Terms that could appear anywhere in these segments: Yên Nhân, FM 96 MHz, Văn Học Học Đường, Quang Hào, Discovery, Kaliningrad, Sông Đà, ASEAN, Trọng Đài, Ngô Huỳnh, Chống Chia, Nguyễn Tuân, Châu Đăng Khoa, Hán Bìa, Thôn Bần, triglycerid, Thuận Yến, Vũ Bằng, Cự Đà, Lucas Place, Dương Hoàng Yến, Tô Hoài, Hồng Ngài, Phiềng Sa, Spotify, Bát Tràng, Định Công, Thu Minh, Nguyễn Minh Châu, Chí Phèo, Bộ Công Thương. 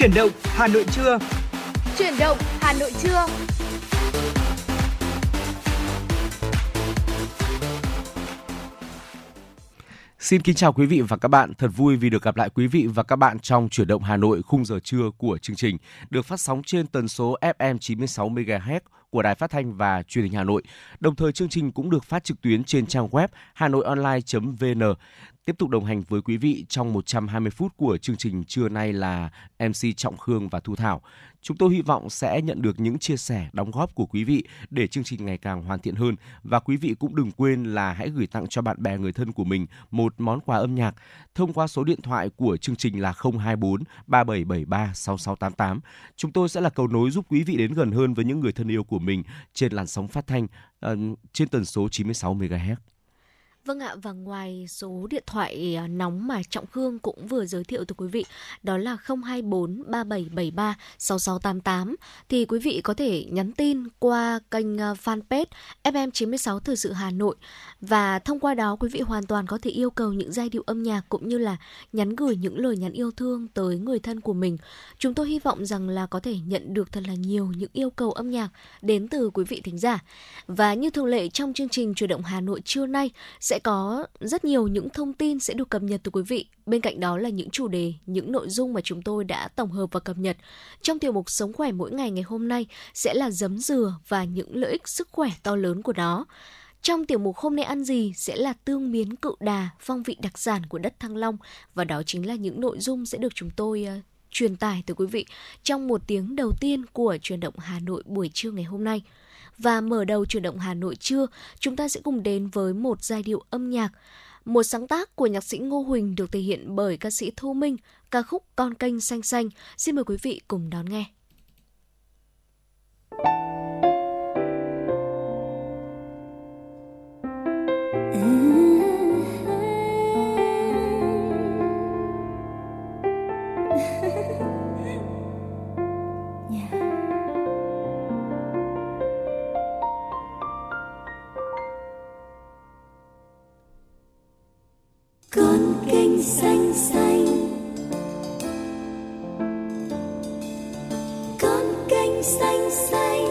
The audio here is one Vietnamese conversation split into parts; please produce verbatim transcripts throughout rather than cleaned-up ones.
Chuyển động Hà Nội trưa. Chuyển động Hà Nội trưa. Xin kính chào quý vị và các bạn. Thật vui vì được gặp lại quý vị và các bạn trong Chuyển động Hà Nội khung giờ trưa của chương trình được phát sóng trên tần số ép em chín mươi sáu mê ga héc của Đài Phát thanh và Truyền hình Hà Nội. Đồng thời chương trình cũng được phát trực tuyến trên trang web hanoionline chấm vê en. Tiếp tục đồng hành với quý vị trong một trăm hai mươi phút của chương trình trưa nay là em xê Trọng Khương và Thu Thảo. Chúng tôi hy vọng sẽ nhận được những chia sẻ, đóng góp của quý vị để chương trình ngày càng hoàn thiện hơn. Và quý vị cũng đừng quên là hãy gửi tặng cho bạn bè người thân của mình một món quà âm nhạc thông qua số điện thoại của chương trình là không hai bốn ba bảy bảy ba sáu sáu tám tám. Chúng tôi sẽ là cầu nối giúp quý vị đến gần hơn với những người thân yêu của mình trên làn sóng phát thanh trên tần số chín mươi sáu mê ga héc. Vâng ạ, và ngoài số điện thoại nóng mà Trọng Khương cũng vừa giới thiệu tới quý vị, đó là không hai bốn ba bảy bảy ba sáu sáu tám tám, thì quý vị có thể nhắn tin qua kênh fanpage ép em chín sáu Thời sự Hà Nội. Và thông qua đó quý vị hoàn toàn có thể yêu cầu những giai điệu âm nhạc cũng như là nhắn gửi những lời nhắn yêu thương tới người thân của mình. Chúng tôi hy vọng rằng là có thể nhận được thật là nhiều những yêu cầu âm nhạc đến từ quý vị thính giả. Và như thường lệ trong chương trình Chuyển động Hà Nội trưa nay sẽ có rất nhiều những thông tin sẽ được cập nhật từ quý vị. Bên cạnh đó là những chủ đề, những nội dung mà chúng tôi đã tổng hợp và cập nhật. Trong tiểu mục Sống khỏe mỗi ngày ngày hôm nay sẽ là giấm dừa và những lợi ích sức khỏe to lớn của nó. Trong tiểu mục Hôm nay ăn gì sẽ là tương miến Cự Đà, phong vị đặc sản của đất Thăng Long. Và đó chính là những nội dung sẽ được chúng tôi uh, truyền tải tới quý vị trong một tiếng đầu tiên của Chuyển động Hà Nội buổi trưa ngày hôm nay. Và mở đầu Chuyển động Hà Nội trưa, chúng ta sẽ cùng đến với một giai điệu âm nhạc. Một sáng tác của nhạc sĩ Ngô Huỳnh được thể hiện bởi ca sĩ Thu Minh, ca khúc Con Kênh Xanh Xanh. Xin mời quý vị cùng đón nghe. Xanh xanh, con kênh xanh xanh,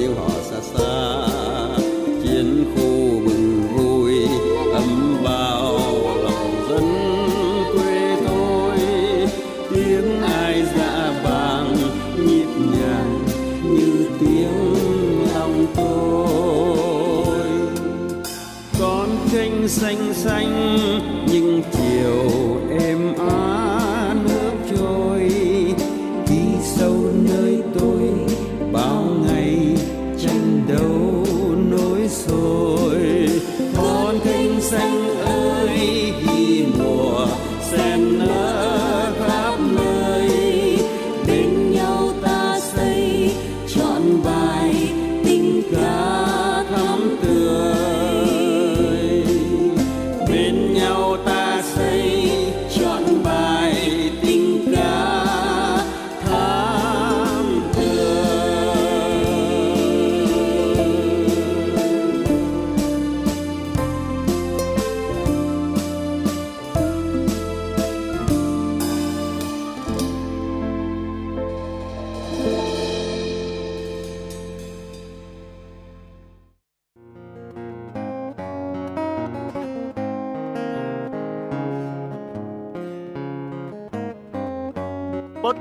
tiếng họ xa xa, chiến khu mừng vui ấm bao lòng dân quê tôi. Tiếng ai dạ vàng nhịp nhàng như tiếng lòng tôi. Con kênh xanh xanh nhưng chiều êm ái.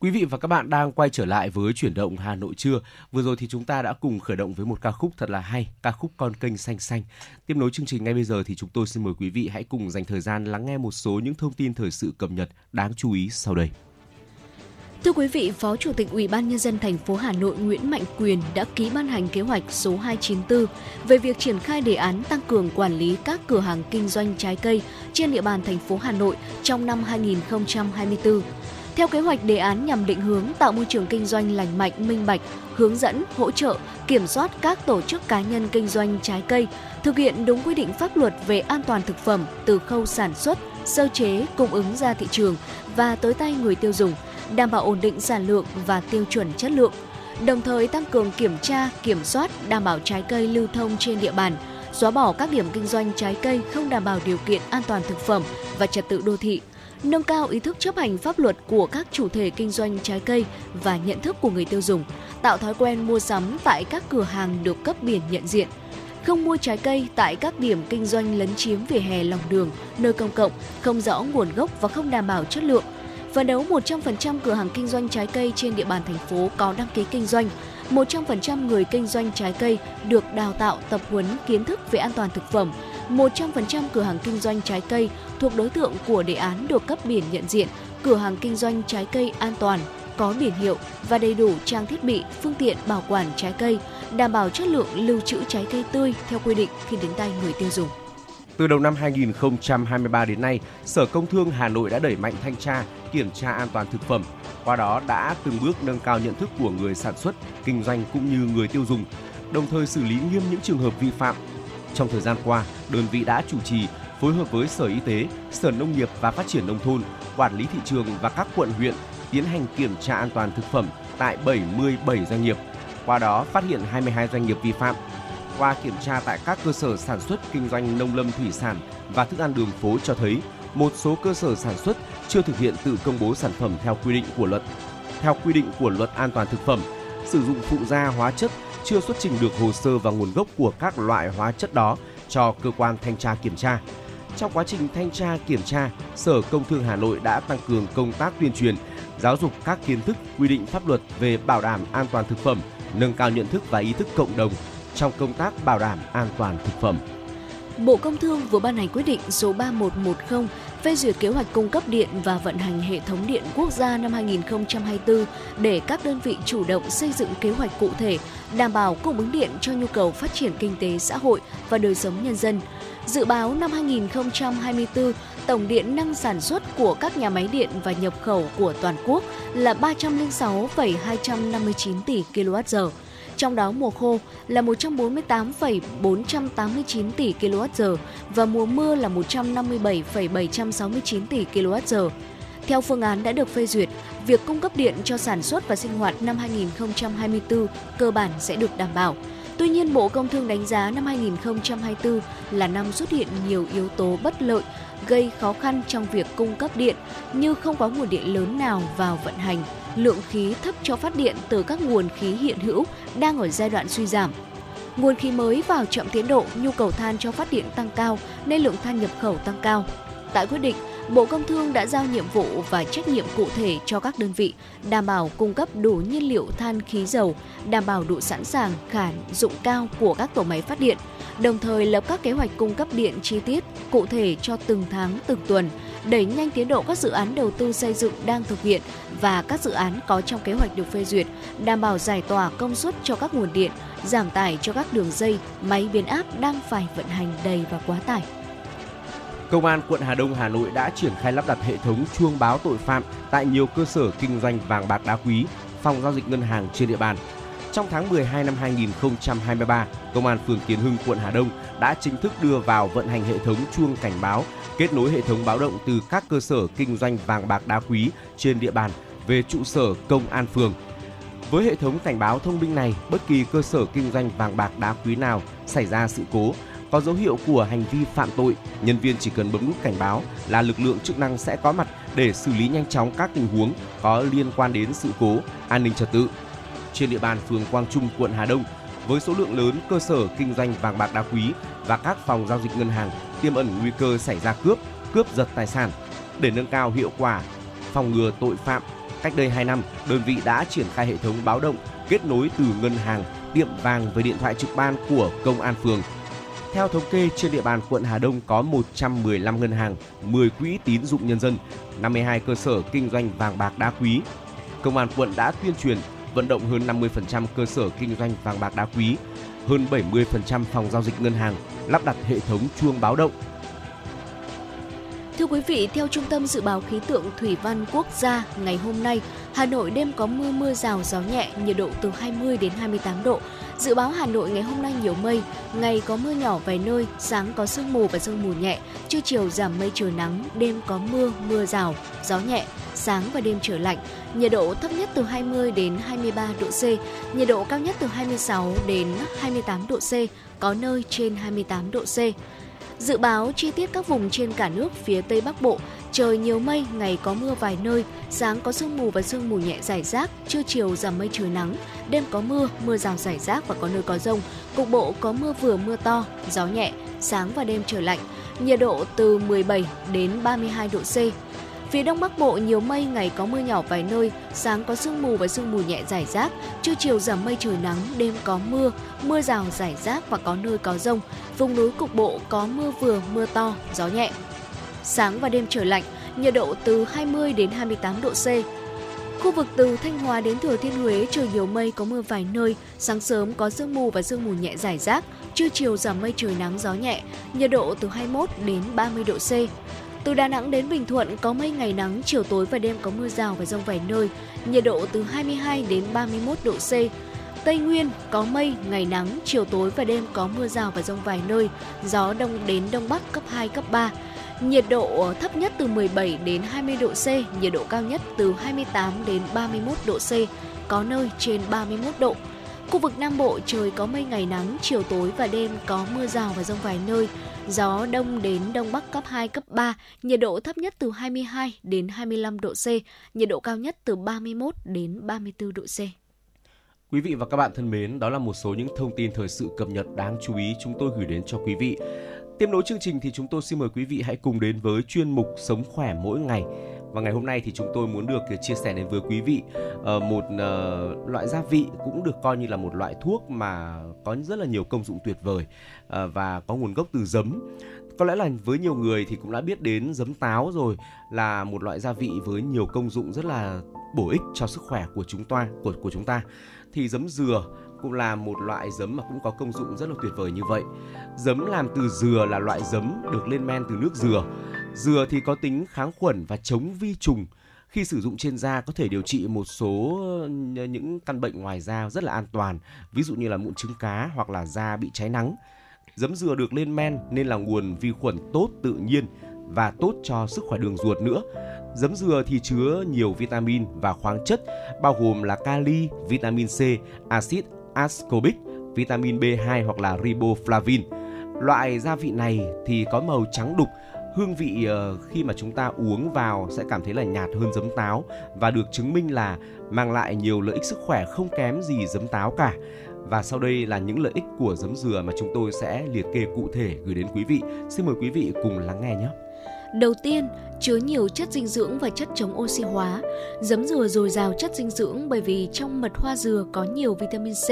Quý vị và các bạn đang quay trở lại với Chuyển động Hà Nội trưa. Vừa rồi thì chúng ta đã cùng khởi động với một ca khúc thật là hay, ca khúc Con Kênh Xanh Xanh. Tiếp nối chương trình ngay bây giờ thì chúng tôi xin mời quý vị hãy cùng dành thời gian lắng nghe một số những thông tin thời sự cập nhật đáng chú ý sau đây. Thưa quý vị, Phó Chủ tịch Ủy ban Nhân dân thành phố Hà Nội Nguyễn Mạnh Quyền đã ký ban hành kế hoạch số hai chín tư về việc triển khai đề án tăng cường quản lý các cửa hàng kinh doanh trái cây trên địa bàn thành phố Hà Nội trong năm hai không hai tư. Theo kế hoạch, đề án nhằm định hướng tạo môi trường kinh doanh lành mạnh, minh bạch, hướng dẫn, hỗ trợ, kiểm soát các tổ chức cá nhân kinh doanh trái cây, thực hiện đúng quy định pháp luật về an toàn thực phẩm từ khâu sản xuất, sơ chế, cung ứng ra thị trường và tới tay người tiêu dùng, đảm bảo ổn định sản lượng và tiêu chuẩn chất lượng. Đồng thời tăng cường kiểm tra, kiểm soát, đảm bảo trái cây lưu thông trên địa bàn, xóa bỏ các điểm kinh doanh trái cây không đảm bảo điều kiện an toàn thực phẩm và trật tự đô thị. Nâng cao ý thức chấp hành pháp luật của các chủ thể kinh doanh trái cây và nhận thức của người tiêu dùng, tạo thói quen mua sắm tại các cửa hàng được cấp biển nhận diện, không mua trái cây tại các điểm kinh doanh lấn chiếm vỉa hè, lòng đường, nơi công cộng, không rõ nguồn gốc và không đảm bảo chất lượng. Phấn đấu một trăm phần trăm cửa hàng kinh doanh trái cây trên địa bàn thành phố có đăng ký kinh doanh, một trăm phần trăm người kinh doanh trái cây được đào tạo, tập huấn kiến thức về an toàn thực phẩm, một trăm phần trăm cửa hàng kinh doanh trái cây thuộc đối tượng của đề án được cấp biển nhận diện, cửa hàng kinh doanh trái cây an toàn, có biển hiệu và đầy đủ trang thiết bị, phương tiện bảo quản trái cây, đảm bảo chất lượng lưu trữ trái cây tươi theo quy định khi đến tay người tiêu dùng. Từ đầu năm hai không hai ba đến nay, Sở Công Thương Hà Nội đã đẩy mạnh thanh tra, kiểm tra an toàn thực phẩm, qua đó đã từng bước nâng cao nhận thức của người sản xuất, kinh doanh cũng như người tiêu dùng, đồng thời xử lý nghiêm những trường hợp vi phạm. Trong thời gian qua, đơn vị đã chủ trì, phối hợp với Sở Y tế, Sở Nông nghiệp và Phát triển Nông thôn, Quản lý Thị trường và các quận huyện tiến hành kiểm tra an toàn thực phẩm tại bảy mươi bảy doanh nghiệp, qua đó phát hiện hai mươi hai doanh nghiệp vi phạm. Qua kiểm tra tại các cơ sở sản xuất kinh doanh nông lâm thủy sản và thức ăn đường phố cho thấy một số cơ sở sản xuất chưa thực hiện tự công bố sản phẩm theo quy định của luật. Theo quy định của luật an toàn thực phẩm, sử dụng phụ gia hóa chất chưa xuất trình được hồ sơ và nguồn gốc của các loại hóa chất đó cho cơ quan thanh tra kiểm tra. Trong quá trình thanh tra kiểm tra, Sở Công Thương Hà Nội đã tăng cường công tác tuyên truyền, giáo dục các kiến thức, quy định pháp luật về bảo đảm an toàn thực phẩm, nâng cao nhận thức và ý thức cộng đồng trong công tác bảo đảm an toàn thực phẩm. Bộ Công Thương vừa ban hành quyết định số ba một một không phê duyệt kế hoạch cung cấp điện và vận hành hệ thống điện quốc gia năm hai không hai tư để các đơn vị chủ động xây dựng kế hoạch cụ thể, đảm bảo cung ứng điện cho nhu cầu phát triển kinh tế xã hội và đời sống nhân dân. Dự báo năm hai không hai tư, tổng điện năng sản xuất của các nhà máy điện và nhập khẩu của toàn quốc là ba trăm lẻ sáu phẩy hai năm chín tỷ ki lô oát giờ. Trong đó mùa khô là một trăm bốn mươi tám phẩy bốn tám chín tỷ ki lô oát giờ và mùa mưa là một trăm năm mươi bảy phẩy bảy sáu chín tỷ ki lô oát giờ. Theo phương án đã được phê duyệt, việc cung cấp điện cho sản xuất và sinh hoạt năm hai không hai tư cơ bản sẽ được đảm bảo. Tuy nhiên, Bộ Công Thương đánh giá năm hai không hai tư là năm xuất hiện nhiều yếu tố bất lợi, gây khó khăn trong việc cung cấp điện như không có nguồn điện lớn nào vào vận hành, lượng khí thấp cho phát điện từ các nguồn khí hiện hữu đang ở giai đoạn suy giảm. Nguồn khí mới vào chậm tiến độ, nhu cầu than cho phát điện tăng cao nên lượng than nhập khẩu tăng cao. Tại quyết định, Bộ Công Thương đã giao nhiệm vụ và trách nhiệm cụ thể cho các đơn vị đảm bảo cung cấp đủ nhiên liệu than khí dầu, đảm bảo độ sẵn sàng khả dụng cao của các tổ máy phát điện, đồng thời lập các kế hoạch cung cấp điện chi tiết, cụ thể cho từng tháng, từng tuần, đẩy nhanh tiến độ các dự án đầu tư xây dựng đang thực hiện và các dự án có trong kế hoạch được phê duyệt, đảm bảo giải tỏa công suất cho các nguồn điện, giảm tải cho các đường dây, máy biến áp đang phải vận hành đầy và quá tải. Công an quận Hà Đông, Hà Nội đã triển khai lắp đặt hệ thống chuông báo tội phạm tại nhiều cơ sở kinh doanh vàng bạc đá quý, phòng giao dịch ngân hàng trên địa bàn. Trong tháng mười hai năm hai không hai ba, Công an phường Kiến Hưng, quận Hà Đông đã chính thức đưa vào vận hành hệ thống chuông cảnh báo, kết nối hệ thống báo động từ các cơ sở kinh doanh vàng bạc đá quý trên địa bàn về trụ sở Công an phường. Với hệ thống cảnh báo thông minh này, bất kỳ cơ sở kinh doanh vàng bạc đá quý nào xảy ra sự cố, có dấu hiệu của hành vi phạm tội, nhân viên chỉ cần bấm nút cảnh báo là lực lượng chức năng sẽ có mặt để xử lý nhanh chóng các tình huống có liên quan đến sự cố, an ninh trật tự. Trên địa bàn phường Quang Trung, quận Hà Đông, với số lượng lớn cơ sở kinh doanh vàng bạc đá quý và các phòng giao dịch ngân hàng tiềm ẩn nguy cơ xảy ra cướp, cướp giật tài sản. Để nâng cao hiệu quả phòng ngừa tội phạm, cách đây hai năm, đơn vị đã triển khai hệ thống báo động kết nối từ ngân hàng, tiệm vàng với điện thoại trực ban của Công an phường. Theo thống kê, trên địa bàn quận Hà Đông có một trăm mười lăm ngân hàng, mười quỹ tín dụng nhân dân, năm mươi hai cơ sở kinh doanh vàng bạc đá quý. Công an quận đã tuyên truyền, vận động hơn năm mươi phần trăm cơ sở kinh doanh vàng bạc đá quý, hơn bảy mươi phần trăm phòng giao dịch ngân hàng lắp đặt hệ thống chuông báo động. Thưa quý vị, theo Trung tâm Dự báo Khí tượng Thủy văn Quốc gia, ngày hôm nay, Hà Nội đêm có mưa mưa rào gió nhẹ, nhiệt độ từ hai mươi đến hai mươi tám độ. Dự báo Hà Nội ngày hôm nay nhiều mây, ngày có mưa nhỏ vài nơi, sáng có sương mù và sương mù nhẹ, trưa chiều giảm mây trời nắng, đêm có mưa, mưa rào, gió nhẹ, sáng và đêm trời lạnh. Nhiệt độ thấp nhất từ hai mươi đến hai mươi ba độ C, nhiệt độ cao nhất từ hai mươi sáu đến hai mươi tám độ C, có nơi trên hai mươi tám độ C. Dự báo chi tiết các vùng trên cả nước. Phía Tây Bắc Bộ, trời nhiều mây, ngày có mưa vài nơi, sáng có sương mù và sương mù nhẹ rải rác, trưa chiều giảm mây trời nắng, đêm có mưa, mưa rào rải rác và có nơi có dông, cục bộ có mưa vừa mưa to, gió nhẹ, sáng và đêm trời lạnh, nhiệt độ từ mười bảy đến ba mươi hai độ C. Phía Đông Bắc Bộ nhiều mây, ngày có mưa nhỏ vài nơi, sáng có sương mù và sương mù nhẹ rải rác, trưa chiều giảm mây trời nắng, đêm có mưa, mưa rào rải rác và có nơi có dông, vùng núi cục bộ có mưa vừa, mưa to, gió nhẹ. Sáng và đêm trời lạnh, nhiệt độ từ hai mươi đến hai mươi tám độ C. Khu vực từ Thanh Hóa đến Thừa Thiên Huế trời nhiều mây, có mưa vài nơi, sáng sớm có sương mù và sương mù nhẹ rải rác, trưa chiều giảm mây trời nắng, gió nhẹ, nhiệt độ từ hai mươi mốt đến ba mươi độ C. Từ Đà Nẵng đến Bình Thuận có mây, ngày nắng, chiều tối và đêm có mưa rào và dông vài nơi, nhiệt độ từ hai mươi hai đến ba mươi mốt độ C. Tây Nguyên có mây, ngày nắng, chiều tối và đêm có mưa rào và dông vài nơi, gió đông đến đông bắc cấp hai, cấp ba. Nhiệt độ thấp nhất từ mười bảy đến hai mươi độ C, nhiệt độ cao nhất từ hai mươi tám đến ba mươi mốt độ C, có nơi trên ba mươi mốt độ. Khu vực Nam Bộ trời có mây, ngày nắng, chiều tối và đêm có mưa rào và dông vài nơi, gió đông đến đông bắc cấp hai, cấp ba, nhiệt độ thấp nhất từ hai mươi hai đến hai mươi lăm độ C, nhiệt độ cao nhất từ ba mươi mốt đến ba mươi tư độ C. Quý vị và các bạn thân mến, đó là một số những thông tin thời sự cập nhật đáng chú ý chúng tôi gửi đến cho quý vị. Tiếp nối chương trình thì chúng tôi xin mời quý vị hãy cùng đến với chuyên mục Sống khỏe mỗi ngày. Và ngày hôm nay thì chúng tôi muốn được chia sẻ đến với quý vị một loại gia vị cũng được coi như là một loại thuốc mà có rất là nhiều công dụng tuyệt vời và có nguồn gốc từ giấm. Có lẽ là với nhiều người thì cũng đã biết đến giấm táo rồi, là một loại gia vị với nhiều công dụng rất là bổ ích cho sức khỏe của chúng ta, của, của chúng ta. Thì giấm dừa cũng là một loại giấm mà cũng có công dụng rất là tuyệt vời như vậy. Giấm làm từ dừa là loại giấm được lên men từ nước dừa. Dừa thì có tính kháng khuẩn và chống vi trùng. Khi sử dụng trên da có thể điều trị một số những căn bệnh ngoài da rất là an toàn, ví dụ như là mụn trứng cá hoặc là da bị cháy nắng. Giấm dừa được lên men nên là nguồn vi khuẩn tốt tự nhiên và tốt cho sức khỏe đường ruột nữa. Giấm dừa thì chứa nhiều vitamin và khoáng chất, bao gồm là kali, vitamin C, axit ascorbic, vitamin B hai hoặc là riboflavin. Loại gia vị này thì có màu trắng đục, hương vị khi mà chúng ta uống vào sẽ cảm thấy là nhạt hơn giấm táo và được chứng minh là mang lại nhiều lợi ích sức khỏe không kém gì giấm táo cả. Và sau đây là những lợi ích của giấm dừa mà chúng tôi sẽ liệt kê cụ thể gửi đến quý vị. Xin mời quý vị cùng lắng nghe nhé. Đầu tiên, chứa nhiều chất dinh dưỡng và chất chống oxy hóa. Giấm dừa dồi dào chất dinh dưỡng bởi vì trong mật hoa dừa có nhiều vitamin C,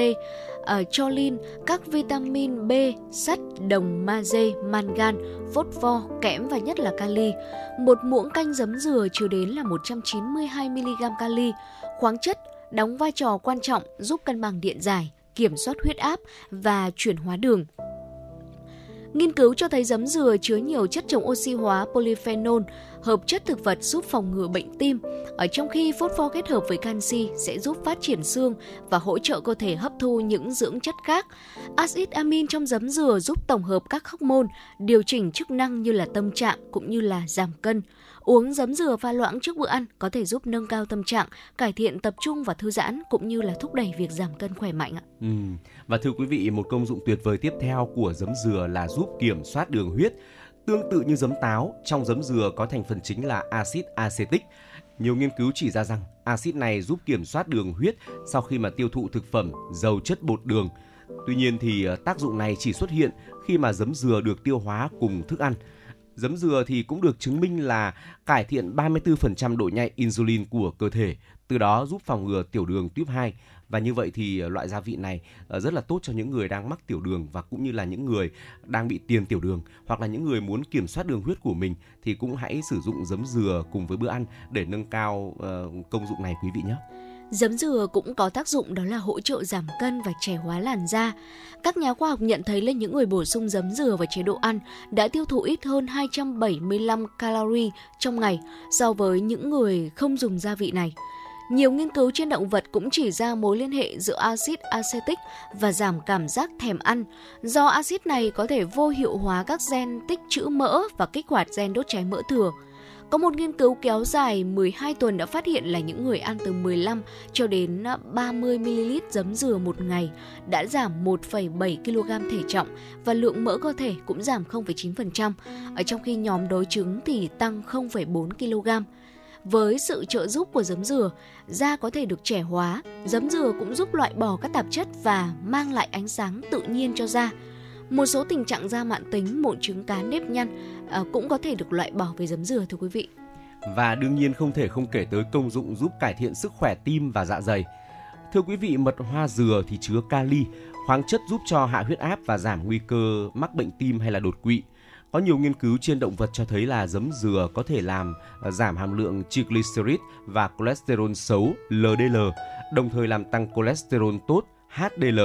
ở choline, các vitamin B, sắt, đồng, magie, mangan, phosphor, kẽm và nhất là kali. Một muỗng canh giấm dừa chứa đến là một trăm chín mươi hai mi-li-gam kali. Khoáng chất đóng vai trò quan trọng giúp cân bằng điện giải, kiểm soát huyết áp và chuyển hóa đường. Nghiên cứu cho thấy giấm dừa chứa nhiều chất chống oxy hóa polyphenol, hợp chất thực vật giúp phòng ngừa bệnh tim. Ở trong khi phosphor kết hợp với canxi sẽ giúp phát triển xương và hỗ trợ cơ thể hấp thu những dưỡng chất khác. Axit amin trong giấm dừa giúp tổng hợp các hormone, điều chỉnh chức năng như là tâm trạng cũng như là giảm cân. Uống giấm dừa pha loãng trước bữa ăn có thể giúp nâng cao tâm trạng, cải thiện tập trung và thư giãn cũng như là thúc đẩy việc giảm cân khỏe mạnh ạ. Ừ. Và thưa quý vị, một công dụng tuyệt vời tiếp theo của giấm dừa là giúp kiểm soát đường huyết. Tương tự như giấm táo, trong giấm dừa có thành phần chính là axit acetic. Nhiều nghiên cứu chỉ ra rằng axit này giúp kiểm soát đường huyết sau khi mà tiêu thụ thực phẩm giàu chất bột đường. Tuy nhiên thì tác dụng này chỉ xuất hiện khi mà giấm dừa được tiêu hóa cùng thức ăn. Giấm dừa thì cũng được chứng minh là cải thiện ba mươi tư phần trăm độ nhạy insulin của cơ thể, từ đó giúp phòng ngừa tiểu đường tuyếp hai. Và như vậy thì loại gia vị này rất là tốt cho những người đang mắc tiểu đường và cũng như là những người đang bị tiền tiểu đường, hoặc là những người muốn kiểm soát đường huyết của mình thì cũng hãy sử dụng giấm dừa cùng với bữa ăn để nâng cao công dụng này quý vị nhé. Giấm dừa cũng có tác dụng đó là hỗ trợ giảm cân và trẻ hóa làn da. Các nhà khoa học nhận thấy là những người bổ sung giấm dừa vào chế độ ăn đã tiêu thụ ít hơn hai trăm bảy mươi lăm calorie trong ngày so với những người không dùng gia vị này. Nhiều nghiên cứu trên động vật cũng chỉ ra mối liên hệ giữa axit acetic và giảm cảm giác thèm ăn. Do axit này có thể vô hiệu hóa các gen tích trữ mỡ và kích hoạt gen đốt cháy mỡ thừa. Có một nghiên cứu kéo dài mười hai tuần đã phát hiện là những người ăn từ mười lăm cho đến ba mươi mi-li-lít giấm dừa một ngày đã giảm một phẩy bảy ki-lô-gam thể trọng và lượng mỡ cơ thể cũng giảm không phẩy chín phần trăm, ở trong khi nhóm đối chứng thì tăng không phẩy bốn ki-lô-gam. Với sự trợ giúp của giấm dừa, da có thể được trẻ hóa, giấm dừa cũng giúp loại bỏ các tạp chất và mang lại ánh sáng tự nhiên cho da. Một số tình trạng da mãn tính, mụn trứng cá, nếp nhăn à, cũng có thể được loại bỏ với giấm dừa thưa quý vị. Và đương nhiên không thể không kể tới công dụng giúp cải thiện sức khỏe tim và dạ dày. Thưa quý vị, mật hoa dừa thì chứa kali, khoáng chất giúp cho hạ huyết áp và giảm nguy cơ mắc bệnh tim hay là đột quỵ. Có nhiều nghiên cứu trên động vật cho thấy là giấm dừa có thể làm giảm hàm lượng triglycerid và cholesterol xấu L D L, đồng thời làm tăng cholesterol tốt H D L.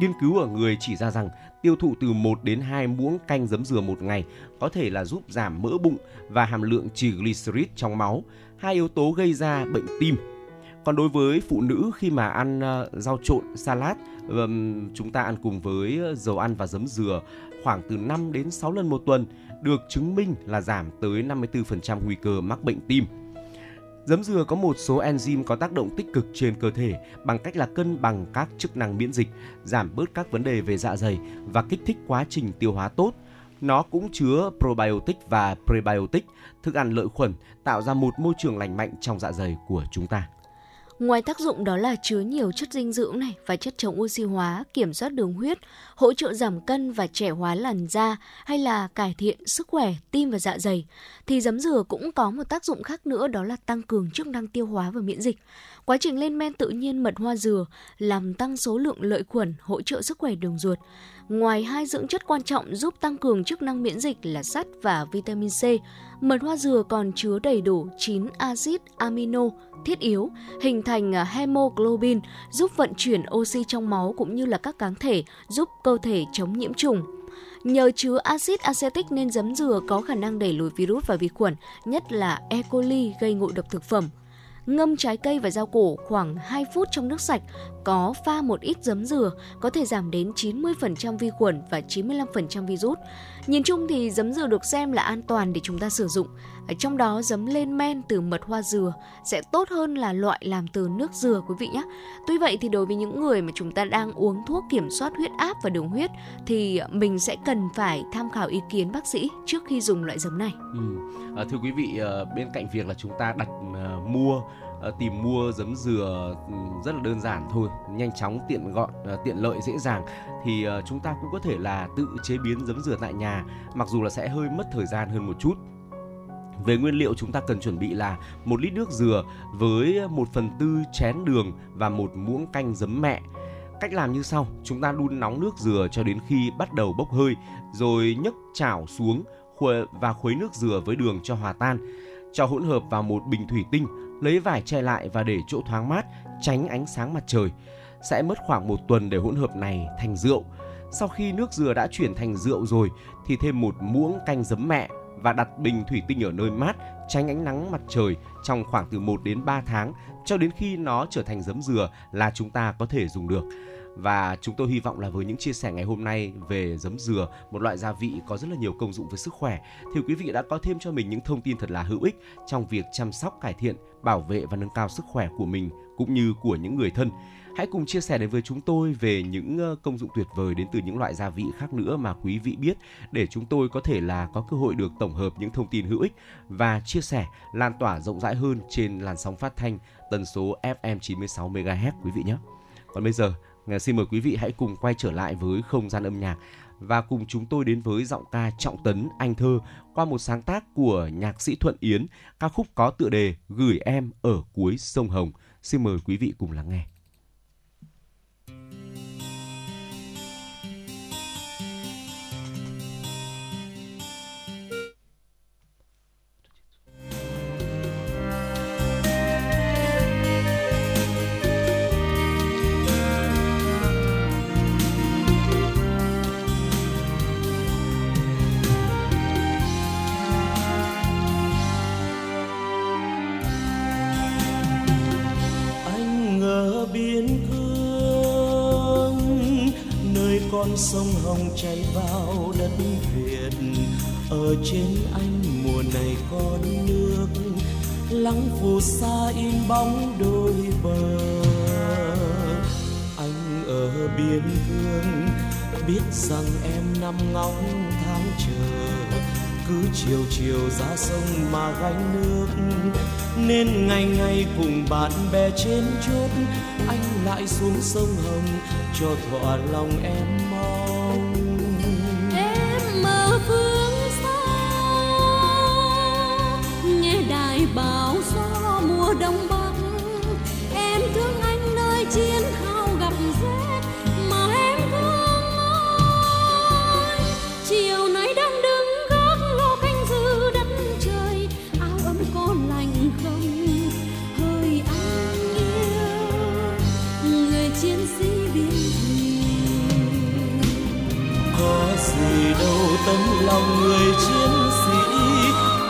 Nghiên cứu ở người chỉ ra rằng tiêu thụ từ một đến hai muỗng canh giấm dừa một ngày có thể là giúp giảm mỡ bụng và hàm lượng triglycerid trong máu, hai yếu tố gây ra bệnh tim. Còn đối với phụ nữ, khi mà ăn rau trộn, salad, chúng ta ăn cùng với dầu ăn và giấm dừa khoảng từ năm đến sáu lần một tuần, được chứng minh là giảm tới năm mươi tư phần trăm nguy cơ mắc bệnh tim. Giấm dừa có một số enzyme có tác động tích cực trên cơ thể bằng cách là cân bằng các chức năng miễn dịch, giảm bớt các vấn đề về dạ dày và kích thích quá trình tiêu hóa tốt. Nó cũng chứa probiotic và prebiotic, thức ăn lợi khuẩn, tạo ra một môi trường lành mạnh trong dạ dày của chúng ta. Ngoài tác dụng đó là chứa nhiều chất dinh dưỡng này và chất chống oxy hóa, kiểm soát đường huyết, hỗ trợ giảm cân và trẻ hóa làn da hay là cải thiện sức khỏe tim và dạ dày, thì giấm dừa cũng có một tác dụng khác nữa, đó là tăng cường chức năng tiêu hóa và miễn dịch. Quá trình lên men tự nhiên mật hoa dừa làm tăng số lượng lợi khuẩn, hỗ trợ sức khỏe đường ruột. Ngoài hai dưỡng chất quan trọng giúp tăng cường chức năng miễn dịch là sắt và vitamin C, mật hoa dừa còn chứa đầy đủ chín axit amino thiết yếu, hình thành hemoglobin, giúp vận chuyển oxy trong máu cũng như là các kháng thể giúp cơ thể chống nhiễm trùng. Nhờ chứa axit acetic nên giấm dừa có khả năng đẩy lùi virus và vi khuẩn, nhất là E. coli gây ngộ độc thực phẩm. Ngâm trái cây và rau củ khoảng hai phút trong nước sạch, có pha một ít giấm dừa có thể giảm đến chín mươi phần trăm vi khuẩn và chín mươi lăm phần trăm virus. Nhìn chung thì giấm dừa được xem là an toàn để chúng ta sử dụng. Ở trong đó giấm lên men từ mật hoa dừa sẽ tốt hơn là loại làm từ nước dừa, quý vị nhé. Tuy vậy thì đối với những người mà chúng ta đang uống thuốc kiểm soát huyết áp và đường huyết thì mình sẽ cần phải tham khảo ý kiến bác sĩ trước khi dùng loại giấm này. Ừ. À, thưa quý vị, bên cạnh việc là chúng ta đặt à, mua tìm mua giấm dừa rất là đơn giản thôi, nhanh chóng, tiện gọn, tiện lợi, dễ dàng, thì chúng ta cũng có thể là tự chế biến giấm dừa tại nhà, mặc dù là sẽ hơi mất thời gian hơn một chút. Về nguyên liệu, chúng ta cần chuẩn bị là một lít nước dừa với một phần tư chén đường và một muỗng canh giấm mẹ. Cách làm như sau: chúng ta đun nóng nước dừa cho đến khi bắt đầu bốc hơi, rồi nhấc chảo xuống và khuấy nước dừa với đường cho hòa tan. Cho hỗn hợp vào một bình thủy tinh, lấy vải che lại và để chỗ thoáng mát, tránh ánh sáng mặt trời. Sẽ mất khoảng một tuần để hỗn hợp này thành rượu. Sau khi nước dừa đã chuyển thành rượu rồi thì thêm một muỗng canh giấm mẹ và đặt bình thủy tinh ở nơi mát, tránh ánh nắng mặt trời trong khoảng từ một đến ba tháng, cho đến khi nó trở thành giấm dừa là chúng ta có thể dùng được. Và chúng tôi hy vọng là với những chia sẻ ngày hôm nay về giấm dừa, một loại gia vị có rất là nhiều công dụng với sức khỏe, thì quý vị đã có thêm cho mình những thông tin thật là hữu ích trong việc chăm sóc, cải thiện, bảo vệ và nâng cao sức khỏe của mình cũng như của những người thân. Hãy cùng chia sẻ đến với chúng tôi về những công dụng tuyệt vời đến từ những loại gia vị khác nữa mà quý vị biết, để chúng tôi có thể là có cơ hội được tổng hợp những thông tin hữu ích và chia sẻ, lan tỏa rộng rãi hơn trên làn sóng phát thanh tần số ép em chín mươi sáu mê ga héc quý vị nhé. Còn bây giờ, xin mời quý vị hãy cùng quay trở lại với không gian âm nhạc và cùng chúng tôi đến với giọng ca Trọng Tấn, Anh Thơ qua một sáng tác của nhạc sĩ Thuận Yến, ca khúc có tựa đề Gửi Em Ở Cuối Sông Hồng. Xin mời quý vị cùng lắng nghe. Sông Hồng chảy vào đất Việt, ở trên anh mùa này có nước lắng phù sa in bóng đôi bờ. Anh ở biên cương biết rằng em năm ngóng tháng chờ, cứ chiều chiều ra sông mà gánh nước, nên ngày ngày cùng bạn bè trên chốt anh lại xuống sông Hồng cho thỏa lòng em. Em mơ phương xa nghe đài báo gió mùa đông bắc, em thương anh nơi chiến hào gặp rét mà em thương anh. Chiều nay đang đứng gác lô canh giữ đất trời, áo ấm có lành không hơi anh yêu người chiến sĩ biên thùy. Có gì đâu tấm lòng người chiến sĩ,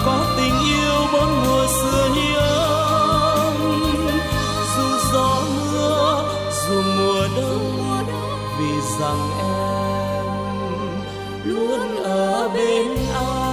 có tình yêu bốn mùa xưa hiếm. Dù gió mưa, dù mùa đông, vì rằng em luôn ở bên anh.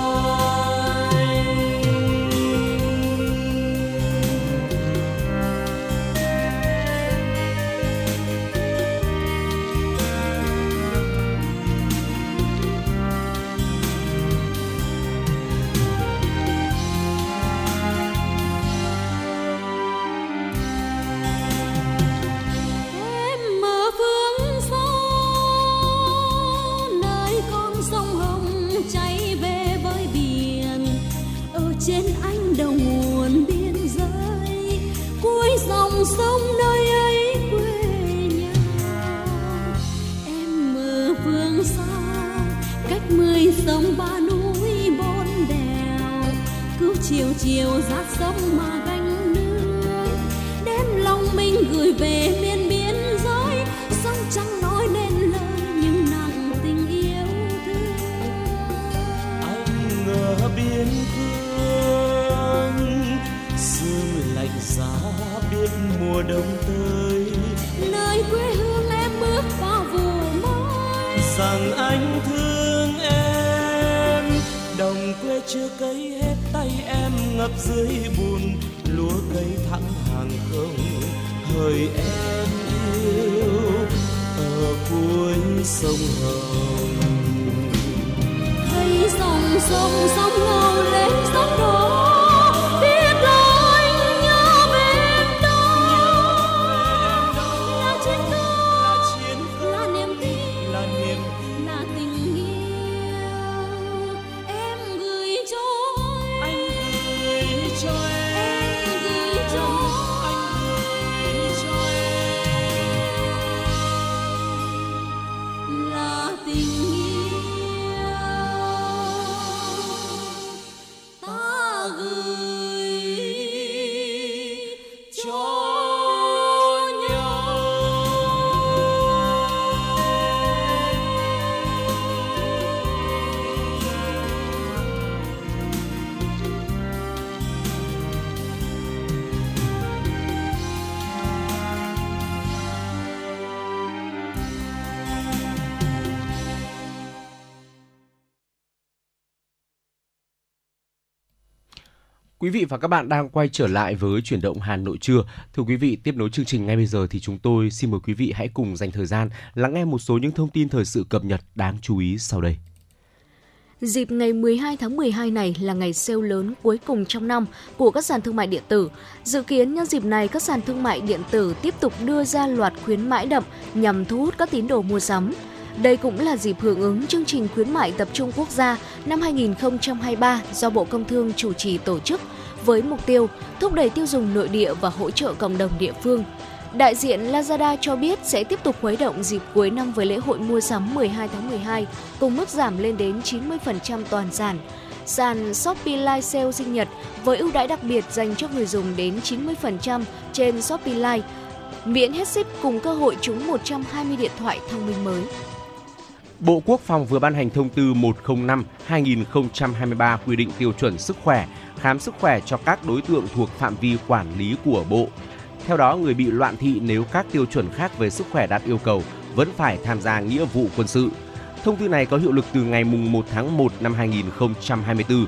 sông ba núi bốn đèo, cứ chiều chiều dạt sông mà gánh nước, đem lòng mình gửi về miền biên giới, sông trắng nói nên lời những nặng tình yêu thương. Anh ở biên cương, sương lạnh giá biết mùa đông tới, nơi quê hương em bước vào vùng mới, rằng anh thương em. Đồng quê chưa cấy hết tay em ngập dưới bùn, lúa cấy thẳng hàng không hỡi em yêu ở cuối sông Hồng. Thấy dòng sông sóng ngâu lên sóng đổ, quý vị và các bạn đang quay trở lại với Chuyển động Hà Nội trưa. Thưa quý vị, tiếp nối chương trình ngay bây giờ thì chúng tôi xin mời quý vị hãy cùng dành thời gian lắng nghe một số những thông tin thời sự cập nhật đáng chú ý sau đây. Dịp ngày mười hai tháng mười hai này là ngày sale lớn cuối cùng trong năm của các sàn thương mại điện tử. Dự kiến nhân dịp này, các sàn thương mại điện tử tiếp tục đưa ra loạt khuyến mãi đậm nhằm thu hút các tín đồ mua sắm. Đây cũng là dịp hưởng ứng chương trình khuyến mại tập trung quốc gia năm hai không hai ba do Bộ Công Thương chủ trì tổ chức với mục tiêu thúc đẩy tiêu dùng nội địa và hỗ trợ cộng đồng địa phương. Đại diện Lazada cho biết sẽ tiếp tục khuấy động dịp cuối năm với lễ hội mua sắm mười hai tháng mười hai cùng mức giảm lên đến chín mươi phần trăm toàn sàn. Sàn Shopee Live Sale sinh nhật với ưu đãi đặc biệt dành cho người dùng đến chín mươi phần trăm trên Shopee Live, miễn hết ship cùng cơ hội trúng một trăm hai mươi điện thoại thông minh mới. Bộ Quốc phòng vừa ban hành thông tư một trăm lẻ năm trên hai nghìn không trăm hai mươi ba quy định tiêu chuẩn sức khỏe, khám sức khỏe cho các đối tượng thuộc phạm vi quản lý của Bộ. Theo đó, người bị loạn thị nếu các tiêu chuẩn khác về sức khỏe đạt yêu cầu vẫn phải tham gia nghĩa vụ quân sự. Thông tư này có hiệu lực từ ngày mùng một tháng một năm hai nghìn không trăm hai mươi tư.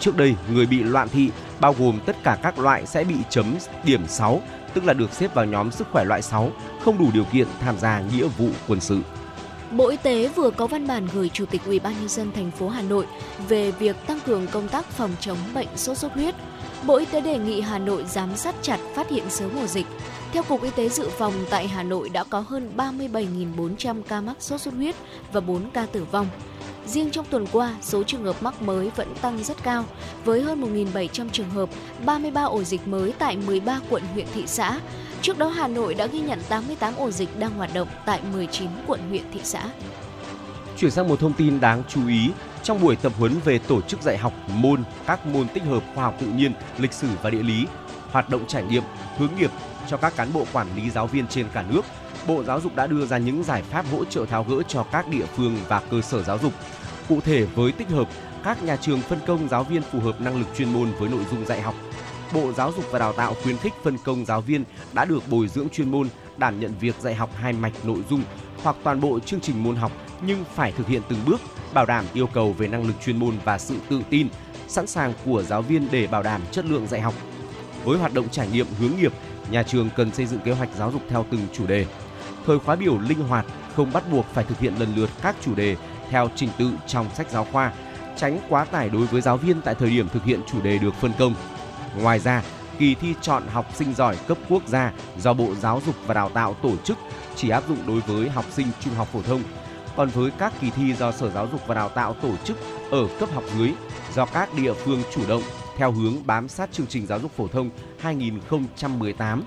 Trước đây, người bị loạn thị bao gồm tất cả các loại sẽ bị chấm điểm sáu, tức là được xếp vào nhóm sức khỏe loại sáu, không đủ điều kiện tham gia nghĩa vụ quân sự. Bộ Y tế vừa có văn bản gửi Chủ tịch ủy ban nhân dân thành phố Hà Nội về việc tăng cường công tác phòng chống bệnh sốt xuất huyết. Bộ Y tế đề nghị Hà Nội giám sát chặt, phát hiện sớm ổ dịch. Theo Cục Y tế Dự phòng, tại Hà Nội đã có hơn ba mươi bảy nghìn bốn trăm ca mắc sốt xuất huyết và bốn ca tử vong. Riêng trong tuần qua, số trường hợp mắc mới vẫn tăng rất cao, với hơn một nghìn bảy trăm trường hợp, ba mươi ba ổ dịch mới tại mười ba quận, huyện, thị xã. Trước đó, Hà Nội đã ghi nhận tám mươi tám ổ dịch đang hoạt động tại mười chín quận, huyện, thị xã. Chuyển sang một thông tin đáng chú ý. Trong buổi tập huấn về tổ chức dạy học môn, các môn tích hợp khoa học tự nhiên, lịch sử và địa lý, hoạt động trải nghiệm, hướng nghiệp cho các cán bộ quản lý giáo viên trên cả nước, Bộ Giáo dục đã đưa ra những giải pháp hỗ trợ tháo gỡ cho các địa phương và cơ sở giáo dục. Cụ thể, với tích hợp, các nhà trường phân công giáo viên phù hợp năng lực chuyên môn với nội dung dạy học. Bộ Giáo dục và Đào tạo khuyến khích phân công giáo viên đã được bồi dưỡng chuyên môn, đảm nhận việc dạy học hai mạch nội dung hoặc toàn bộ chương trình môn học, nhưng phải thực hiện từng bước, bảo đảm yêu cầu về năng lực chuyên môn và sự tự tin, sẵn sàng của giáo viên để bảo đảm chất lượng dạy học. Với hoạt động trải nghiệm hướng nghiệp, nhà trường cần xây dựng kế hoạch giáo dục theo từng chủ đề. Thời khóa biểu linh hoạt, không bắt buộc phải thực hiện lần lượt các chủ đề theo trình tự trong sách giáo khoa, tránh quá tải đối với giáo viên tại thời điểm thực hiện chủ đề được phân công. Ngoài ra, kỳ thi chọn học sinh giỏi cấp quốc gia do Bộ Giáo dục và Đào tạo tổ chức chỉ áp dụng đối với học sinh trung học phổ thông. Còn với các kỳ thi do Sở Giáo dục và Đào tạo tổ chức ở cấp học dưới, do các địa phương chủ động theo hướng bám sát chương trình giáo dục phổ thông hai nghìn không trăm mười tám,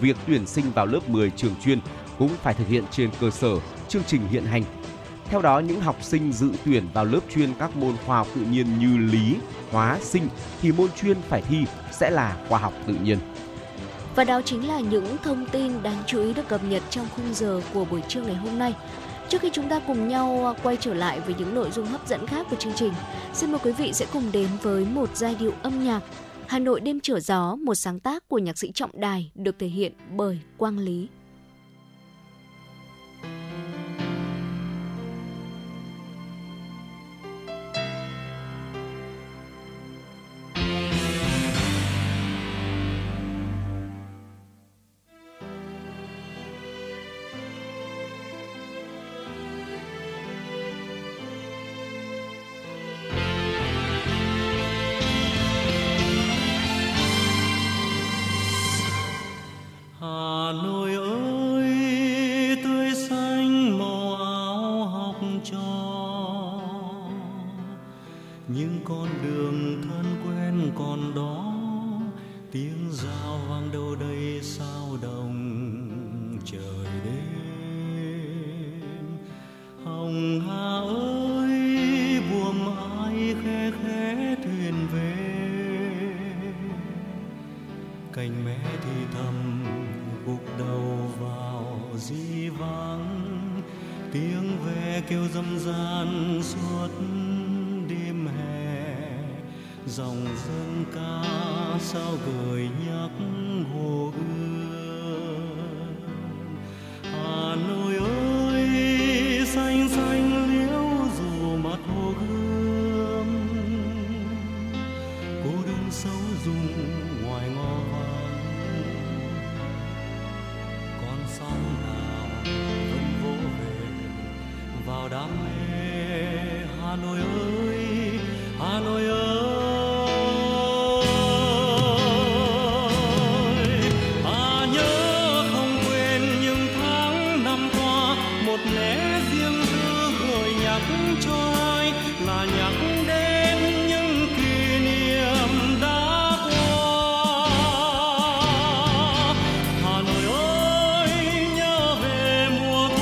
việc tuyển sinh vào lớp mười trường chuyên cũng phải thực hiện trên cơ sở chương trình hiện hành. Theo đó, những học sinh dự tuyển vào lớp chuyên các môn khoa học tự nhiên như lý, hóa, sinh thì môn chuyên phải thi sẽ là khoa học tự nhiên. Và đó chính là những thông tin đáng chú ý được cập nhật trong khung giờ của buổi trưa ngày hôm nay. Trước khi chúng ta cùng nhau quay trở lại với những nội dung hấp dẫn khác của chương trình, xin mời quý vị sẽ cùng đến với một giai điệu âm nhạc Hà Nội đêm trở gió, một sáng tác của nhạc sĩ Trọng Đài được thể hiện bởi Quang Lý.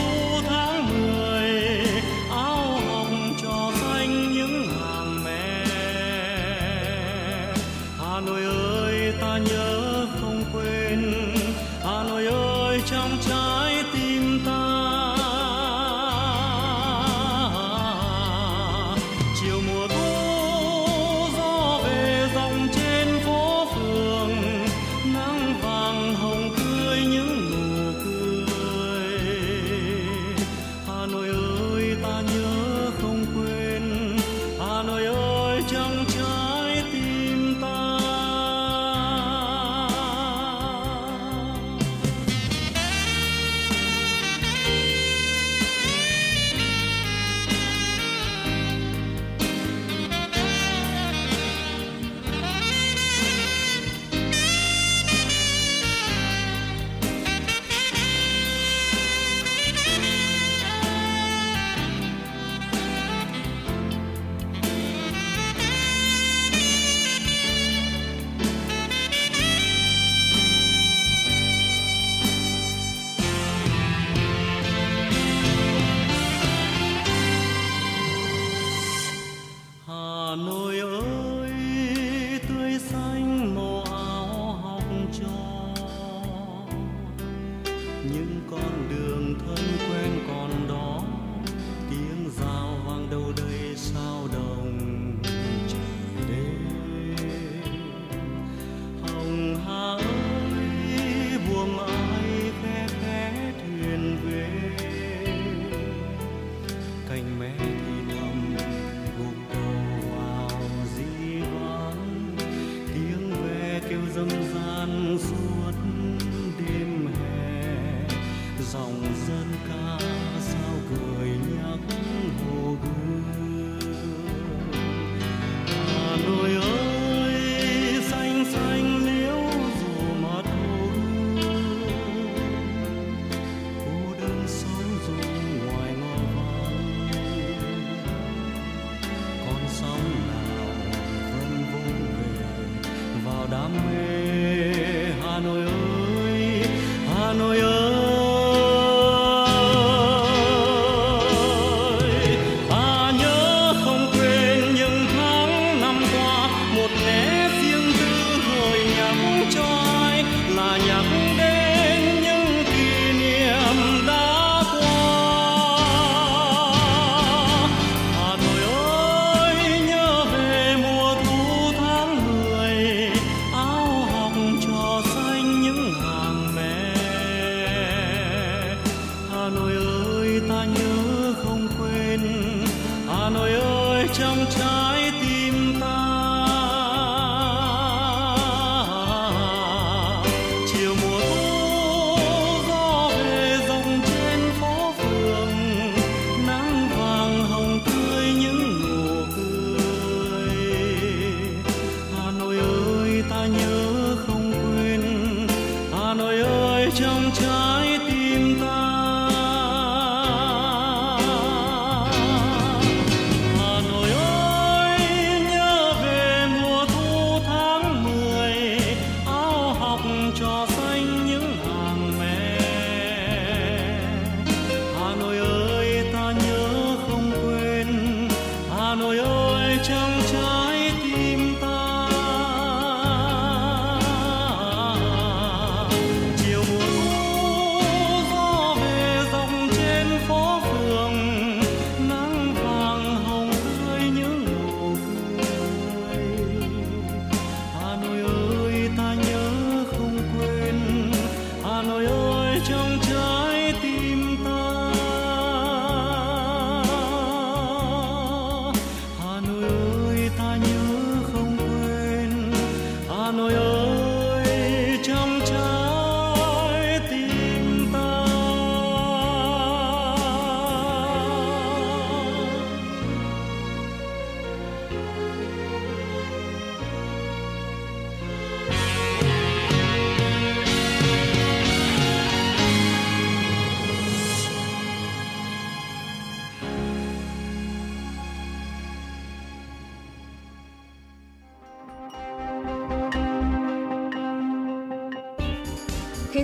Hà Nội ơi, trong trái tim ta. Chiều mùa thu gió về dòng trên phố phường, nắng vàng hồng tươi những nụ cười. Hà Nội ơi ta nhớ không quên, Hà Nội ơi trong trái tim ta.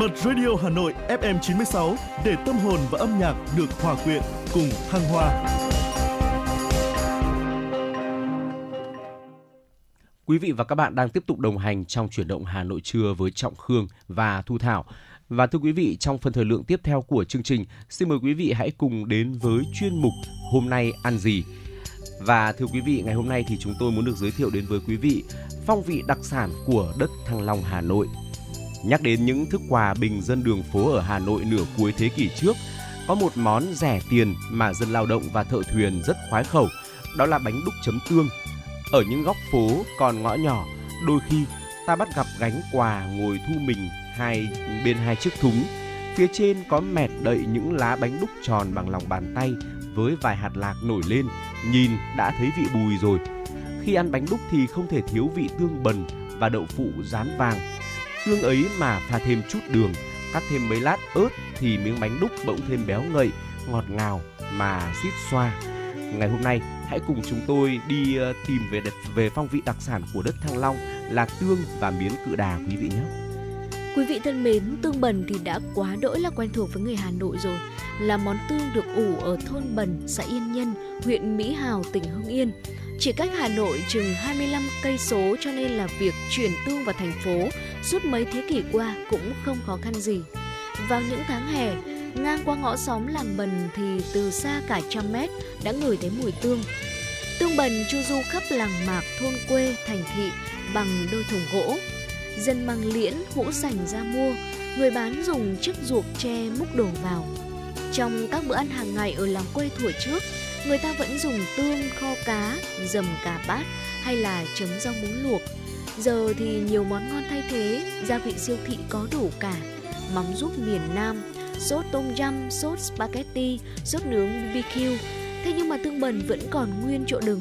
Bật Radio Hà Nội ép em chín sáu để tâm hồn và âm nhạc được hòa quyện cùng thăng hoa. Quý vị và các bạn đang tiếp tục đồng hành trong Chuyển động Hà Nội trưa với Trọng Khương và Thu Thảo. Và thưa quý vị, trong phần thời lượng tiếp theo của chương trình, xin mời quý vị hãy cùng đến với chuyên mục Hôm nay ăn gì. Và thưa quý vị, ngày hôm nay thì chúng tôi muốn được giới thiệu đến với quý vị phong vị đặc sản của đất Thăng Long Hà Nội. Nhắc đến những thức quà bình dân đường phố ở Hà Nội nửa cuối thế kỷ trước, có một món rẻ tiền mà dân lao động và thợ thuyền rất khoái khẩu, đó là bánh đúc chấm tương. Ở những góc phố còn ngõ nhỏ, đôi khi ta bắt gặp gánh quà ngồi thu mình hai bên hai chiếc thúng. Phía trên có mẹt đậy những lá bánh đúc tròn bằng lòng bàn tay với vài hạt lạc nổi lên, nhìn đã thấy vị bùi rồi. Khi ăn bánh đúc thì không thể thiếu vị tương bần và đậu phụ rán vàng. Tương ấy mà pha thêm chút đường, cắt thêm mấy lát ớt thì miếng bánh đúc bỗng thêm béo ngậy, ngọt ngào mà suýt xoa. Ngày hôm nay, hãy cùng chúng tôi đi tìm về về phong vị đặc sản của đất Thăng Long là tương và miến cự đà quý vị nhé. Quý vị thân mến, tương bần thì đã quá đỗi là quen thuộc với người Hà Nội rồi. Là món tương được ủ ở thôn Bần, xã Yên Nhân, huyện Mỹ Hào, tỉnh Hưng Yên. Chỉ cách Hà Nội chừng hai mươi lăm cây số, cho nên là việc chuyển tương vào thành phố suốt mấy thế kỷ qua cũng không khó khăn gì. Vào những tháng hè, ngang qua ngõ xóm làng Bần thì từ xa cả trăm mét đã ngửi thấy mùi tương. Tương bần chu du khắp làng mạc, thôn quê, thành thị bằng đôi thùng gỗ. Dân mang liễn, hũ sành ra mua, người bán dùng chiếc ruột tre múc đổ vào. Trong các bữa ăn hàng ngày ở làng quê thuở trước, người ta vẫn dùng tương kho cá, dầm cà bát hay là chấm rau muống luộc. Giờ thì nhiều món ngon thay thế, gia vị siêu thị có đủ cả. Mắm ruốc miền Nam, sốt tôm yum, sốt spaghetti, sốt nướng bê bê quy. Thế nhưng mà tương bần vẫn còn nguyên chỗ đứng.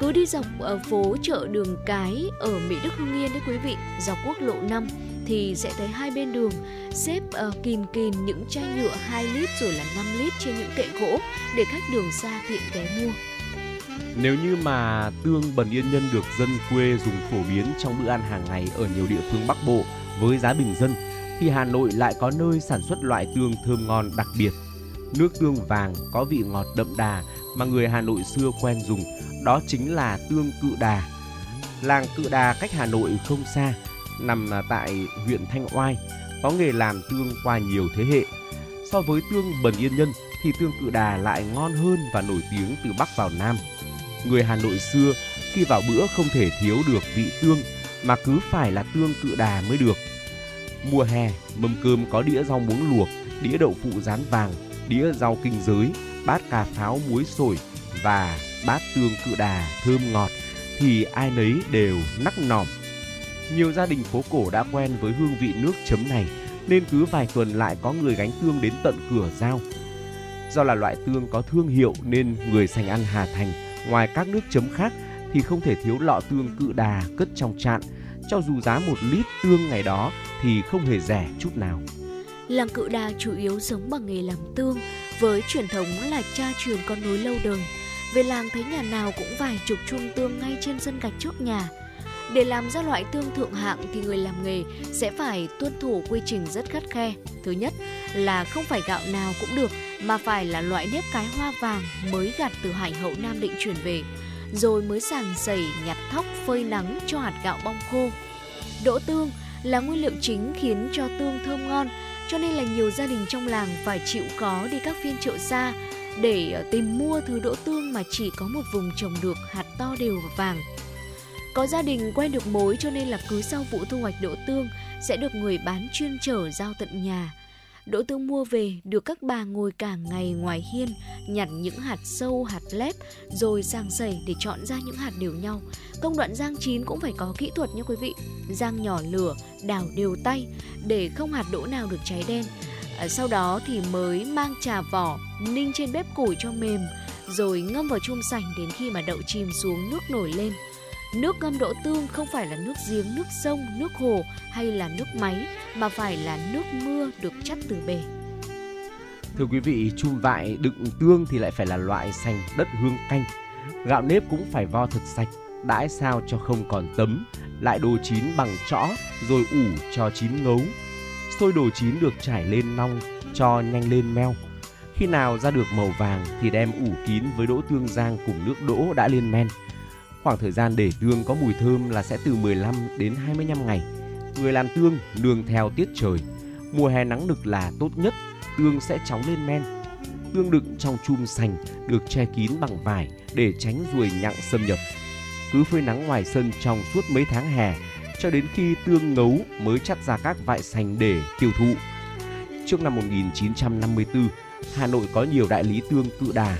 Cứ đi dọc ở phố chợ Đường Cái ở Mỹ Đức, Hưng Yên đấy quý vị, dọc quốc lộ năm thì sẽ thấy hai bên đường xếp uh, kìn kìn những chai nhựa hai lít rồi là năm lít trên những kệ gỗ để khách đường xa tiện ghé mua. Nếu như mà tương bần Yên Nhân được dân quê dùng phổ biến trong bữa ăn hàng ngày ở nhiều địa phương Bắc Bộ với giá bình dân, thì Hà Nội lại có nơi sản xuất loại tương thơm ngon đặc biệt. Nước tương vàng có vị ngọt đậm đà mà người Hà Nội xưa quen dùng, đó chính là tương Cự Đà. Làng Cự Đà cách Hà Nội không xa, nằm tại huyện Thanh Oai, có nghề làm tương qua nhiều thế hệ. So với tương bần Yên Nhân thì tương Cự Đà lại ngon hơn và nổi tiếng từ Bắc vào Nam. Người Hà Nội xưa khi vào bữa không thể thiếu được vị tương, mà cứ phải là tương Cự Đà mới được. Mùa hè, mâm cơm có đĩa rau muống luộc, đĩa đậu phụ rán vàng, đĩa rau kinh giới, bát cà pháo muối sổi và bát tương Cự Đà thơm ngọt thì ai nấy đều nắc nỏm. Nhiều gia đình phố cổ đã quen với hương vị nước chấm này nên cứ vài tuần lại có người gánh tương đến tận cửa giao. Do là loại tương có thương hiệu nên người sành ăn Hà Thành ngoài các nước chấm khác thì không thể thiếu lọ tương Cự Đà cất trong chạn, cho dù giá một lít tương ngày đó thì không hề rẻ chút nào. Làng Cự Đà chủ yếu sống bằng nghề làm tương với truyền thống là cha truyền con nối lâu đời. Về làng thấy nhà nào cũng vài chục chum tương ngay trên sân gạch trước nhà. Để làm ra loại tương thượng hạng thì người làm nghề sẽ phải tuân thủ quy trình rất khắt khe. Thứ nhất là không phải gạo nào cũng được mà phải là loại nếp cái hoa vàng mới gặt từ Hải Hậu Nam Định chuyển về, rồi mới sàng sẩy, nhặt thóc, phơi nắng cho hạt gạo bong khô. Đỗ tương là nguyên liệu chính khiến cho tương thơm ngon, cho nên là nhiều gia đình trong làng phải chịu khó đi các phiên chợ xa để tìm mua thứ đỗ tương mà chỉ có một vùng trồng được, hạt to đều và vàng. Có gia đình quen được mối cho nên là cứ sau vụ thu hoạch đỗ tương sẽ được người bán chuyên chở giao tận nhà. Đỗ tương mua về được các bà ngồi cả ngày ngoài hiên, nhặt những hạt sâu, hạt lép rồi sàng sẩy để chọn ra những hạt đều nhau. Công đoạn rang chín cũng phải có kỹ thuật nha quý vị. Rang nhỏ lửa, đảo đều tay để không hạt đỗ nào được cháy đen. Sau đó thì mới mang trà vỏ, ninh trên bếp củi cho mềm, rồi ngâm vào chum sành đến khi mà đậu chìm xuống, nước nổi lên. Nước ngâm đỗ tương không phải là nước giếng, nước sông, nước hồ hay là nước máy mà phải là nước mưa được chắt từ bể. Thưa quý vị, chum vại đựng tương thì lại phải là loại sành đất hương canh. Gạo nếp cũng phải vo thật sạch, đãi sao cho không còn tấm, lại đồ chín bằng chõ rồi ủ cho chín ngấu. Xôi đồ chín được trải lên nong cho nhanh lên meo. Khi nào ra được màu vàng thì đem ủ kín với đỗ tương rang cùng nước đỗ đã lên men. Khoảng thời gian để tương có mùi thơm là sẽ từ mười lăm đến hai mươi lăm ngày. Người làm tương nương theo tiết trời. Mùa hè nắng nực là tốt nhất, tương sẽ chóng lên men. Tương đựng trong chum sành được che kín bằng vải để tránh ruồi nhặng xâm nhập. Cứ phơi nắng ngoài sân trong suốt mấy tháng hè cho đến khi tương ngấu mới chắt ra các vại sành để tiêu thụ. Trước năm một nghìn chín trăm năm mươi tư, Hà Nội có nhiều đại lý tương Cự Đà.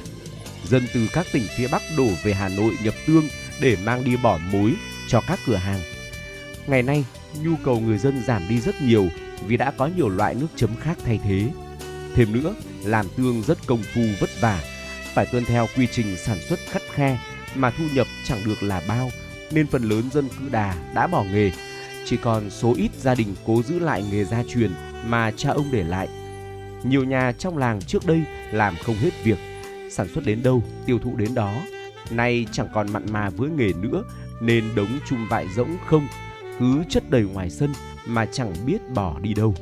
Dân từ các tỉnh phía Bắc đổ về Hà Nội nhập tương để mang đi bỏ mối cho các cửa hàng. Ngày nay, nhu cầu người dân giảm đi rất nhiều vì đã có nhiều loại nước chấm khác thay thế. Thêm nữa, làm tương rất công phu vất vả, phải tuân theo quy trình sản xuất khắt khe mà thu nhập chẳng được là bao, nên phần lớn dân Cự Đà đã bỏ nghề. Chỉ còn số ít gia đình cố giữ lại nghề gia truyền mà cha ông để lại. Nhiều nhà trong làng trước đây làm không hết việc, sản xuất đến đâu, tiêu thụ đến đó. Nay chẳng còn mặn mà với nghề nữa nên đống chum vại rỗng không, cứ chất đầy ngoài sân mà chẳng biết bỏ đi đâu.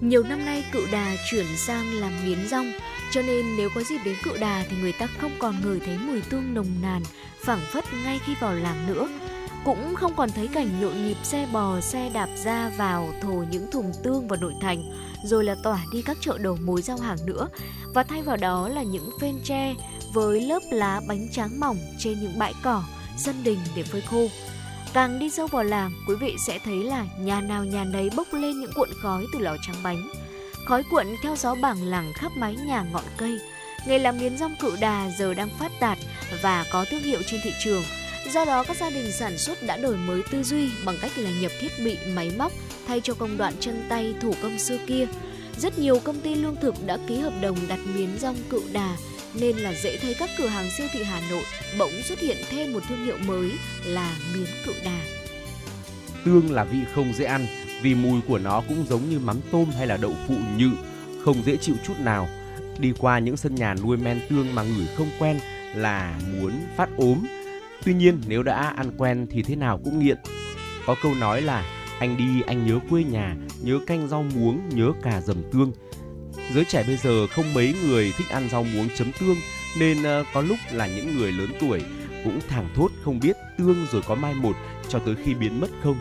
Nhiều năm nay Cự Đà chuyển sang làm miến rong, cho nên nếu có dịp đến Cự Đà thì người ta không còn ngửi thấy mùi tương nồng nàn phảng phất ngay khi vào làng nữa. Cũng không còn thấy cảnh nhộn nhịp xe bò, xe đạp ra vào thồ những thùng tương vào nội thành, rồi là tỏa đi các chợ đầu mối giao hàng nữa. Và thay vào đó là những phên tre với lớp lá bánh tráng mỏng trên những bãi cỏ, sân đình để phơi khô. Càng đi sâu vào làng, quý vị sẽ thấy là nhà nào nhà nấy bốc lên những cuộn khói từ lò tráng bánh. Khói cuộn theo gió bảng làng khắp mái nhà ngọn cây. Nghề làm miến rong Cự Đà giờ đang phát đạt và có thương hiệu trên thị trường. Do đó, các gia đình sản xuất đã đổi mới tư duy bằng cách là nhập thiết bị máy móc thay cho công đoạn chân tay thủ công xưa kia. Rất nhiều công ty lương thực đã ký hợp đồng đặt miến rong Cự Đà, nên là dễ thấy các cửa hàng siêu thị Hà Nội bỗng xuất hiện thêm một thương hiệu mới là miến Cự Đà. Tương là vị không dễ ăn vì mùi của nó cũng giống như mắm tôm hay là đậu phụ nhự, không dễ chịu chút nào. Đi qua những sân nhà nuôi men tương mà ngửi không quen là muốn phát ốm. Tuy nhiên nếu đã ăn quen thì thế nào cũng nghiện. Có câu nói là anh đi anh nhớ quê nhà, nhớ canh rau muống, nhớ cả dầm tương. Giới trẻ bây giờ không mấy người thích ăn rau muống chấm tương, nên có lúc là những người lớn tuổi cũng thảng thốt không biết tương rồi có mai một cho tới khi biến mất không.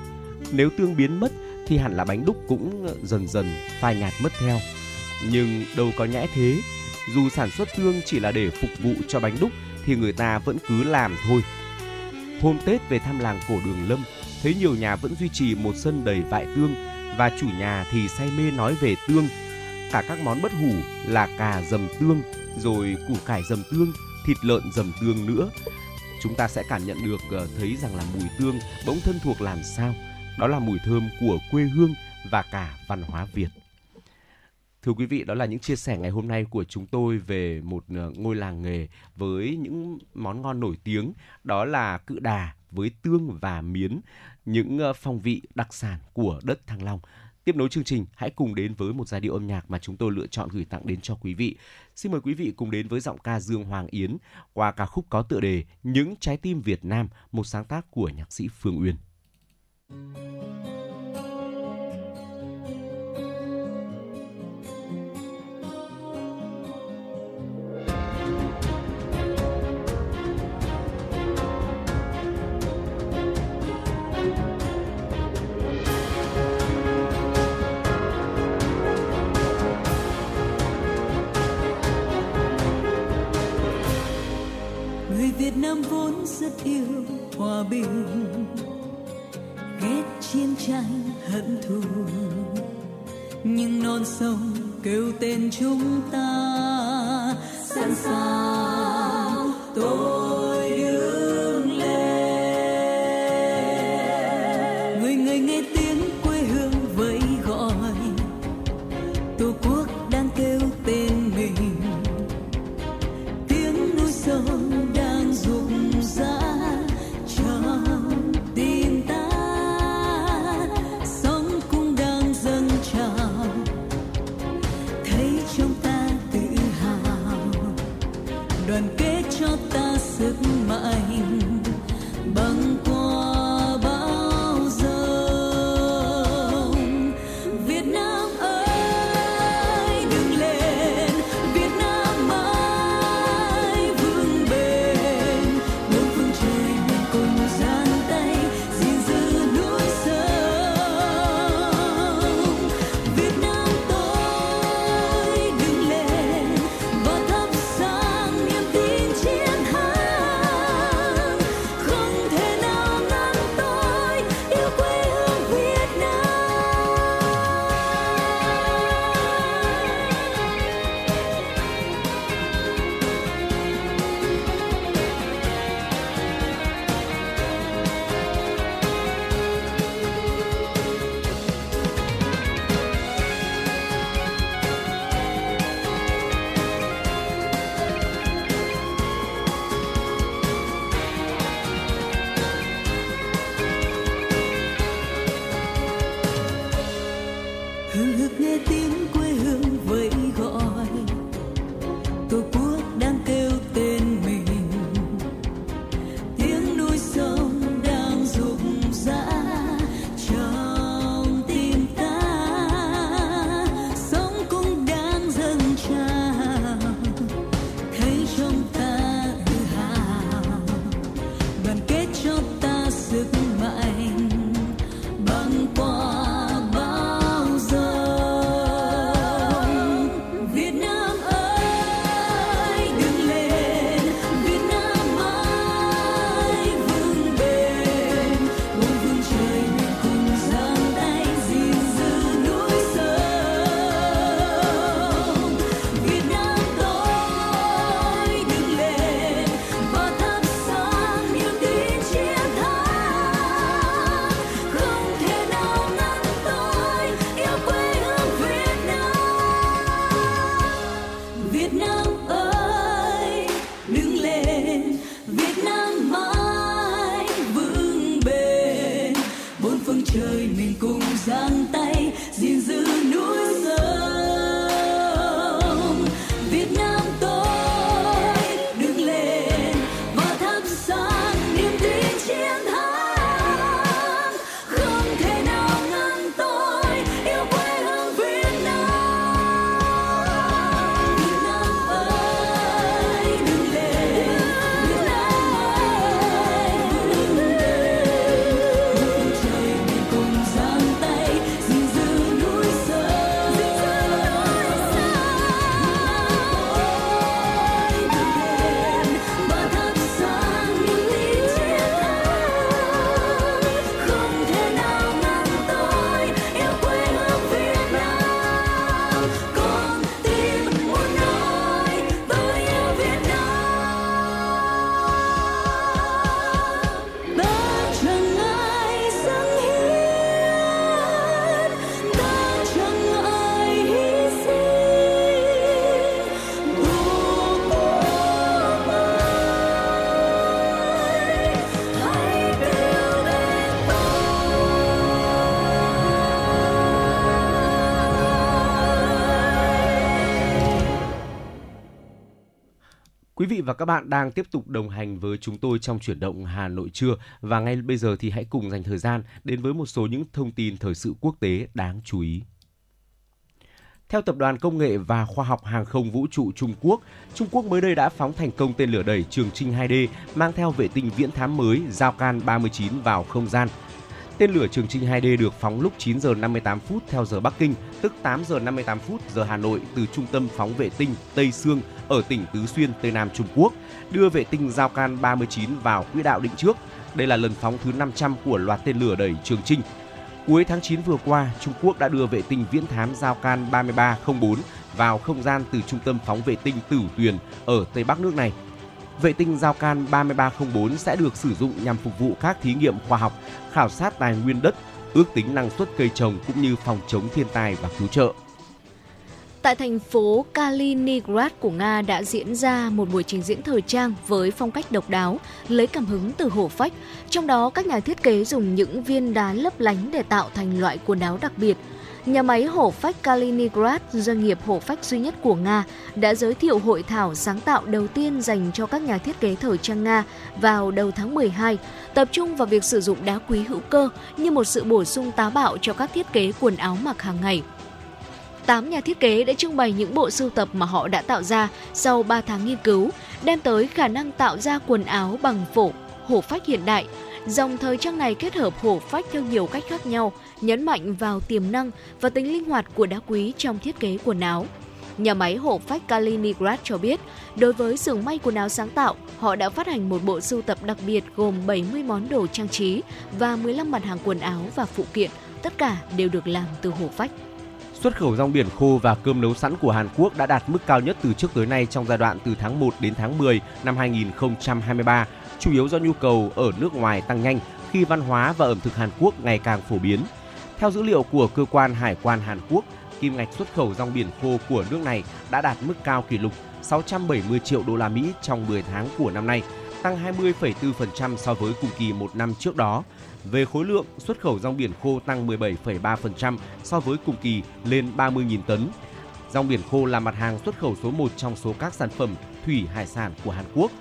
Nếu tương biến mất thì hẳn là bánh đúc cũng dần dần phai nhạt mất theo. Nhưng đâu có nhẽ thế, dù sản xuất tương chỉ là để phục vụ cho bánh đúc thì người ta vẫn cứ làm thôi. Hôm Tết về thăm làng cổ Đường Lâm, thấy nhiều nhà vẫn duy trì một sân đầy vại tương và chủ nhà thì say mê nói về tương. Cả các món bất hủ là cà dầm tương, rồi củ cải dầm tương, thịt lợn dầm tương nữa. Chúng ta sẽ cảm nhận được thấy rằng là mùi tương bỗng thân thuộc làm sao. Đó là mùi thơm của quê hương và cả văn hóa Việt. Thưa quý vị, đó là những chia sẻ ngày hôm nay của chúng tôi về một ngôi làng nghề với những món ngon nổi tiếng, đó là cự đà với tương và miến, những phong vị đặc sản của đất Thăng Long. Tiếp nối chương trình, hãy cùng đến với một giai điệu âm nhạc mà chúng tôi lựa chọn gửi tặng đến cho quý vị. Xin mời quý vị cùng đến với giọng ca Dương Hoàng Yến qua ca khúc có tựa đề Những Trái Tim Việt Nam, một sáng tác của nhạc sĩ Phương Uyên. Việt Nam vốn rất yêu hòa bình, ghét chiến tranh hận thù, nhưng non sông kêu tên chúng ta sẵn sàng tôi đứng lên. Người người nghe tiếng quê hương vẫy gọi, tổ quốc đang kêu tên mình, tiếng núi sông rục rã trong tim ta, sống cũng đang dâng trào, thấy trong ta tự hào, đoàn kết cho ta sức mạnh bằng qua bao giờ. Việt Nam ơi đứng lên, Việt Nam mãi vững bền. Bằng qua bao giờ. Quý vị và các bạn đang tiếp tục đồng hành với chúng tôi trong Chuyển động Hà Nội trưa, và ngay bây giờ thì hãy cùng dành thời gian đến với một số những thông tin thời sự quốc tế đáng chú ý. Theo Tập đoàn Công nghệ và Khoa học Hàng không Vũ trụ Trung Quốc, Trung Quốc mới đây đã phóng thành công tên lửa đẩy Trường Chinh hai D mang theo vệ tinh viễn thám mới Giao Can ba mươi chín vào không gian. Tên lửa Trường Chinh hai D được phóng lúc chín giờ năm mươi tám phút theo giờ Bắc Kinh, tức tám giờ năm mươi tám phút giờ Hà Nội từ trung tâm phóng vệ tinh Tây Sương ở tỉnh Tứ Xuyên, Tây Nam Trung Quốc, đưa vệ tinh Giao Can ba mươi chín vào quỹ đạo định trước. Đây là lần phóng thứ năm trăm của loạt tên lửa đẩy Trường Chinh. Cuối tháng chín vừa qua, Trung Quốc đã đưa vệ tinh viễn thám Giao Can ba ba không bốn vào không gian từ trung tâm phóng vệ tinh Tửu Tuyền ở Tây Bắc nước này. Vệ tinh Giao Can ba ba không bốn sẽ được sử dụng nhằm phục vụ các thí nghiệm khoa học, khảo sát tài nguyên đất, ước tính năng suất cây trồng cũng như phòng chống thiên tai và cứu trợ. Tại thành phố Kaliningrad của Nga đã diễn ra một buổi trình diễn thời trang với phong cách độc đáo, lấy cảm hứng từ hổ phách. Trong đó, các nhà thiết kế dùng những viên đá lấp lánh để tạo thành loại quần áo đặc biệt. Nhà máy hổ phách Kaliningrad, doanh nghiệp hổ phách duy nhất của Nga, đã giới thiệu hội thảo sáng tạo đầu tiên dành cho các nhà thiết kế thời trang Nga vào đầu tháng mười hai, tập trung vào việc sử dụng đá quý hữu cơ như một sự bổ sung táo bạo cho các thiết kế quần áo mặc hàng ngày. tám nhà thiết kế đã trưng bày những bộ sưu tập mà họ đã tạo ra sau ba tháng nghiên cứu, đem tới khả năng tạo ra quần áo bằng phổ, hổ phách hiện đại. Dòng thời trang này kết hợp hổ phách theo nhiều cách khác nhau, nhấn mạnh vào tiềm năng và tính linh hoạt của đá quý trong thiết kế quần áo. Nhà máy hổ phách Kaliningrad cho biết, đối với xưởng may quần áo sáng tạo, họ đã phát hành một bộ sưu tập đặc biệt gồm bảy mươi món đồ trang trí và mười lăm mặt hàng quần áo và phụ kiện, tất cả đều được làm từ hổ phách. Xuất khẩu rong biển khô và cơm nấu sẵn của Hàn Quốc đã đạt mức cao nhất từ trước tới nay trong giai đoạn từ tháng một đến tháng mười năm hai nghìn không trăm hai mươi ba, chủ yếu do nhu cầu ở nước ngoài tăng nhanh khi văn hóa và ẩm thực Hàn Quốc ngày càng phổ biến. Theo dữ liệu của Cơ quan Hải quan Hàn Quốc, kim ngạch xuất khẩu rong biển khô của nước này đã đạt mức cao kỷ lục sáu trăm bảy mươi triệu đô la Mỹ trong mười tháng của năm nay, tăng hai mươi phẩy bốn phần trăm so với cùng kỳ một năm trước đó. Về khối lượng, xuất khẩu rong biển khô tăng mười bảy phẩy ba phần trăm so với cùng kỳ lên ba mươi nghìn tấn. Rong biển khô là mặt hàng xuất khẩu số một trong số các sản phẩm thủy hải sản của Hàn Quốc.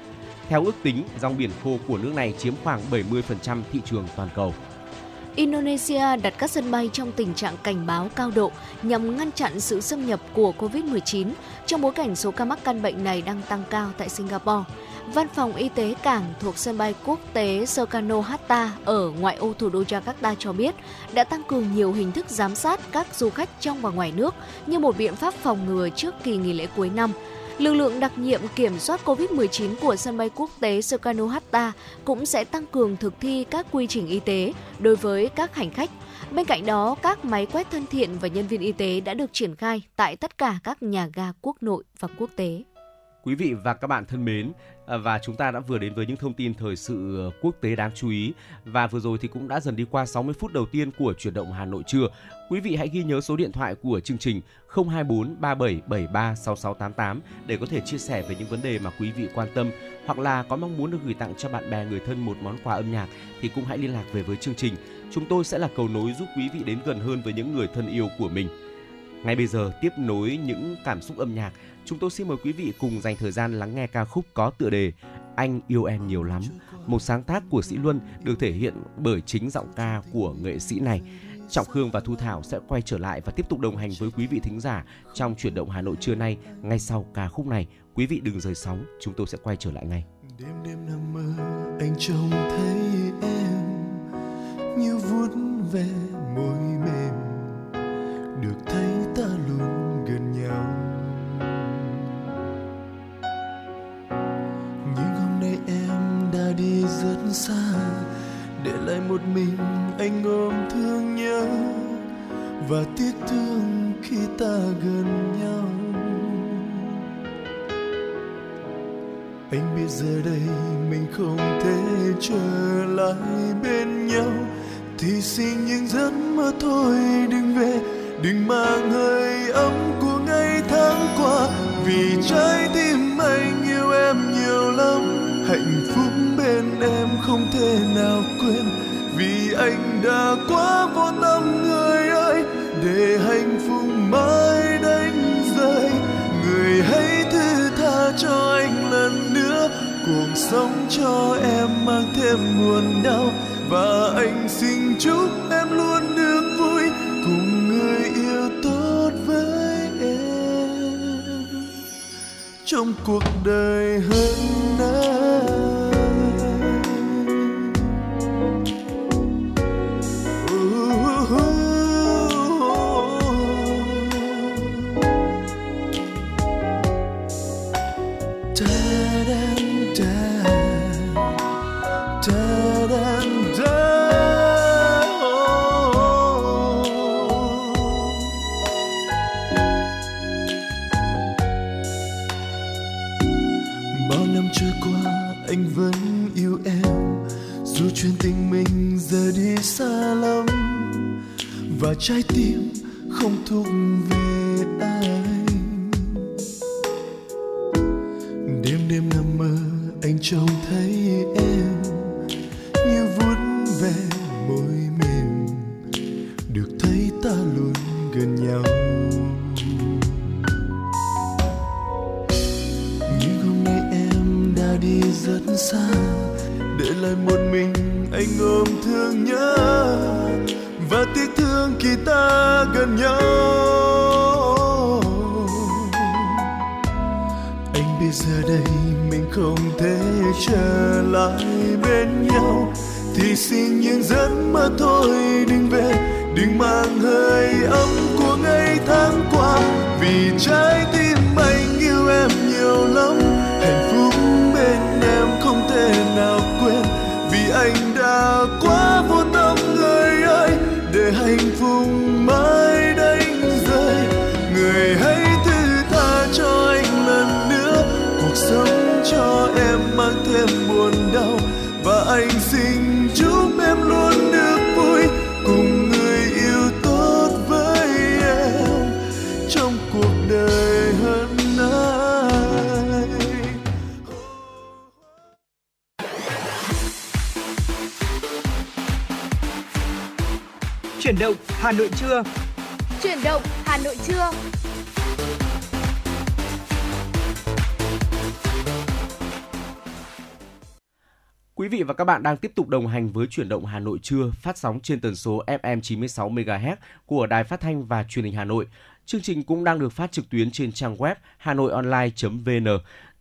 Theo ước tính, rong biển khô của nước này chiếm khoảng bảy mươi phần trăm thị trường toàn cầu. Indonesia đặt các sân bay trong tình trạng cảnh báo cao độ nhằm ngăn chặn sự xâm nhập của cô vít mười chín trong bối cảnh số ca mắc căn bệnh này đang tăng cao tại Singapore. Văn phòng Y tế Cảng thuộc sân bay quốc tế Soekarno Hatta ở ngoại ô thủ đô Jakarta cho biết đã tăng cường nhiều hình thức giám sát các du khách trong và ngoài nước như một biện pháp phòng ngừa trước kỳ nghỉ lễ cuối năm. Lực lượng đặc nhiệm kiểm soát cô vít mười chín của sân bay quốc tế Soekarno Hatta cũng sẽ tăng cường thực thi các quy trình y tế đối với các hành khách. Bên cạnh đó, các máy quét thân thiện và nhân viên y tế đã được triển khai tại tất cả các nhà ga quốc nội và quốc tế. Quý vị và các bạn thân mến, và chúng ta đã vừa đến với những thông tin thời sự quốc tế đáng chú ý, và vừa rồi thì cũng đã dần đi qua sáu mươi phút đầu tiên của Chuyển động Hà Nội trưa. Quý vị hãy ghi nhớ số điện thoại của chương trình không hai bốn ba bảy bảy ba sáu sáu tám tám để có thể chia sẻ về những vấn đề mà quý vị quan tâm, hoặc là có mong muốn được gửi tặng cho bạn bè người thân một món quà âm nhạc thì cũng hãy liên lạc về với chương trình. Chúng tôi sẽ là cầu nối giúp quý vị đến gần hơn với những người thân yêu của mình. Ngay bây giờ, tiếp nối những cảm xúc âm nhạc, chúng tôi xin mời quý vị cùng dành thời gian lắng nghe ca khúc có tựa đề Anh yêu em nhiều lắm, một sáng tác của Sĩ Luân được thể hiện bởi chính giọng ca của nghệ sĩ này. Trọng Khương và Thu Thảo sẽ quay trở lại và tiếp tục đồng hành với quý vị thính giả trong Chuyển động Hà Nội trưa nay. Ngay sau ca khúc này, quý vị đừng rời sóng, chúng tôi sẽ quay trở lại ngay. Đêm đêm nằm mơ, anh trông thấy em như vuốt ve môi mềm, được thấy ta luôn gần nhau. Nhưng hôm nay em đã đi rất xa, để lại một mình anh ôm thương nhớ và tiếc thương khi ta gần nhau. Anh biết giờ đây mình không thể trở lại bên nhau, thì xin những giấc mơ thôi đừng về, đừng mang hơi ấm của ngày tháng qua, vì trái tim anh yêu em nhiều lắm. Hạnh phúc bên em không thể nào quên, vì anh đã quá vô tâm người ơi, để hạnh phúc mãi đánh rơi. Người hãy thứ tha cho anh lần nữa. cho em mang thêm buồn đau, và anh xin chúc em luôn được vui cùng người yêu tốt với em trong cuộc đời hơn nay. Chuyện tình mình giờ đi xa lắm, và trái tim không thuộc về anh. Đêm đêm nằm mơ anh trông thấy em, như vuốt ve môi mềm, được thấy ta luôn gần nhau. Nhưng hôm nay em đã đi rất xa, để lại một mình anh ôm thương nhớ, và tiếc thương khi ta gần nhau. Anh biết giờ đây mình không thể trở lại bên nhau, thì xin những giấc mơ thôi đừng về, đừng mang hơi ấm của ngày tháng qua, vì trái tim anh yêu em nhiều lắm, hạnh phúc bên em không thể nào quên, vì anh quá vô tâm người ơi, để hạnh phúc mãi đánh rơi. Người hãy thứ tha cho anh lần nữa, cuộc sống cho em mang thêm buồn đau, và anh xin chúc em luôn được vui cùng người yêu tốt với em trong cuộc đời hơn nay. Chuyển động Hà Nội trưa. Chuyển động Hà Nội trưa. Quý vị và các bạn đang tiếp tục đồng hành với Chuyển động Hà Nội trưa phát sóng trên tần số ép em chín mươi sáu mê ga héc của Đài Phát thanh và Truyền hình Hà Nội. Chương trình cũng đang được phát trực tuyến trên trang web hanoionline chấm vê en.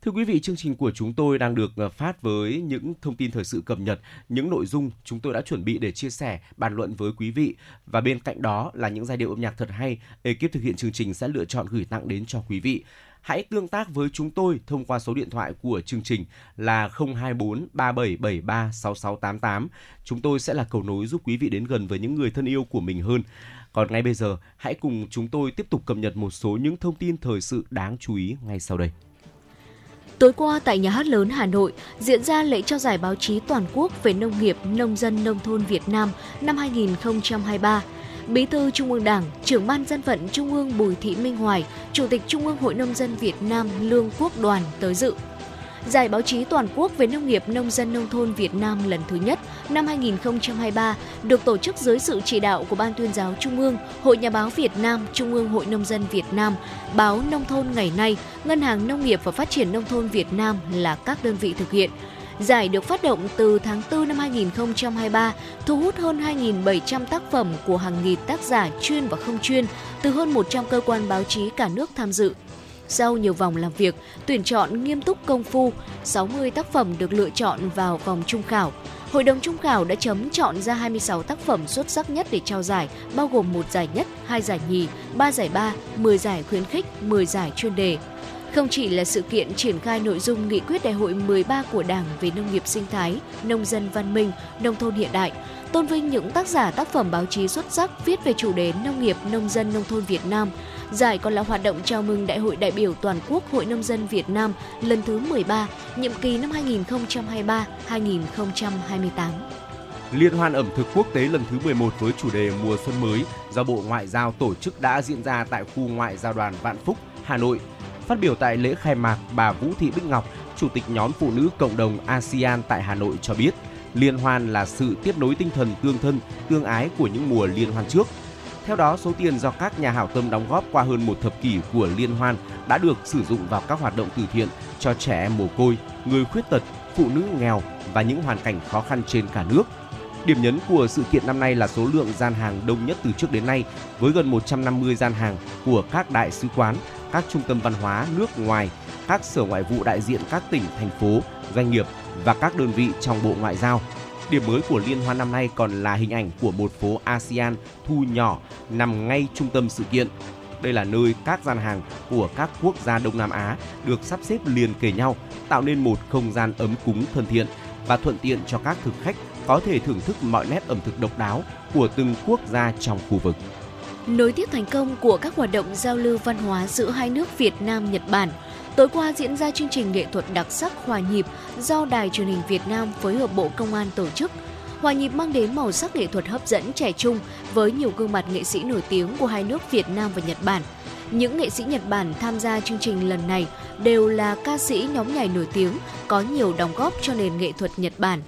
Thưa quý vị, chương trình của chúng tôi đang được phát với những thông tin thời sự cập nhật, những nội dung chúng tôi đã chuẩn bị để chia sẻ, bàn luận với quý vị. Và bên cạnh đó là những giai điệu âm nhạc thật hay, ekip thực hiện chương trình sẽ lựa chọn gửi tặng đến cho quý vị. Hãy tương tác với chúng tôi thông qua số điện thoại của chương trình là không hai bốn ba bảy bảy ba sáu sáu tám tám. Chúng tôi sẽ là cầu nối giúp quý vị đến gần với những người thân yêu của mình hơn. Còn ngay bây giờ, hãy cùng chúng tôi tiếp tục cập nhật một số những thông tin thời sự đáng chú ý ngay sau đây. Tối qua tại Nhà hát lớn Hà Nội diễn ra lễ trao giải báo chí toàn quốc về nông nghiệp, nông dân, nông thôn Việt Nam năm hai không hai ba. Bí thư Trung ương Đảng, trưởng ban dân vận Trung ương Bùi Thị Minh Hoài, Chủ tịch Trung ương Hội Nông dân Việt Nam Lương Quốc Đoàn tới dự. Giải báo chí toàn quốc về nông nghiệp, nông dân, nông thôn Việt Nam lần thứ nhất năm hai không hai ba được tổ chức dưới sự chỉ đạo của Ban Tuyên giáo Trung ương, Hội Nhà báo Việt Nam, Trung ương Hội Nông dân Việt Nam, Báo Nông thôn Ngày nay, Ngân hàng Nông nghiệp và Phát triển Nông thôn Việt Nam là các đơn vị thực hiện. Giải được phát động từ tháng tư năm hai không hai ba, thu hút hơn hai nghìn bảy trăm tác phẩm của hàng nghìn tác giả chuyên và không chuyên từ hơn một trăm cơ quan báo chí cả nước tham dự. Sau nhiều vòng làm việc, tuyển chọn nghiêm túc công phu, sáu mươi tác phẩm được lựa chọn vào vòng chung khảo. Hội đồng chung khảo đã chấm chọn ra hai mươi sáu tác phẩm xuất sắc nhất để trao giải, bao gồm một giải nhất, hai giải nhì, ba giải ba, mười giải khuyến khích, mười giải chuyên đề. Không chỉ là sự kiện triển khai nội dung nghị quyết đại hội mười ba của Đảng về nông nghiệp sinh thái, nông dân văn minh, nông thôn hiện đại, tôn vinh những tác giả tác phẩm báo chí xuất sắc viết về chủ đề nông nghiệp, nông dân, nông thôn Việt Nam. Giải còn là hoạt động chào mừng Đại hội đại biểu toàn quốc Hội Nông dân Việt Nam lần thứ mười ba, nhiệm kỳ năm hai không hai ba đến hai không hai tám. Liên hoan ẩm thực quốc tế lần thứ mười một với chủ đề Mùa xuân mới do Bộ Ngoại giao tổ chức đã diễn ra tại khu ngoại giao đoàn Vạn Phúc, Hà Nội. Phát biểu tại lễ khai mạc, bà Vũ Thị Bích Ngọc, Chủ tịch nhóm Phụ nữ Cộng đồng a sê an tại Hà Nội cho biết, liên hoan là sự tiếp nối tinh thần tương thân, tương ái của những mùa liên hoan trước. Theo đó, số tiền do các nhà hảo tâm đóng góp qua hơn một thập kỷ của liên hoan đã được sử dụng vào các hoạt động từ thiện cho trẻ em mồ côi, người khuyết tật, phụ nữ nghèo và những hoàn cảnh khó khăn trên cả nước. Điểm nhấn của sự kiện năm nay là số lượng gian hàng đông nhất từ trước đến nay, với gần một trăm năm mươi gian hàng của các đại sứ quán, các trung tâm văn hóa nước ngoài, các sở ngoại vụ đại diện các tỉnh, thành phố, doanh nghiệp và các đơn vị trong Bộ Ngoại giao. Điểm mới của liên hoan năm nay còn là hình ảnh của một phố ASEAN thu nhỏ nằm ngay trung tâm sự kiện. Đây là nơi các gian hàng của các quốc gia Đông Nam Á được sắp xếp liền kề nhau, tạo nên một không gian ấm cúng thân thiện và thuận tiện cho các thực khách có thể thưởng thức mọi nét ẩm thực độc đáo của từng quốc gia trong khu vực. Nối tiếp thành công của các hoạt động giao lưu văn hóa giữa hai nước Việt Nam, Nhật Bản, tối qua diễn ra chương trình nghệ thuật đặc sắc Hòa nhịp do Đài Truyền hình Việt Nam phối hợp Bộ Công an tổ chức. Hòa nhịp mang đến màu sắc nghệ thuật hấp dẫn trẻ trung với nhiều gương mặt nghệ sĩ nổi tiếng của hai nước Việt Nam và Nhật Bản. Những nghệ sĩ Nhật Bản tham gia chương trình lần này đều là ca sĩ nhóm nhảy nổi tiếng có nhiều đóng góp cho nền nghệ thuật Nhật Bản.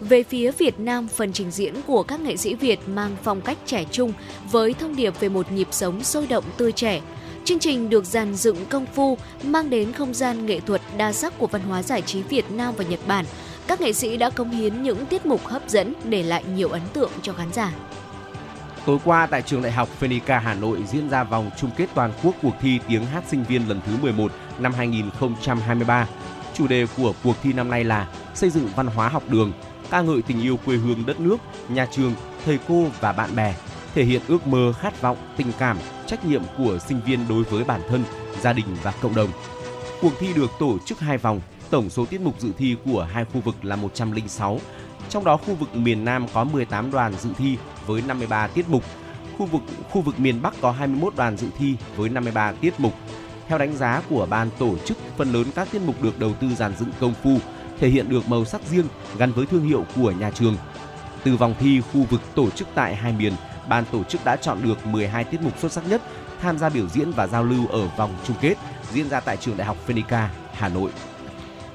Về phía Việt Nam, phần trình diễn của các nghệ sĩ Việt mang phong cách trẻ trung với thông điệp về một nhịp sống sôi động tươi trẻ. Chương trình được dàn dựng công phu, mang đến không gian nghệ thuật đa sắc của văn hóa giải trí Việt Nam và Nhật Bản. Các nghệ sĩ đã cống hiến những tiết mục hấp dẫn, để lại nhiều ấn tượng cho khán giả. Tối qua tại Trường Đại học Phenikaa Hà Nội diễn ra vòng chung kết toàn quốc cuộc thi tiếng hát sinh viên lần thứ mười một năm hai không hai ba. Chủ đề của cuộc thi năm nay là xây dựng văn hóa học đường, ca ngợi tình yêu quê hương đất nước, nhà trường, thầy cô và bạn bè, thể hiện ước mơ, khát vọng, tình cảm, trách nhiệm của sinh viên đối với bản thân, gia đình và cộng đồng. Cuộc thi được tổ chức hai vòng, tổng số tiết mục dự thi của hai khu vực là một trăm lẻ sáu. Trong đó khu vực miền Nam có mười tám đoàn dự thi với năm mươi ba tiết mục. Khu vực khu vực miền Bắc có hai mươi mốt đoàn dự thi với năm mươi ba tiết mục. Theo đánh giá của ban tổ chức, phần lớn các tiết mục được đầu tư dàn dựng công phu, thể hiện được màu sắc riêng gắn với thương hiệu của nhà trường. Từ vòng thi khu vực tổ chức tại hai miền, ban tổ chức đã chọn được mười hai tiết mục xuất sắc nhất tham gia biểu diễn và giao lưu ở vòng chung kết diễn ra tại Trường Đại học Phenikaa, Hà Nội.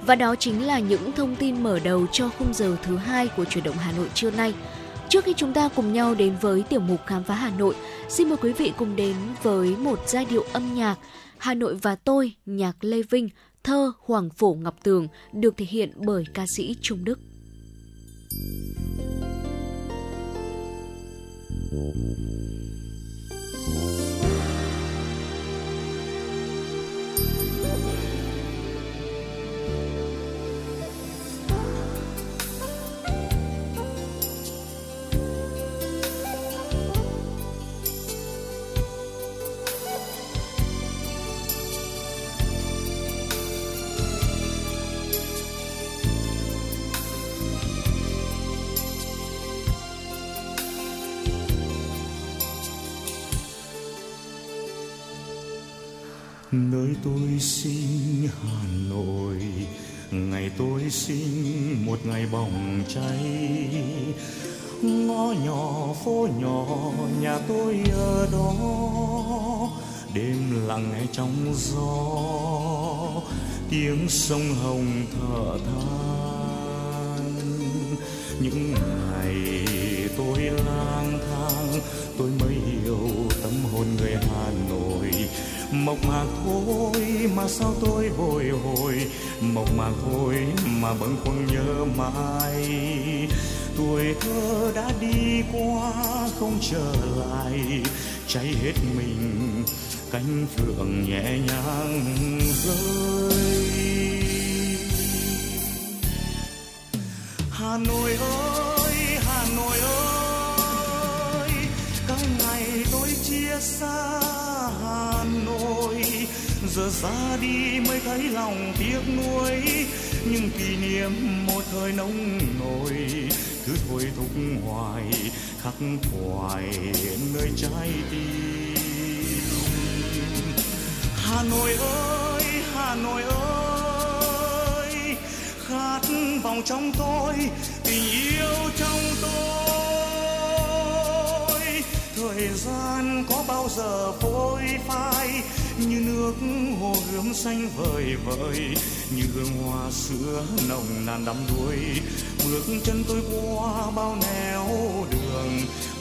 Và đó chính là những thông tin mở đầu cho khung giờ thứ hai của Chuyển động Hà Nội trưa nay. Trước khi chúng ta cùng nhau đến với tiểu mục Khám phá Hà Nội, xin mời quý vị cùng đến với một giai điệu âm nhạc Hà Nội và tôi, nhạc Lê Vinh, thơ Hoàng Phổ Ngọc Tường, được thể hiện bởi ca sĩ Trung Đức. Nơi tôi sinh Hà Nội, ngày tôi sinh một ngày bỏng cháy. Ngõ nhỏ phố nhỏ nhà tôi ở đó, đêm lặng nghe trong gió, tiếng sông Hồng thở than. Những ngày tôi lang thang, tôi mới hiểu tâm hồn người Hà Nội. Mộc mạc thôi mà sao tôi bồi hồi, mộc mạc thôi mà bâng khuâng nhớ mãi. Tuổi thơ đã đi qua không trở lại, cháy hết mình cánh phượng nhẹ nhàng rơi. Hà Nội ơi, Hà Nội ơi, các ngày tôi chia xa Hà Nội, giờ ra đi mới thấy lòng tiếc nuối. Nhưng kỷ niệm một thời nông nổi cứ thôi thúc hoài, khắc khoải nơi trái tim. Hà Nội ơi, Hà Nội ơi, khát vọng trong tôi, tình yêu trong tôi. Thời gian có bao giờ phôi phai, như nước hồ gươm xanh vời vợi, như hương hoa sữa nồng nàn đắm đuối. Bước chân tôi qua bao nẻo đường,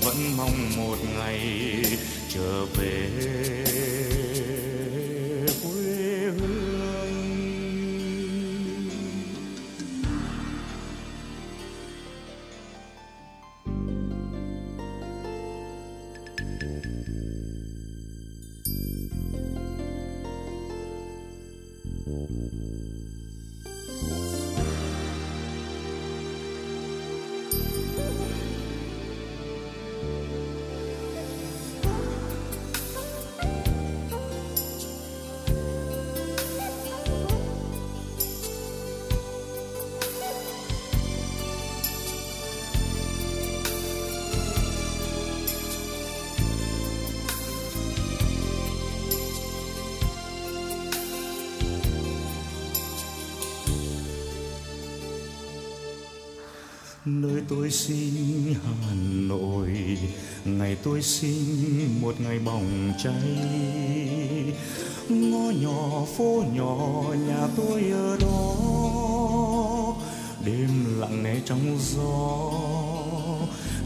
vẫn mong một ngày trở về quê hương. Nơi tôi sinh Hà Nội, ngày tôi sinh một ngày bỏng cháy. Ngõ nhỏ phố nhỏ nhà tôi ở đó, đêm lặng lẽ trong gió,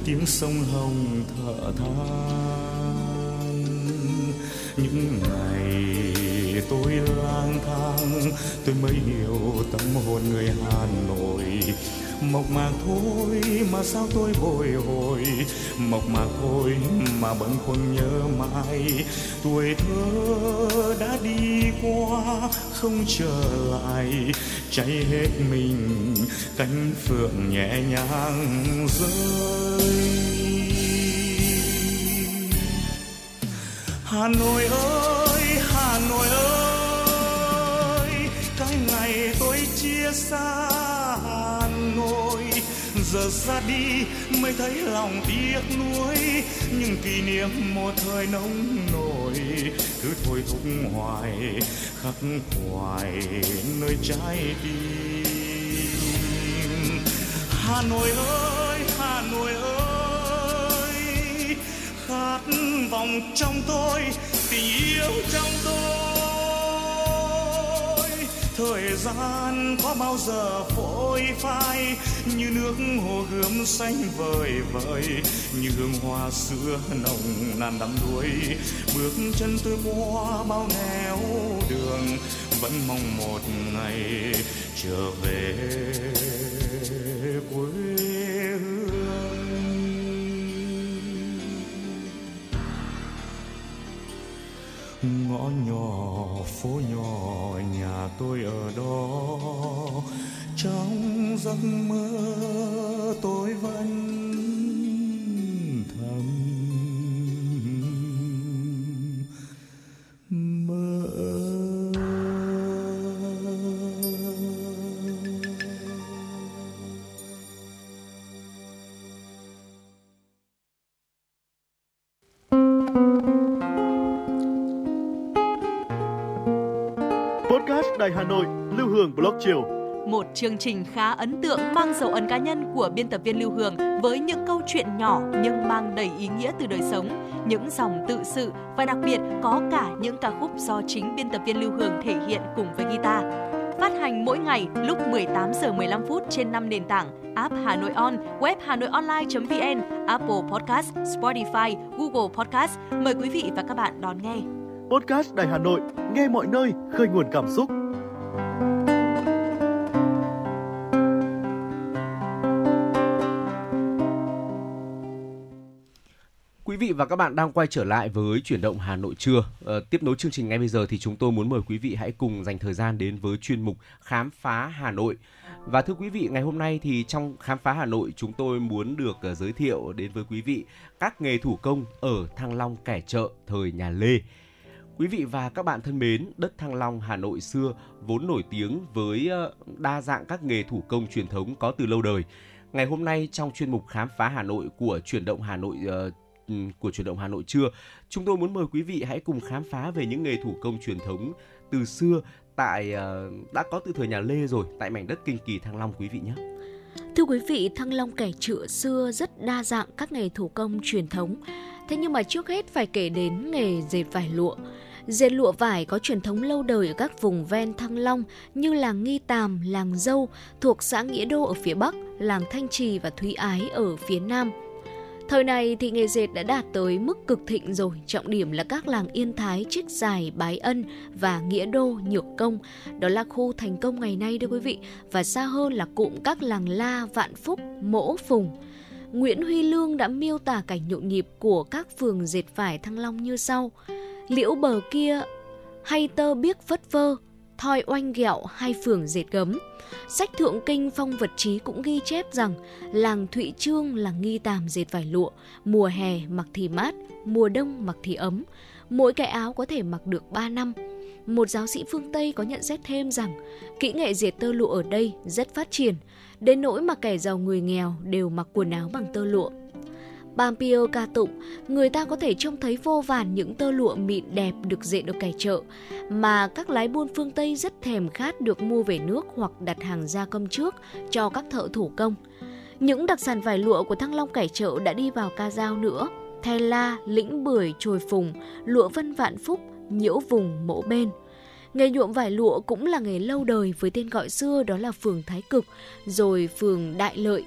tiếng sông Hồng thở than. Những ngày tôi lang thang, tôi mới hiểu tâm hồn người Hà Nội. Mộc mạc thôi mà sao tôi bồi hồi, mộc mạc thôi mà bâng khuâng nhớ mãi. Tuổi thơ đã đi qua không trở lại, cháy hết mình cánh phượng nhẹ nhàng rơi. Hà Nội ơi, Hà Nội ơi, cái ngày tôi chia xa Nội, giờ ra đi mới thấy lòng tiếc nuối. Những kỷ niệm một thời nông nổi cứ thôi thúc hoài, khắc khoải nơi trái tim. Hà Nội ơi, Hà Nội ơi, khát vọng trong tôi, tình yêu trong tôi. Thời gian có bao giờ phôi phai, như nước hồ gươm xanh vời vợi, như hương hoa xưa nồng nàn đắm đuối. Bước chân tôi qua bao nẻo đường, vẫn mong một ngày trở về quê hương. Ngõ nhỏ phố nhỏ nhà tôi ở đó, trong giấc mơ tôi vẫn thầm mơ. Đài Hà Nội, Lưu Hương Blog Chiều. Một chương trình khá ấn tượng mang dấu ấn cá nhân của biên tập viên Lưu Hương, với những câu chuyện nhỏ nhưng mang đầy ý nghĩa từ đời sống, những dòng tự sự và đặc biệt có cả những ca khúc do chính biên tập viên Lưu Hương thể hiện cùng với guitar. Phát hành mỗi ngày lúc mười tám giờ mười lăm phút trên năm nền tảng: App Hà Nội On, web hanoionline chấm vn, Apple Podcast, Spotify, Google Podcast. Mời quý vị và các bạn đón nghe. Podcast Đài Hà Nội, nghe mọi nơi, khơi nguồn cảm xúc. Quý vị và các bạn đang quay trở lại với Chuyển động Hà Nội trưa. Ờ, tiếp nối chương trình ngay bây giờ thì chúng tôi muốn mời quý vị hãy cùng dành thời gian đến với chuyên mục Khám phá Hà Nội. Và thưa quý vị, ngày hôm nay thì trong Khám phá Hà Nội chúng tôi muốn được uh, giới thiệu đến với quý vị các nghề thủ công ở Thăng Long kẻ chợ thời nhà Lê. Quý vị và các bạn thân mến, đất Thăng Long Hà Nội xưa vốn nổi tiếng với uh, đa dạng các nghề thủ công truyền thống có từ lâu đời. Ngày hôm nay trong chuyên mục Khám phá Hà Nội của Chuyển động Hà Nội uh, của Chuyển động Hà Nội trưa, chúng tôi muốn mời quý vị hãy cùng khám phá về những nghề thủ công truyền thống từ xưa tại đã có từ thời nhà Lê rồi tại mảnh đất kinh kỳ Thăng Long quý vị nhé. Thưa quý vị, Thăng Long kẻ chợ xưa rất đa dạng các nghề thủ công truyền thống. Thế nhưng mà trước hết phải kể đến nghề dệt vải lụa. Dệt lụa vải có truyền thống lâu đời ở các vùng ven Thăng Long như làng Nghi Tàm, làng Dâu thuộc xã Nghĩa Đô ở phía Bắc, làng Thanh Trì và Thúy Ái ở phía Nam. Thời này thì nghề dệt đã đạt tới mức cực thịnh rồi, trọng điểm là các làng Yên Thái, Trích Giải, Bái Ân và Nghĩa Đô, Nhược Công. Đó là khu thành công ngày nay đó quý vị, và xa hơn là cụm các làng La, Vạn Phúc, Mỗ, Phùng. Nguyễn Huy Lương đã miêu tả cảnh nhộn nhịp của các phường dệt vải Thăng Long như sau: liễu bờ kia hay tơ biếc phất phơ, Thoi Oanh Ghẹo hay phường Dệt Gấm. Sách Thượng Kinh Phong Vật Chí cũng ghi chép rằng làng Thụy Chương là nghi tàm dệt vải lụa, mùa hè mặc thì mát, mùa đông mặc thì ấm, mỗi cái áo có thể mặc được ba năm. Một giáo sĩ phương Tây có nhận xét thêm rằng kỹ nghệ dệt tơ lụa ở đây rất phát triển, đến nỗi mà kẻ giàu người nghèo đều mặc quần áo bằng tơ lụa. Bampio ca tụng, người ta có thể trông thấy vô vàn những tơ lụa mịn đẹp được dệt ở cải chợ, mà các lái buôn phương Tây rất thèm khát được mua về nước hoặc đặt hàng gia công trước cho các thợ thủ công. Những đặc sản vải lụa của Thăng Long cải chợ đã đi vào Ca Dao nữa, Thè La, Lĩnh Bưởi, Chồi Phùng, lụa Vân Vạn Phúc, Nhiễu Vùng, Mỗ Bên. Nghề nhuộm vải lụa cũng là nghề lâu đời với tên gọi xưa đó là phường Thái Cực, rồi phường Đại Lợi.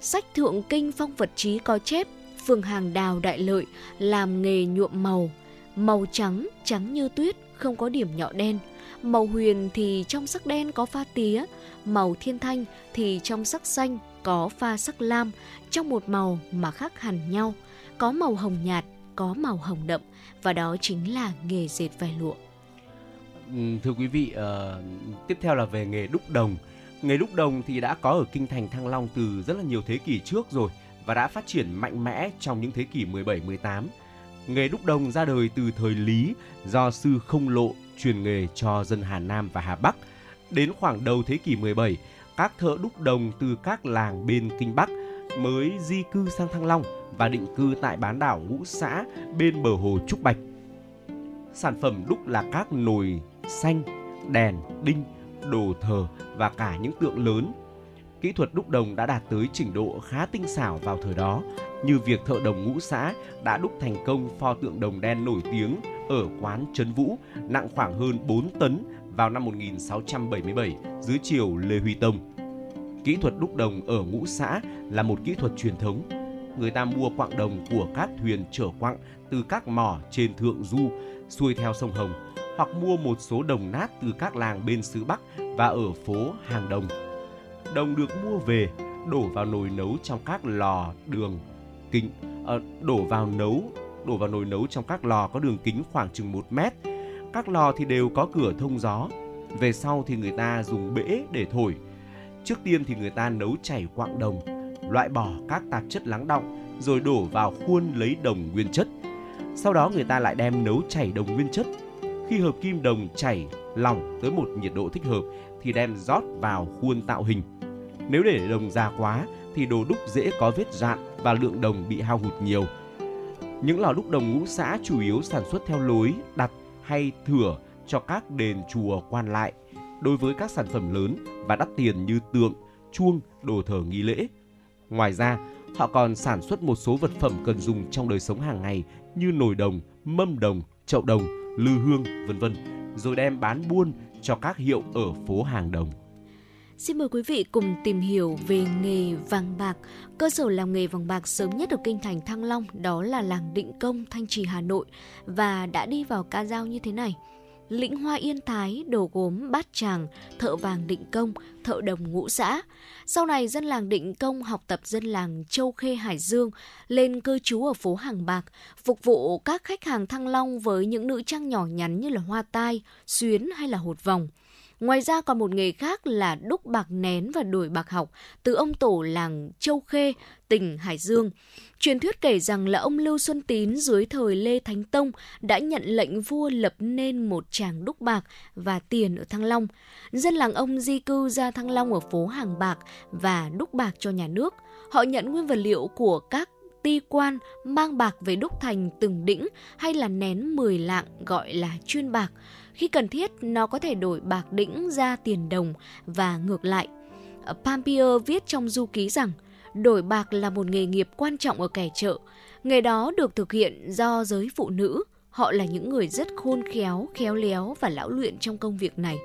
Sách Thượng Kinh Phong Vật Chí có chép phường Hàng Đào, Đại Lợi làm nghề nhuộm màu, màu trắng, trắng như tuyết, không có điểm nhỏ đen. Màu huyền thì trong sắc đen có pha tía, màu thiên thanh thì trong sắc xanh có pha sắc lam, trong một màu mà khác hẳn nhau, có màu hồng nhạt, có màu hồng đậm, và đó chính là nghề dệt vải lụa. Thưa quý vị, à, tiếp theo là về nghề đúc đồng. Nghề đúc đồng thì đã có ở kinh thành Thăng Long từ rất là nhiều thế kỷ trước rồi và đã phát triển mạnh mẽ trong những thế kỷ mười bảy mười tám. Nghề đúc đồng ra đời từ thời Lý do sư Không Lộ truyền nghề cho dân Hà Nam và Hà Bắc. Đến khoảng đầu thế kỷ mười bảy, các thợ đúc đồng từ các làng bên Kinh Bắc mới di cư sang Thăng Long và định cư tại bán đảo Ngũ Xã bên bờ hồ Trúc Bạch. Sản phẩm đúc là các nồi xanh, đèn, đinh, đồ thờ và cả những tượng lớn. Kỹ thuật đúc đồng đã đạt tới trình độ khá tinh xảo vào thời đó, như việc thợ đồng Ngũ Xã đã đúc thành công pho tượng đồng đen nổi tiếng ở quán Trấn Vũ nặng khoảng hơn bốn tấn vào năm một nghìn sáu trăm bảy mươi bảy dưới triều Lê Huy Tông. Kỹ thuật đúc đồng ở Ngũ Xã là một kỹ thuật truyền thống. Người ta mua quặng đồng của các thuyền chở quặng từ các mỏ trên thượng du xuôi theo sông Hồng, hoặc mua một số đồng nát từ các làng bên xứ Bắc và ở phố Hàng Đồng. Đồng được mua về đổ vào nồi nấu trong các lò đường kính à, đổ vào nấu đổ vào nồi nấu trong các lò có đường kính khoảng chừng một mét. Các lò thì đều có cửa thông gió. Về sau thì người ta dùng bể để thổi. Trước tiên thì người ta nấu chảy quặng đồng, loại bỏ các tạp chất lắng đọng rồi đổ vào khuôn lấy đồng nguyên chất. Sau đó người ta lại đem nấu chảy đồng nguyên chất. Khi hợp kim đồng chảy lỏng tới một nhiệt độ thích hợp thì đem rót vào khuôn tạo hình. Nếu để đồng già quá thì đồ đúc dễ có vết rạn và lượng đồng bị hao hụt nhiều. Những lò đúc đồng Ngũ Xã chủ yếu sản xuất theo lối đặt hay thửa cho các đền chùa quan lại. Đối với các sản phẩm lớn và đắt tiền như tượng, chuông, đồ thờ nghi lễ. Ngoài ra, họ còn sản xuất một số vật phẩm cần dùng trong đời sống hàng ngày như nồi đồng, mâm đồng, chậu đồng, lư hương, vân vân, rồi đem bán buôn cho các hiệu ở phố Hàng Đồng. Xin mời quý vị cùng tìm hiểu về nghề vàng bạc. Cơ sở làm nghề vàng bạc sớm nhất ở kinh thành Thăng Long đó là làng Định Công, Thanh Trì, Hà Nội và đã đi vào Ca Dao như thế này. Lĩnh Hoa Yên Thái đồ gốm Bát Tràng, thợ vàng Định Công, thợ đồng Ngũ Xã. Sau này dân làng Định Công học tập dân làng Châu Khê, Hải Dương, lên cư trú ở phố Hàng Bạc, phục vụ các khách hàng Thăng Long với những nữ trang nhỏ nhắn như là hoa tai, xuyến hay là hột vòng. Ngoài ra còn một nghề khác là đúc bạc nén và đổi bạc học từ ông tổ làng Châu Khê, tỉnh Hải Dương. Truyền thuyết kể rằng là ông Lưu Xuân Tín dưới thời Lê Thánh Tông đã nhận lệnh vua lập nên một tràng đúc bạc và tiền ở Thăng Long. Dân làng ông di cư ra Thăng Long ở phố Hàng Bạc và đúc bạc cho nhà nước. Họ nhận nguyên vật liệu của các ti quan, mang bạc về đúc thành từng đĩnh hay là nén mười lạng gọi là chuyên bạc. Khi cần thiết, nó có thể đổi bạc đĩnh ra tiền đồng và ngược lại. Pampier viết trong du ký rằng, đổi bạc là một nghề nghiệp quan trọng ở cải chợ. Nghề đó được thực hiện do giới phụ nữ. Họ là những người rất khôn khéo, khéo léo và lão luyện trong công việc này.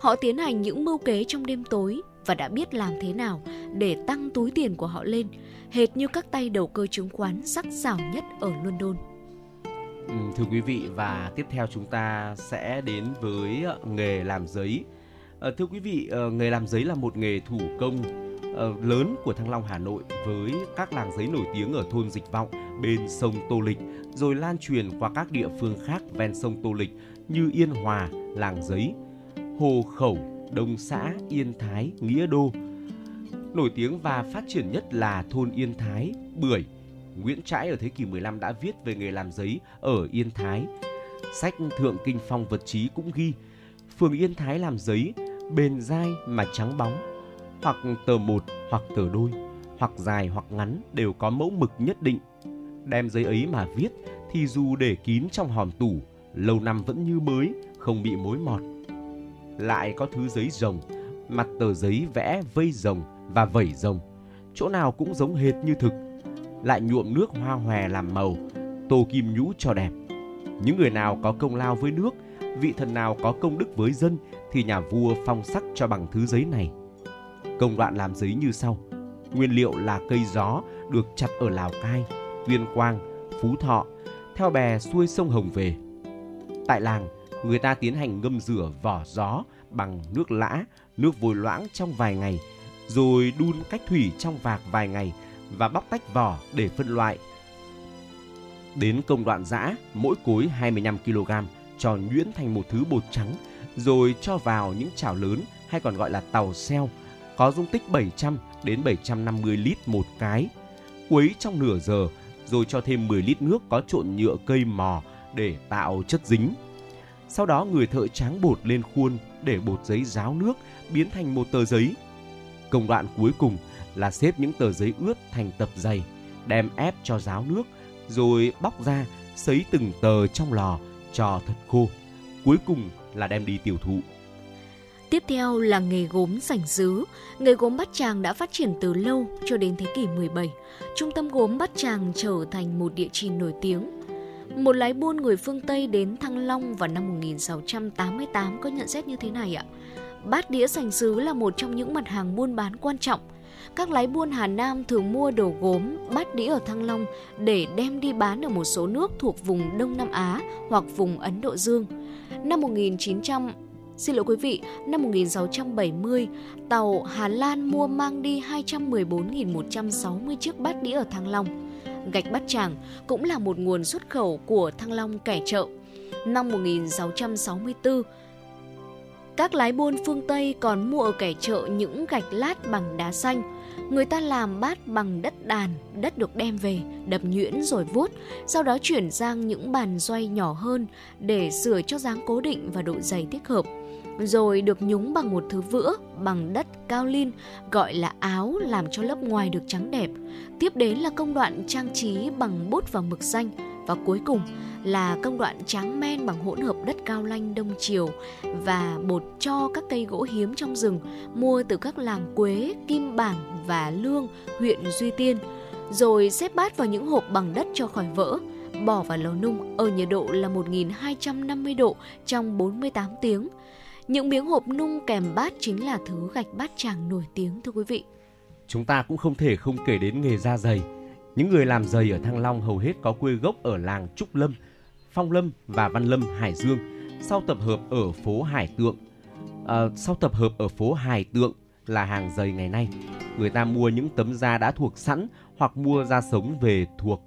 Họ tiến hành những mưu kế trong đêm tối và đã biết làm thế nào để tăng túi tiền của họ lên, hệt như các tay đầu cơ chứng khoán sắc sảo nhất ở London. Thưa quý vị, và tiếp theo chúng ta sẽ đến với nghề làm giấy. Thưa quý vị, nghề làm giấy là một nghề thủ công lớn của Thăng Long, Hà Nội với các làng giấy nổi tiếng ở thôn Dịch Vọng bên sông Tô Lịch, rồi lan truyền qua các địa phương khác ven sông Tô Lịch như Yên Hòa, làng giấy. Hồ Khẩu, Đông Xã, Yên Thái, Nghĩa Đô. Nổi tiếng và phát triển nhất là thôn Yên Thái, Bưởi. Nguyễn Trãi ở thế kỷ mười lăm đã viết về nghề làm giấy ở Yên Thái. Sách Thượng Kinh Phong Vật Chí cũng ghi phường Yên Thái làm giấy bền dai mà trắng bóng, hoặc tờ một hoặc tờ đôi, hoặc dài hoặc ngắn đều có mẫu mực nhất định. Đem giấy ấy mà viết thì dù để kín trong hòm tủ, lâu năm vẫn như mới, không bị mối mọt. Lại có thứ giấy rồng, mặt tờ giấy vẽ vây rồng và vẩy rồng, chỗ nào cũng giống hệt như thực. Lại nhuộm nước hoa hòe làm màu, tô kim nhũ cho đẹp. Những người nào có công lao với nước, vị thần nào có công đức với dân thì nhà vua phong sắc cho bằng thứ giấy này. Công đoạn làm giấy như sau. Nguyên liệu là cây gió được chặt ở Lào Cai, Tuyên Quang, Phú Thọ, theo bè xuôi sông Hồng về. Tại làng, người ta tiến hành ngâm rửa vỏ gió bằng nước lã, nước vôi loãng trong vài ngày, rồi đun cách thủy trong vạc vài ngày và bóc tách vỏ để phân loại. Đến công đoạn giã, mỗi cối hai mươi lăm ki lô gam cho nhuyễn thành một thứ bột trắng, rồi cho vào những chảo lớn hay còn gọi là tàu xeo, có dung tích bảy trăm đến bảy trăm năm mươi lít một cái. Quấy trong nửa giờ, rồi cho thêm mười lít nước có trộn nhựa cây mò để tạo chất dính. Sau đó người thợ tráng bột lên khuôn để bột giấy ráo nước biến thành một tờ giấy. Công đoạn cuối cùng là xếp những tờ giấy ướt thành tập dày, đem ép cho ráo nước, rồi bóc ra, sấy từng tờ trong lò cho thật khô. Cuối cùng là đem đi tiêu thụ. Tiếp theo là nghề gốm Sảnh Dứ. Nghề gốm Bát Tràng đã phát triển từ lâu cho đến thế kỷ mười bảy. Trung tâm gốm Bát Tràng trở thành một địa chỉ nổi tiếng. Một lái buôn người phương Tây đến Thăng Long vào năm một nghìn sáu trăm tám mươi tám có nhận xét như thế này ạ. Bát đĩa Sảnh Dứ là một trong những mặt hàng buôn bán quan trọng. Các lái buôn Hà Nam thường mua đồ gốm, bát đĩa ở Thăng Long để đem đi bán ở một số nước thuộc vùng Đông Nam Á hoặc vùng Ấn Độ Dương. Năm một nghìn chín trăm Xin lỗi quý vị, năm một nghìn sáu trăm bảy mươi, tàu Hà Lan mua mang đi hai trăm mười bốn nghìn một trăm sáu mươi chiếc bát đĩa ở Thăng Long. Gạch Bát Tràng cũng là một nguồn xuất khẩu của Thăng Long kẻ chợ. Năm một nghìn sáu trăm sáu mươi tư, các lái buôn phương Tây còn mua ở kẻ chợ những gạch lát bằng đá xanh. Người ta làm bát bằng đất đàn, đất được đem về, đập nhuyễn rồi vuốt, sau đó chuyển sang những bàn xoay nhỏ hơn để sửa cho dáng cố định và độ dày thích hợp. Rồi được nhúng bằng một thứ vữa, bằng đất cao lin, gọi là áo, làm cho lớp ngoài được trắng đẹp. Tiếp đến là công đoạn trang trí bằng bút và mực xanh. Và cuối cùng là công đoạn tráng men bằng hỗn hợp đất cao lanh Đông Triều và bột cho các cây gỗ hiếm trong rừng mua từ các làng Quế, Kim Bảng và Lương, huyện Duy Tiên. Rồi xếp bát vào những hộp bằng đất cho khỏi vỡ, bỏ vào lò nung ở nhiệt độ là một nghìn hai trăm năm mươi độ trong bốn mươi tám tiếng. Những miếng hộp nung kèm bát chính là thứ gạch Bát Tràng nổi tiếng thưa quý vị. Chúng ta cũng không thể không kể đến nghề da giày. Những người làm giày ở Thăng Long hầu hết có quê gốc ở làng Trúc Lâm, Phong Lâm và Văn Lâm, Hải Dương, sau tập hợp ở phố Hải Tượng. À, sau tập hợp ở phố Hải Tượng là hàng giày ngày nay. Người ta mua những tấm da đã thuộc sẵn hoặc mua da sống về thuộc.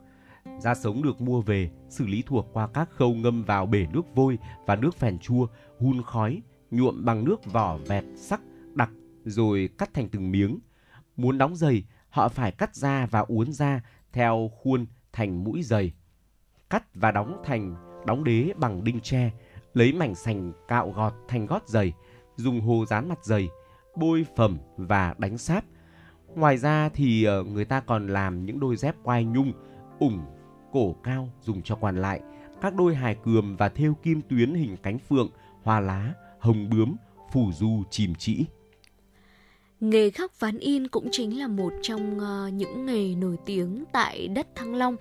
Da sống được mua về, xử lý thuộc qua các khâu ngâm vào bể nước vôi và nước phèn chua, hun khói, nhuộm bằng nước vỏ vẹt sắc đặc rồi cắt thành từng miếng. Muốn đóng giày, họ phải cắt da và uốn da theo khuôn thành mũi giày, cắt và đóng thành đóng đế bằng đinh tre, lấy mảnh sành cạo gọt thành gót giày, dùng hồ dán mặt giày, bôi phẩm và đánh sáp. Ngoài ra thì người ta còn làm những đôi dép quai nhung, ủng, cổ cao dùng cho quan lại, các đôi hài cườm và thêu kim tuyến hình cánh phượng, hoa lá, hồng bướm, phù du, chìm chỉ. Nghề khắc ván in cũng chính là một trong uh, những nghề nổi tiếng tại đất Thăng Long.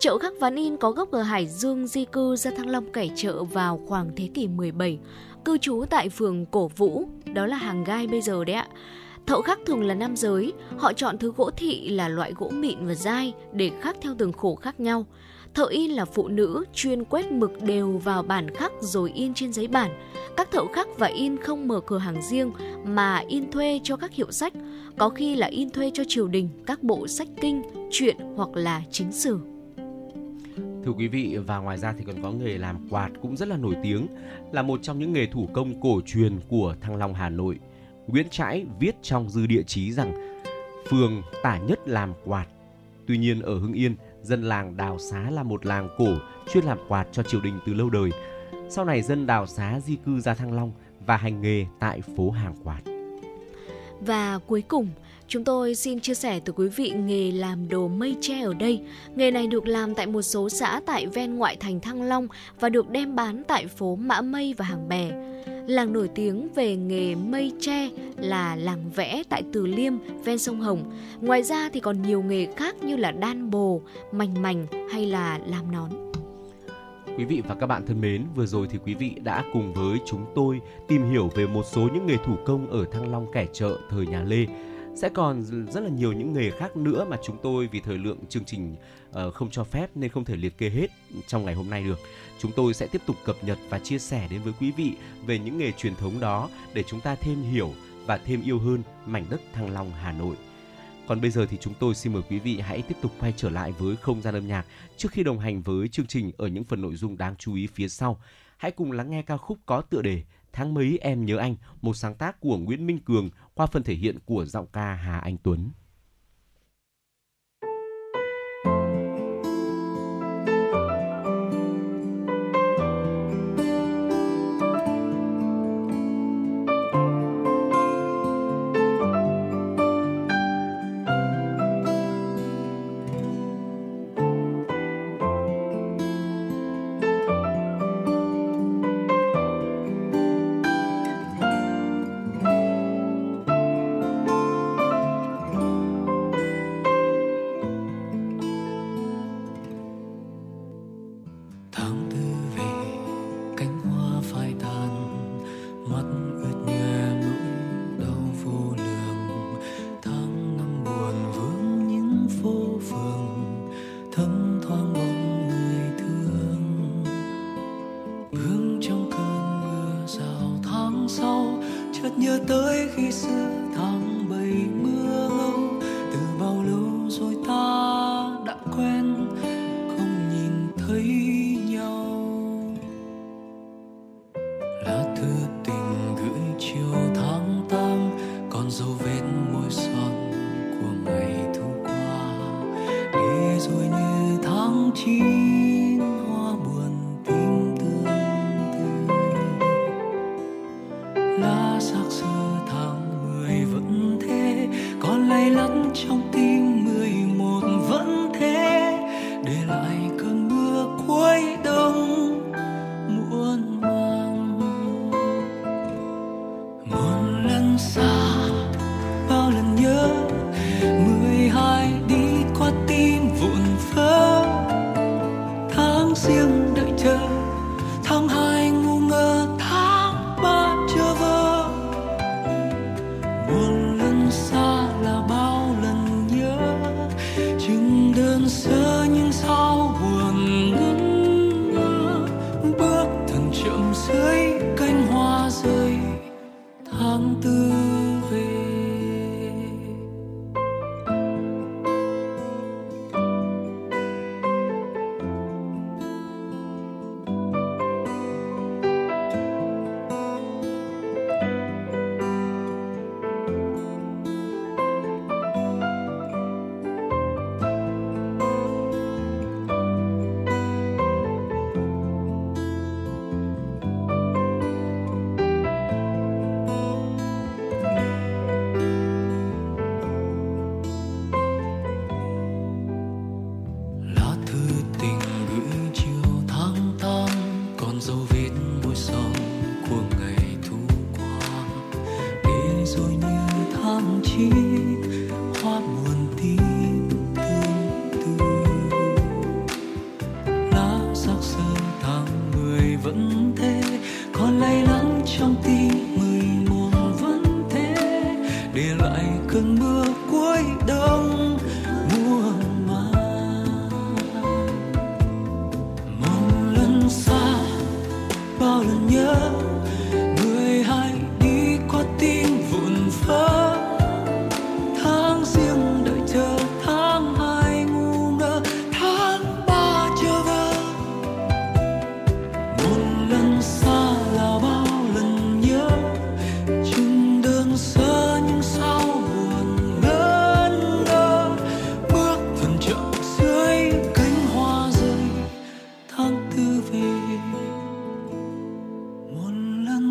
Chợ khắc ván in có gốc ở Hải Dương, di cư ra Thăng Long cải chợ vào khoảng thế kỷ mười bảy, cư trú tại phường Cổ Vũ, đó là Hàng Gai bây giờ đấy ạ. Thợ khắc thường là nam giới, họ chọn thứ gỗ thị là loại gỗ mịn và dai để khắc theo từng khổ khác nhau. Thợ in là phụ nữ, chuyên quét mực đều vào bản khắc rồi in trên giấy bản. Các thợ khắc và in không mở cửa hàng riêng mà in thuê cho các hiệu sách, có khi là in thuê cho triều đình, các bộ sách kinh, truyện hoặc là chính sử. Thưa quý vị, và ngoài ra thì còn có nghề làm quạt cũng rất là nổi tiếng, là một trong những nghề thủ công cổ truyền của Thăng Long Hà Nội. Nguyễn Trãi viết trong dư địa chí rằng phường Tả Nhất làm quạt. Tuy nhiên ở Hưng Yên, dân làng Đào Xá là một làng cổ chuyên làm quạt cho triều đình từ lâu đời. Sau này dân Đào Xá di cư ra Thăng Long và hành nghề tại phố hàng quạt. Và cuối cùng, chúng tôi xin chia sẻ tới quý vị nghề làm đồ mây tre ở đây. Nghề này được làm tại một số xã tại ven ngoại thành Thăng Long và được đem bán tại phố Mã Mây và Hàng Bè. Làng nổi tiếng về nghề mây tre là làng vẽ tại Từ Liêm, ven sông Hồng. Ngoài ra thì còn nhiều nghề khác như là đan bồ, mành mành hay là làm nón. Quý vị và các bạn thân mến, vừa rồi thì quý vị đã cùng với chúng tôi tìm hiểu về một số những nghề thủ công ở Thăng Long kẻ chợ thời nhà Lê. Sẽ còn rất là nhiều những nghề khác nữa mà chúng tôi vì thời lượng chương trình không cho phép nên không thể liệt kê hết trong ngày hôm nay được. Chúng tôi sẽ tiếp tục cập nhật và chia sẻ đến với quý vị về những nghề truyền thống đó để chúng ta thêm hiểu và thêm yêu hơn mảnh đất Thăng Long Hà Nội. Còn bây giờ thì chúng tôi xin mời quý vị hãy tiếp tục quay trở lại với không gian âm nhạc trước khi đồng hành với chương trình ở những phần nội dung đáng chú ý phía sau. Hãy cùng lắng nghe ca khúc có tựa đề Tháng Mấy Em Nhớ Anh, một sáng tác của Nguyễn Minh Cường qua phần thể hiện của giọng ca Hà Anh Tuấn. Tháng riêng đợi chờ tháng hai ngu ngơ, tháng ba chờ vơ.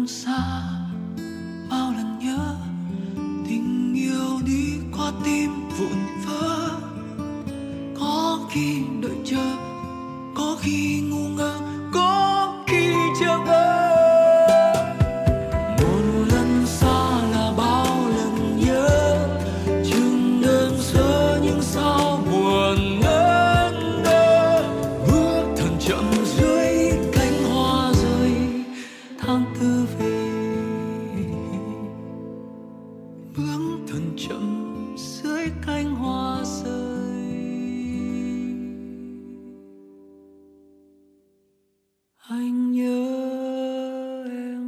xa bao lần nhớ, tình yêu đi qua tim vụn vỡ. Có khi đợi chờ, có khi ngu ngơ, có khi chờ vơ. Một lần xa là bao lần nhớ, chừng đơn sơ những sao buồn ngẩn ngơ. Bước thần chậm dưới cánh hoa rơi tháng tư về. Bước thần chậm dưới cánh hoa rơi. Anh nhớ em.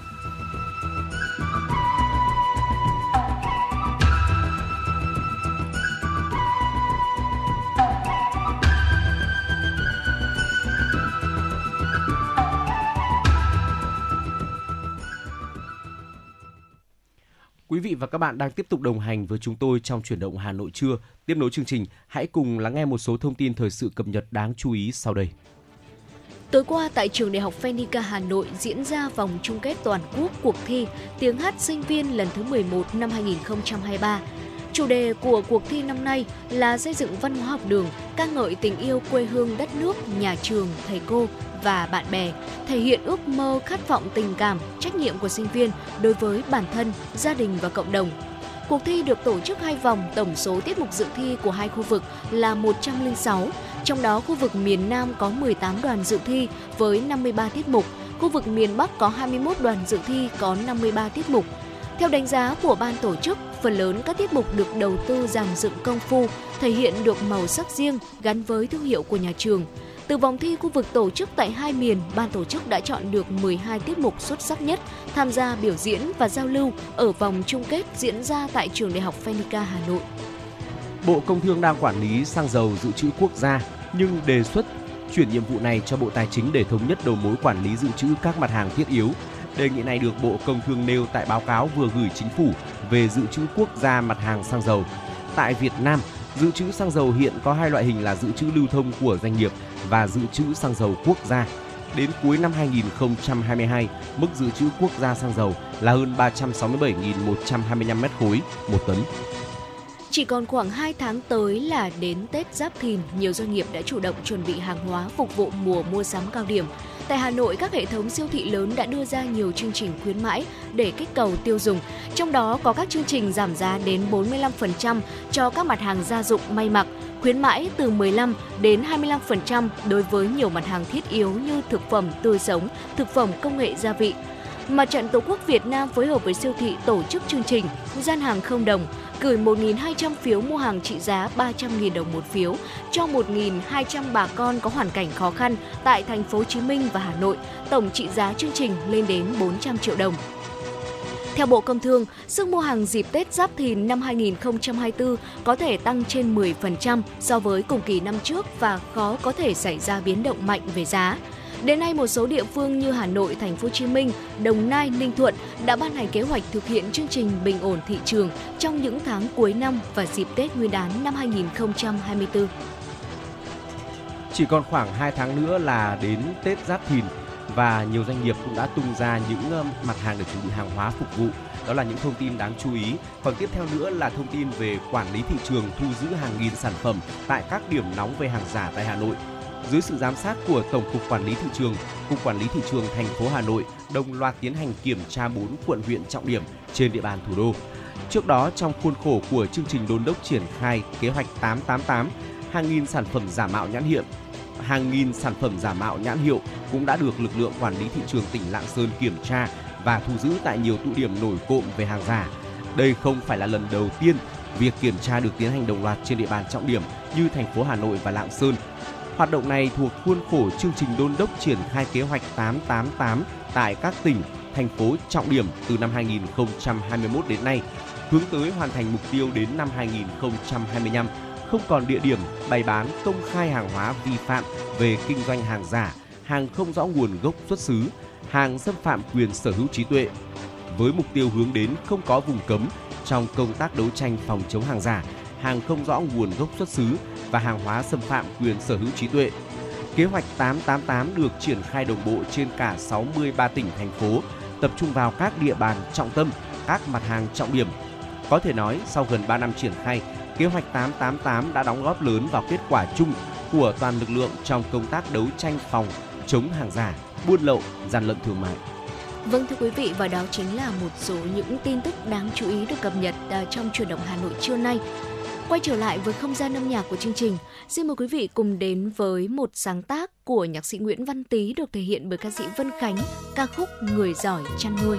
Quý vị và các bạn đang tiếp tục đồng hành với chúng tôi trong Chuyển động Hà Nội trưa. Tiếp nối chương trình, hãy cùng lắng nghe một số thông tin thời sự cập nhật đáng chú ý sau đây. Tối qua tại Trường Đại học Phenikaa Hà Nội diễn ra vòng chung kết toàn quốc cuộc thi Tiếng hát sinh viên lần thứ mười một năm hai không hai ba. Chủ đề của cuộc thi năm nay là xây dựng văn hóa học đường, ca ngợi tình yêu quê hương đất nước, nhà trường, thầy cô và bạn bè, thể hiện ước mơ, khát vọng, tình cảm, trách nhiệm của sinh viên đối với bản thân, gia đình và cộng đồng. Cuộc thi được tổ chức hai vòng, tổng số tiết mục dự thi của hai khu vực là một trăm lẻ sáu, trong đó khu vực miền Nam có mười tám đoàn dự thi với năm mươi ba tiết mục, khu vực miền Bắc có hai mươi mốt đoàn dự thi có năm mươi ba tiết mục. Theo đánh giá của ban tổ chức, phần lớn các tiết mục được đầu tư dàn dựng công phu, thể hiện được màu sắc riêng gắn với thương hiệu của nhà trường. Từ vòng thi khu vực tổ chức tại hai miền, ban tổ chức đã chọn được mười hai tiết mục xuất sắc nhất tham gia biểu diễn và giao lưu ở vòng chung kết diễn ra tại Trường Đại học Phenikaa Hà Nội. Bộ Công Thương đang quản lý xăng dầu dự trữ quốc gia nhưng đề xuất chuyển nhiệm vụ này cho Bộ Tài chính để thống nhất đầu mối quản lý dự trữ các mặt hàng thiết yếu. Đề nghị này được Bộ Công Thương nêu tại báo cáo vừa gửi Chính phủ về dự trữ quốc gia mặt hàng xăng dầu. Tại Việt Nam, dự trữ xăng dầu hiện có hai loại hình là dự trữ lưu thông của doanh nghiệp và dự trữ xăng dầu quốc gia. Đến cuối năm hai không hai hai, mức dự trữ quốc gia xăng dầu là hơn ba trăm sáu mươi bảy nghìn một trăm hai mươi lăm mét khối một tấn. Chỉ còn khoảng hai tháng tới là đến Tết Giáp Thìn, nhiều doanh nghiệp đã chủ động chuẩn bị hàng hóa phục vụ mùa mua sắm cao điểm. Tại Hà Nội, các hệ thống siêu thị lớn đã đưa ra nhiều chương trình khuyến mãi để kích cầu tiêu dùng. Trong đó có các chương trình giảm giá đến bốn mươi lăm phần trăm cho các mặt hàng gia dụng may mặc, khuyến mãi từ mười lăm đến hai mươi lăm phần trăm đối với nhiều mặt hàng thiết yếu như thực phẩm tươi sống, thực phẩm công nghệ gia vị. Mặt trận Tổ quốc Việt Nam phối hợp với siêu thị tổ chức chương trình gian hàng không đồng, gửi một nghìn hai trăm phiếu mua hàng trị giá ba trăm nghìn đồng một phiếu cho một nghìn hai trăm bà con có hoàn cảnh khó khăn tại thành phố Hồ Chí Minh và Hà Nội, tổng trị giá chương trình lên đến bốn trăm triệu đồng. Theo Bộ Công Thương, sức mua hàng dịp Tết Giáp Thìn năm hai không hai tư có thể tăng trên mười phần trăm so với cùng kỳ năm trước và khó có thể xảy ra biến động mạnh về giá. Đến nay, một số địa phương như Hà Nội, Thành phố Hồ Chí Minh, Đồng Nai, Ninh Thuận đã ban hành kế hoạch thực hiện chương trình bình ổn thị trường trong những tháng cuối năm và dịp Tết Nguyên đán năm hai không hai tư. Chỉ còn khoảng hai tháng nữa là đến Tết Giáp Thìn và nhiều doanh nghiệp cũng đã tung ra những mặt hàng để chuẩn bị hàng hóa phục vụ. Đó là những thông tin đáng chú ý. Còn tiếp theo nữa là thông tin về quản lý thị trường thu giữ hàng nghìn sản phẩm tại các điểm nóng về hàng giả tại Hà Nội. dưới sự giám sát của Tổng cục Quản lý Thị trường, Cục Quản lý Thị trường thành phố Hà Nội đồng loạt tiến hành kiểm tra bốn quận huyện trọng điểm trên địa bàn thủ đô. Trước đó, trong khuôn khổ của chương trình đôn đốc triển khai kế hoạch tám tám tám, hàng nghìn sản phẩm giả mạo nhãn hiệu, hàng nghìn sản phẩm giả mạo nhãn hiệu cũng đã được lực lượng quản lý thị trường tỉnh Lạng Sơn kiểm tra và thu giữ tại nhiều tụ điểm nổi cộm về hàng giả. Đây không phải là lần đầu tiên việc kiểm tra được tiến hành đồng loạt trên địa bàn trọng điểm như thành phố Hà Nội và Lạng Sơn. Hoạt động này thuộc khuôn khổ chương trình đôn đốc triển khai kế hoạch tám tám tám tại các tỉnh, thành phố trọng điểm từ năm hai nghìn không trăm hai mươi mốt đến nay, hướng tới hoàn thành mục tiêu đến năm hai nghìn không trăm hai mươi lăm không còn địa điểm bày bán công khai hàng hóa vi phạm về kinh doanh hàng giả, hàng không rõ nguồn gốc xuất xứ, hàng xâm phạm quyền sở hữu trí tuệ, với mục tiêu hướng đến không có vùng cấm trong công tác đấu tranh phòng chống hàng giả, hàng không rõ nguồn gốc xuất xứ và hàng hóa xâm phạm quyền sở hữu trí tuệ. Kế hoạch tám tám tám được triển khai đồng bộ trên cả sáu mươi ba tỉnh, thành phố, tập trung vào các địa bàn trọng tâm, các mặt hàng trọng điểm. Có thể nói, sau gần ba năm triển khai, kế hoạch tám tám tám đã đóng góp lớn vào kết quả chung của toàn lực lượng trong công tác đấu tranh phòng chống hàng giả, buôn lậu, gian lận thương mại. Vâng, thưa quý vị, và đó chính là một số những tin tức đáng chú ý được cập nhật trong Chuyển động Hà Nội trưa nay. Quay trở lại với không gian âm nhạc của chương trình, xin mời quý vị cùng đến với một sáng tác của nhạc sĩ Nguyễn Văn Tý được thể hiện bởi ca sĩ Vân Khánh, ca khúc Người giỏi chăn nuôi.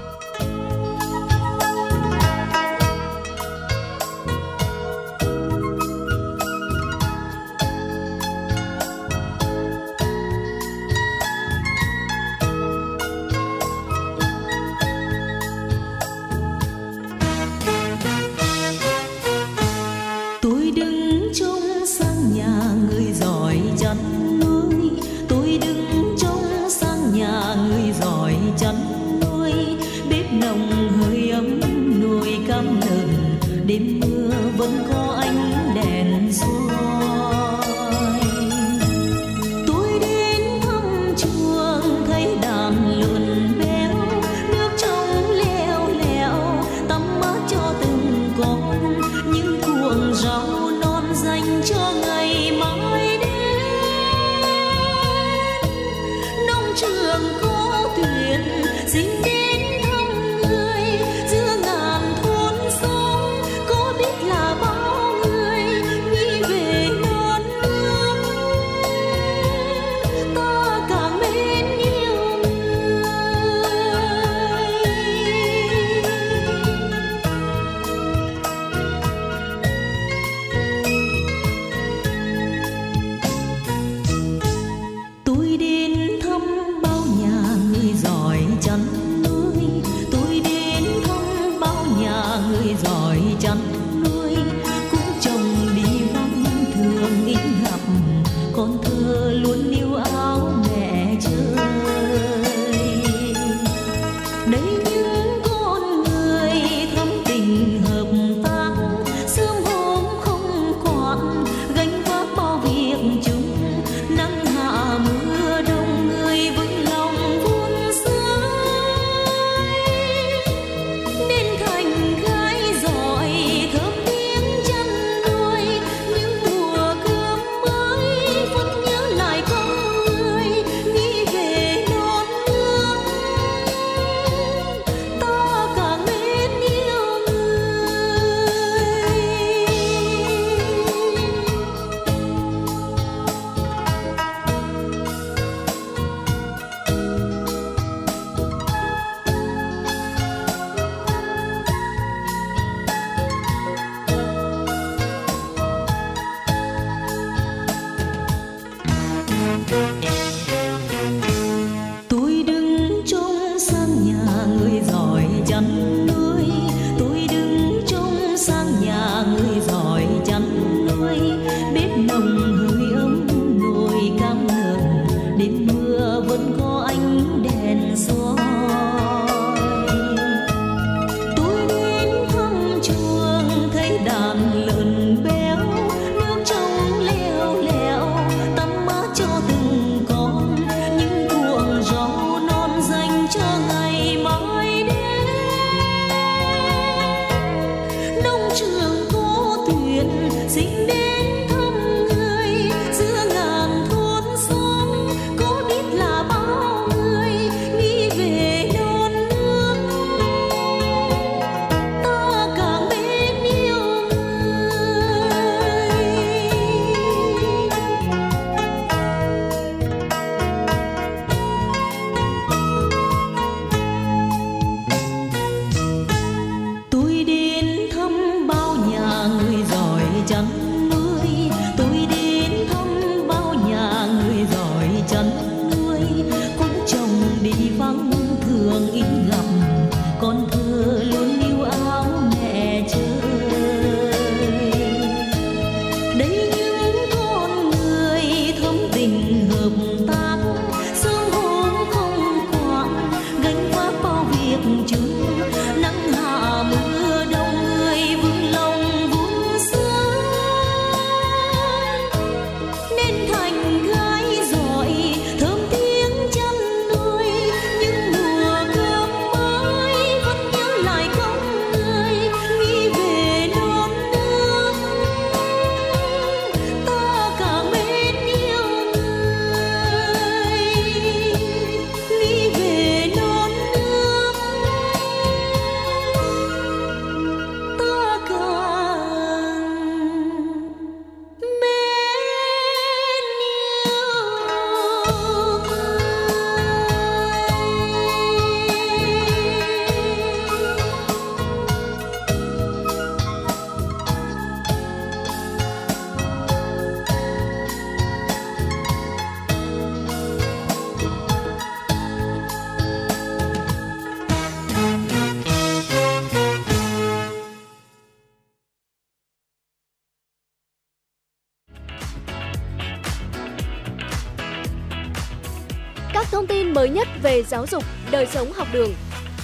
tin mới nhất về giáo dục, đời sống học đường,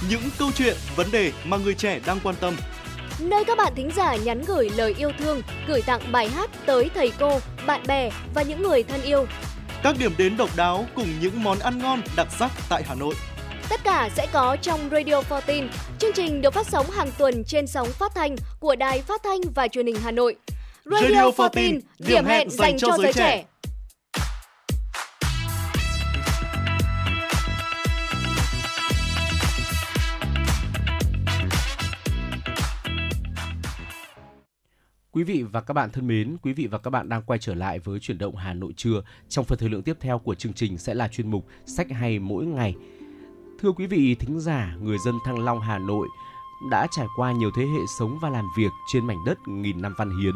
những câu chuyện, vấn đề mà người trẻ đang quan tâm, nơi các bạn thính giả nhắn gửi lời yêu thương, gửi tặng bài hát tới thầy cô, bạn bè và những người thân yêu. Các điểm đến độc đáo cùng những món ăn ngon đặc sắc tại Hà Nội. Tất cả sẽ có trong Radio mười bốn. Chương trình được phát sóng hàng tuần trên sóng phát thanh của Đài Phát thanh và Truyền hình Hà Nội. Radio, Radio mười bốn, điểm hẹn dành cho giới trẻ. Quý vị và các bạn thân mến, quý vị và các bạn đang quay trở lại với Chuyển động Hà Nội trưa. Trong phần thời lượng tiếp theo của chương trình sẽ là chuyên mục Sách hay mỗi ngày. Thưa quý vị thính giả, người dân Thăng Long, Hà Nội đã trải qua nhiều thế hệ sống và làm việc trên mảnh đất nghìn năm văn hiến,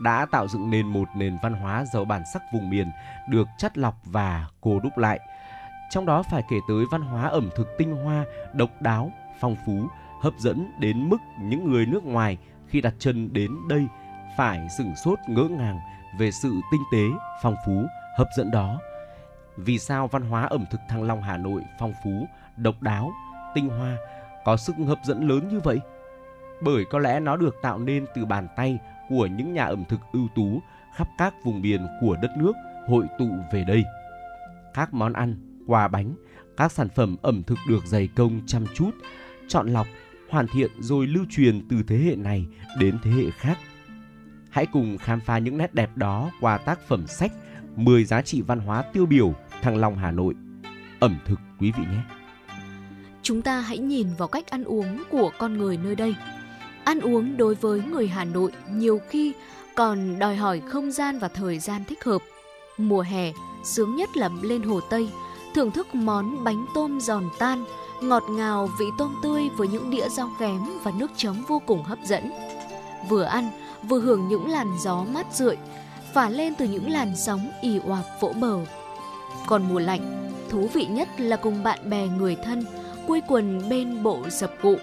đã tạo dựng nên một nền văn hóa giàu bản sắc vùng miền, được chắt lọc và cô đúc lại. Trong đó phải kể tới văn hóa ẩm thực tinh hoa, độc đáo, phong phú, hấp dẫn đến mức những người nước ngoài khi đặt chân đến đây phải sửng sốt ngỡ ngàng về sự tinh tế, phong phú, hấp dẫn đó. Vì sao văn hóa ẩm thực Thăng Long Hà Nội phong phú, độc đáo, tinh hoa, có sức hấp dẫn lớn như vậy? Bởi có lẽ nó được tạo nên từ bàn tay của những nhà ẩm thực ưu tú khắp các vùng miền của đất nước hội tụ về đây. Các món ăn, quà bánh, các sản phẩm ẩm thực được dày công chăm chút, chọn lọc, hoàn thiện rồi lưu truyền từ thế hệ này đến thế hệ khác. Hãy cùng khám phá những nét đẹp đó qua tác phẩm sách mười giá trị văn hóa tiêu biểu Thăng Long Hà Nội, ẩm thực quý vị nhé. Chúng ta hãy nhìn vào cách ăn uống của con người nơi đây. Ăn uống đối với người Hà Nội nhiều khi còn đòi hỏi không gian và thời gian thích hợp. Mùa hè, sướng nhất là lên Hồ Tây, thưởng thức món bánh tôm giòn tan, ngọt ngào vị tôm tươi với những đĩa rau khém và nước chấm vô cùng hấp dẫn. Vừa ăn, vừa hưởng những làn gió mát rượi, phả lên từ những làn sóng ì oạp vỗ bờ. Còn mùa lạnh, thú vị nhất là cùng bạn bè người thân, quây quần bên bộ dập cụ.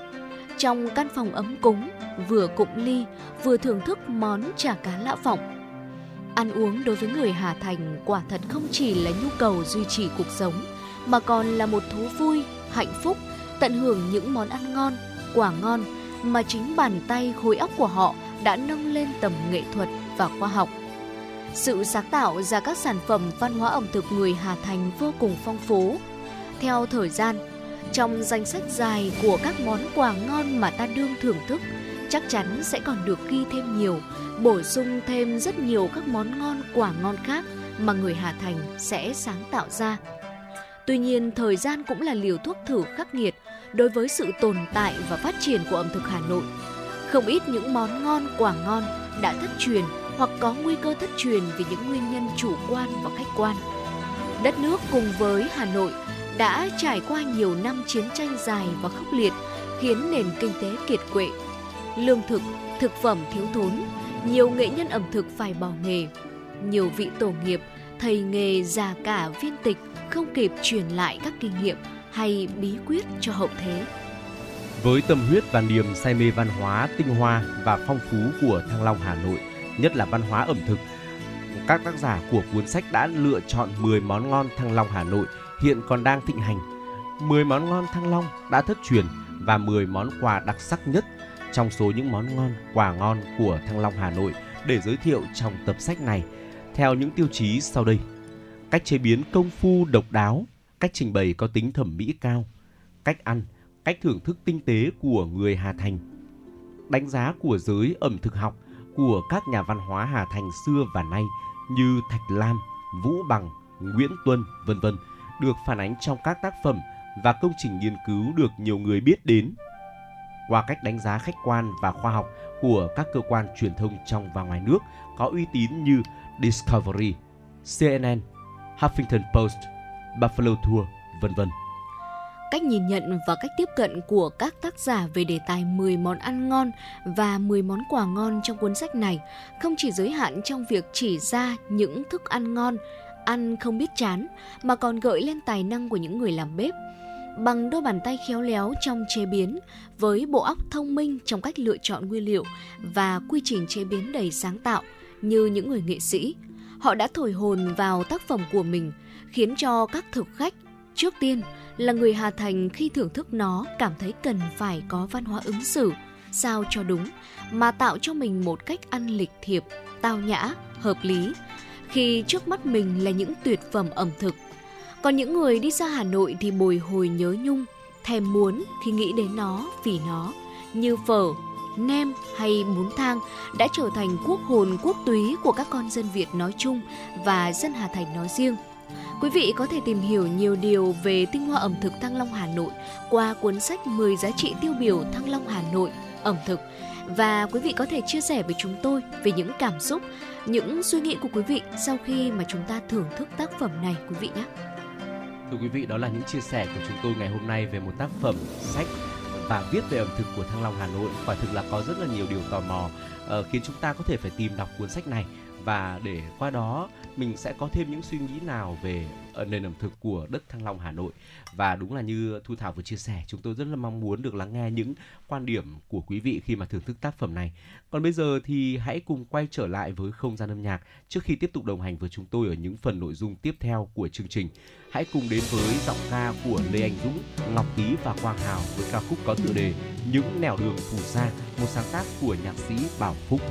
Trong căn phòng ấm cúng, vừa cụng ly, vừa thưởng thức món chả cá Lã Phộng. Ăn uống đối với người Hà Thành quả thật không chỉ là nhu cầu duy trì cuộc sống, mà còn là một thú vui, hạnh phúc, tận hưởng những món ăn ngon, quả ngon mà chính bàn tay khối óc của họ đã nâng lên tầm nghệ thuật và khoa học. Sự sáng tạo ra các sản phẩm văn hóa ẩm thực người Hà Thành vô cùng phong phú. Theo thời gian, trong danh sách dài của các món quà ngon mà ta đương thưởng thức, chắc chắn sẽ còn được ghi thêm nhiều, bổ sung thêm rất nhiều các món ngon quả ngon khác mà người Hà Thành sẽ sáng tạo ra. Tuy nhiên, thời gian cũng là liều thuốc thử khắc nghiệt đối với sự tồn tại và phát triển của ẩm thực Hà Nội. Không ít những món ngon quả ngon đã thất truyền hoặc có nguy cơ thất truyền vì những nguyên nhân chủ quan và khách quan. Đất nước cùng với Hà Nội đã trải qua nhiều năm chiến tranh dài và khốc liệt, khiến nền kinh tế kiệt quệ, lương thực, thực phẩm thiếu thốn, nhiều nghệ nhân ẩm thực phải bỏ nghề, nhiều vị tổ nghiệp, thầy nghề già cả viên tịch không kịp truyền lại các kinh nghiệm hay bí quyết cho hậu thế. Với tâm huyết và niềm say mê văn hóa tinh hoa và phong phú của Thăng Long Hà Nội, nhất là văn hóa ẩm thực, các tác giả của cuốn sách đã lựa chọn mười món ngon Thăng Long Hà Nội hiện còn đang thịnh hành, mười món ngon Thăng Long đã thất truyền và mười món quà đặc sắc nhất trong số những món ngon, quà ngon của Thăng Long Hà Nội để giới thiệu trong tập sách này, theo những tiêu chí sau đây. Cách chế biến công phu độc đáo, cách trình bày có tính thẩm mỹ cao, cách ăn, cách thưởng thức tinh tế của người Hà Thành, đánh giá của giới ẩm thực học của các nhà văn hóa Hà Thành xưa và nay như Thạch Lam, Vũ Bằng, Nguyễn Tuân, vân vân, được phản ánh trong các tác phẩm và công trình nghiên cứu được nhiều người biết đến. Qua cách đánh giá khách quan và khoa học của các cơ quan truyền thông trong và ngoài nước có uy tín như Discovery, C N N, Huffington Post, Buffalo Tour, vân vân. Cách nhìn nhận và cách tiếp cận của các tác giả về đề tài mười món ăn ngon và mười món quà ngon trong cuốn sách này không chỉ giới hạn trong việc chỉ ra những thức ăn ngon, ăn không biết chán, mà còn gợi lên tài năng của những người làm bếp. Bằng đôi bàn tay khéo léo trong chế biến, với bộ óc thông minh trong cách lựa chọn nguyên liệu và quy trình chế biến đầy sáng tạo như những người nghệ sĩ, họ đã thổi hồn vào tác phẩm của mình, khiến cho các thực khách, Trước tiên là người Hà Thành khi thưởng thức nó cảm thấy cần phải có văn hóa ứng xử, sao cho đúng, mà tạo cho mình một cách ăn lịch thiệp, tao nhã, hợp lý, khi trước mắt mình là những tuyệt phẩm ẩm thực. Còn những người đi ra Hà Nội thì bồi hồi nhớ nhung, thèm muốn khi nghĩ đến nó vì nó, như phở, nem hay bún thang đã trở thành quốc hồn quốc túy của các con dân Việt nói chung và dân Hà Thành nói riêng. Quý vị có thể tìm hiểu nhiều điều về tinh hoa ẩm thực Thăng Long Hà Nội qua cuốn sách mười giá trị tiêu biểu Thăng Long Hà Nội, ẩm thực. Và quý vị có thể chia sẻ với chúng tôi về những cảm xúc, những suy nghĩ của quý vị sau khi mà chúng ta thưởng thức tác phẩm này quý vị nhé. Thưa quý vị, đó là những chia sẻ của chúng tôi ngày hôm nay về một tác phẩm, sách và viết về ẩm thực của Thăng Long Hà Nội. Quả thực là có rất là nhiều điều tò mò uh, khiến chúng ta có thể phải tìm đọc cuốn sách này. Và để qua đó mình sẽ có thêm những suy nghĩ nào về nền ẩm thực của đất Thăng Long Hà Nội. Và đúng là như Thu Thảo vừa chia sẻ, chúng tôi rất là mong muốn được lắng nghe những quan điểm của quý vị khi mà thưởng thức tác phẩm này. Còn bây giờ thì hãy cùng quay trở lại với không gian âm nhạc trước khi tiếp tục đồng hành với chúng tôi ở những phần nội dung tiếp theo của chương trình. Hãy cùng đến với giọng ca của Lê Anh Dũng, Ngọc Tý và Quang Hào với ca khúc có tựa đề Những nẻo đường Phù Sa, một sáng tác của nhạc sĩ Bảo Phúc.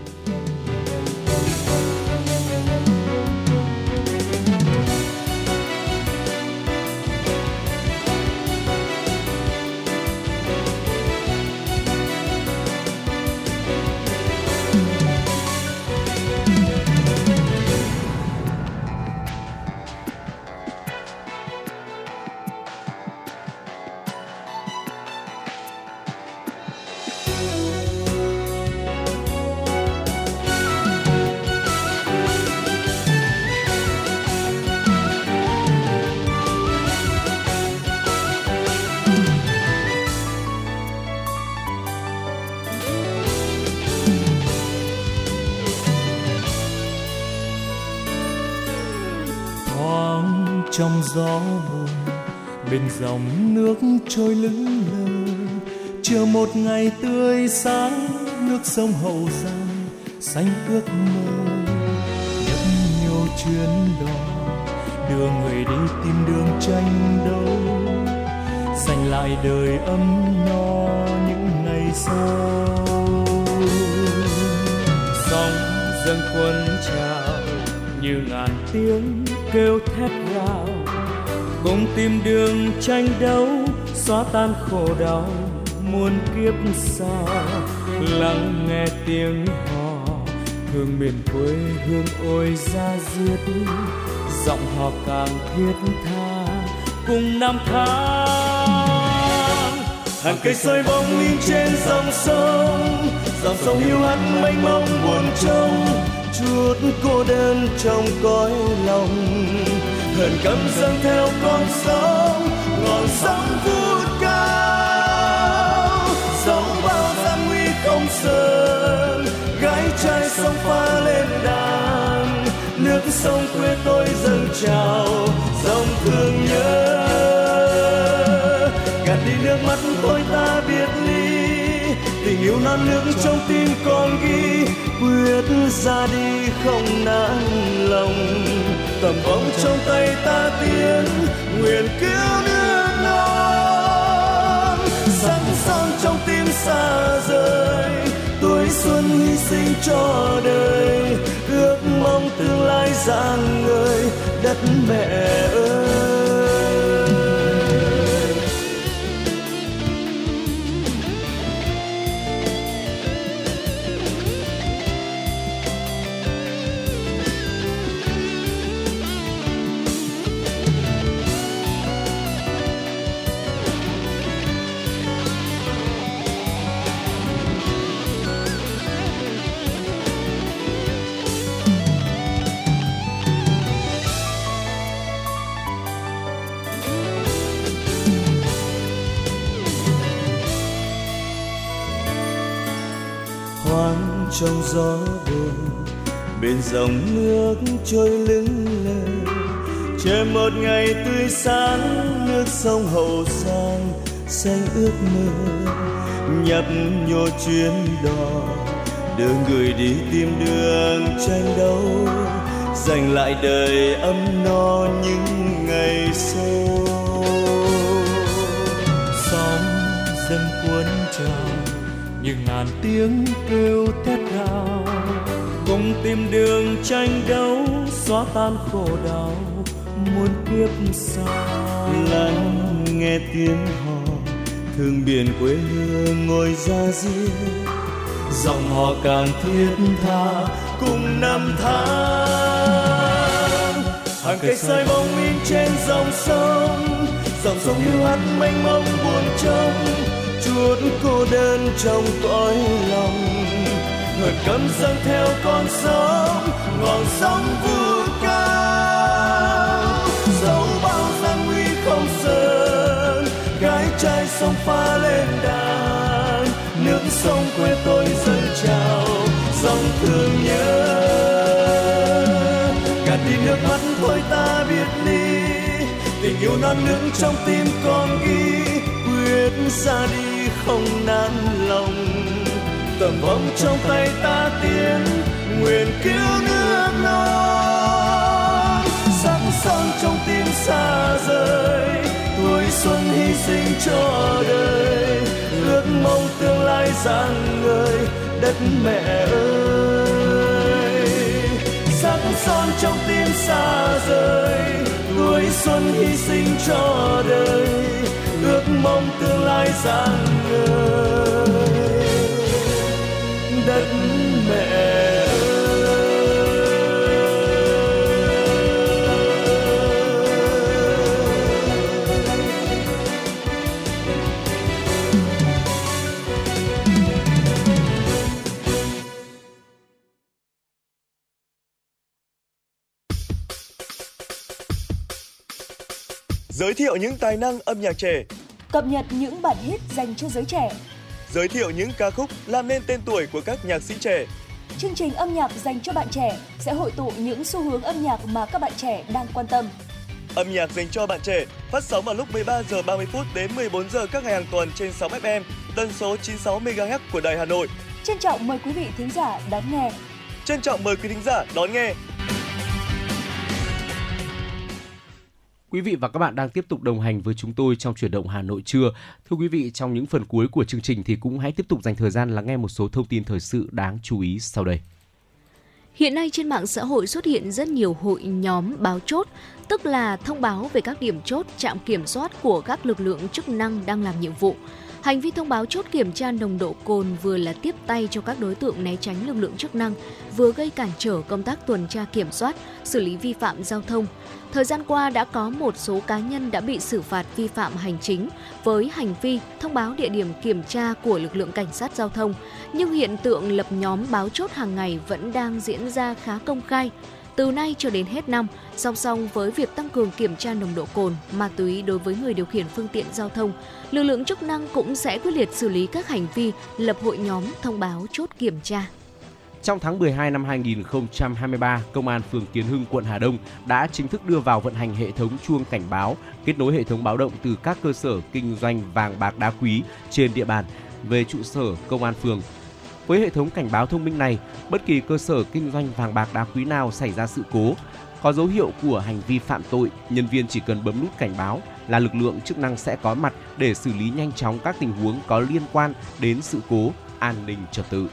Gió buồn bên dòng nước trôi lững lờ, chờ một ngày tươi sáng, nước sông Hậu Giang xanh ước mơ. Rất nhiều chuyến đò đưa người đi tìm đường tranh đấu, giành lại đời ấm no những ngày sau. Sóng dâng cuốn trào như ngàn tiếng kêu thét gào, cùng tìm đường tranh đấu xóa tan khổ đau muôn kiếp xa. Lắng nghe tiếng hò hương miền quê hương ôi da diết, giọng hò càng thiết tha cùng năm tháng. Hàng cây soi bóng in trên dòng sông, dòng sông hiu hắt mênh mông buồn trông chút cô đơn trong cõi lòng. Hờn căm dâng theo con sóng, ngọn sóng vút cao, sóng bao gian nguy không sờn, gái trai sông pha lên đàn, nước sông quê tôi dâng trào, dòng thương nhớ, gạt đi nước mắt tôi ta biệt ly, tình yêu non nước trong tim con ghi, quyết ra đi không nản lòng. Tầm bóng trong tay ta tiến nguyện cứu nước non, sẵn son trong tim xa rời tuổi xuân hy sinh cho đời, ước mong tương lai rạng ngời đất mẹ ơi. Trong gió buồn bên dòng nước trôi lững lờ, chờ một ngày tươi sáng, nước sông Hậu Giang xanh ước mơ. Nhấp nhô chuyến đò đưa người đi tìm đường tranh đấu, dành lại đời ấm no những ngày sau. Sóng dâng cuốn trào như ngàn tiếng kêu thét gào, cùng tìm đường tranh đấu xóa tan khổ đau muôn kiếp sau. Lắng nghe tiếng hò thương biển quê hương ngồi ra riêng, dòng hò càng thiết tha cùng năm tháng. Hàng cây soi bóng in trên dòng sông, dòng sông hiu hắt mênh mông buồn trông, chút cô đơn trong cõi lòng. Ngợt cấm dâng theo con sóng, ngọn sóng vút cao. Dẫu bao gian nguy không sơn, gái trai sông pha lên đàn. Nước sông quê tôi dâng trào, dòng thương nhớ. Cả tim nước mắt tôi ta biết đi, tình yêu non nước trong tim con ghi. Quyết ra đi không nản lòng, tầm vong trong tay ta tiến nguyện cứu nước non. Sắc son trong tim xa rời, tuổi xuân hy sinh cho đời, ước mong tương lai rạng ngời đất mẹ ơi. Sắc son trong tim xa rời, tuổi xuân hy sinh cho đời, ước mong tương lai rạng ngời đất mẹ. Giới thiệu những tài năng âm nhạc trẻ, cập nhật những bản hit dành cho giới trẻ, giới thiệu những ca khúc làm nên tên tuổi của các nhạc sĩ trẻ. Chương trình âm nhạc dành cho bạn trẻ sẽ hội tụ những xu hướng âm nhạc mà các bạn trẻ đang quan tâm. Âm nhạc dành cho bạn trẻ phát sóng vào lúc mười ba giờ ba mươi phút đến mười bốn giờ các ngày hàng tuần trên sóng ép em tần số chín mươi sáu mê ga héc của Đài Hà Nội. Trân trọng mời quý vị thính giả đón nghe. Trân trọng mời quý thính giả đón nghe. Quý vị và các bạn đang tiếp tục đồng hành với chúng tôi trong Chuyển động Hà Nội trưa. Thưa quý vị, trong những phần cuối của chương trình thì cũng hãy tiếp tục dành thời gian lắng nghe một số thông tin thời sự đáng chú ý sau đây. Hiện nay trên mạng xã hội xuất hiện rất nhiều hội nhóm báo chốt, tức là thông báo về các điểm chốt, trạm kiểm soát của các lực lượng chức năng đang làm nhiệm vụ. Hành vi thông báo chốt kiểm tra nồng độ cồn vừa là tiếp tay cho các đối tượng né tránh lực lượng chức năng, vừa gây cản trở công tác tuần tra kiểm soát, xử lý vi phạm giao thông. Thời gian qua đã có một số cá nhân đã bị xử phạt vi phạm hành chính với hành vi thông báo địa điểm kiểm tra của lực lượng cảnh sát giao thông, nhưng hiện tượng lập nhóm báo chốt hàng ngày vẫn đang diễn ra khá công khai. Từ nay cho đến hết năm, song song với việc tăng cường kiểm tra nồng độ cồn, ma túy đối với người điều khiển phương tiện giao thông, lực lượng chức năng cũng sẽ quyết liệt xử lý các hành vi lập hội nhóm thông báo chốt kiểm tra. Trong tháng mười hai năm hai không hai ba, Công an phường Kiến Hưng, quận Hà Đông đã chính thức đưa vào vận hành hệ thống chuông cảnh báo, kết nối hệ thống báo động từ các cơ sở kinh doanh vàng bạc đá quý trên địa bàn về trụ sở Công an phường. Với hệ thống cảnh báo thông minh này, bất kỳ cơ sở kinh doanh vàng bạc đá quý nào xảy ra sự cố, có dấu hiệu của hành vi phạm tội, nhân viên chỉ cần bấm nút cảnh báo là lực lượng chức năng sẽ có mặt để xử lý nhanh chóng các tình huống có liên quan đến sự cố an ninh trật tự.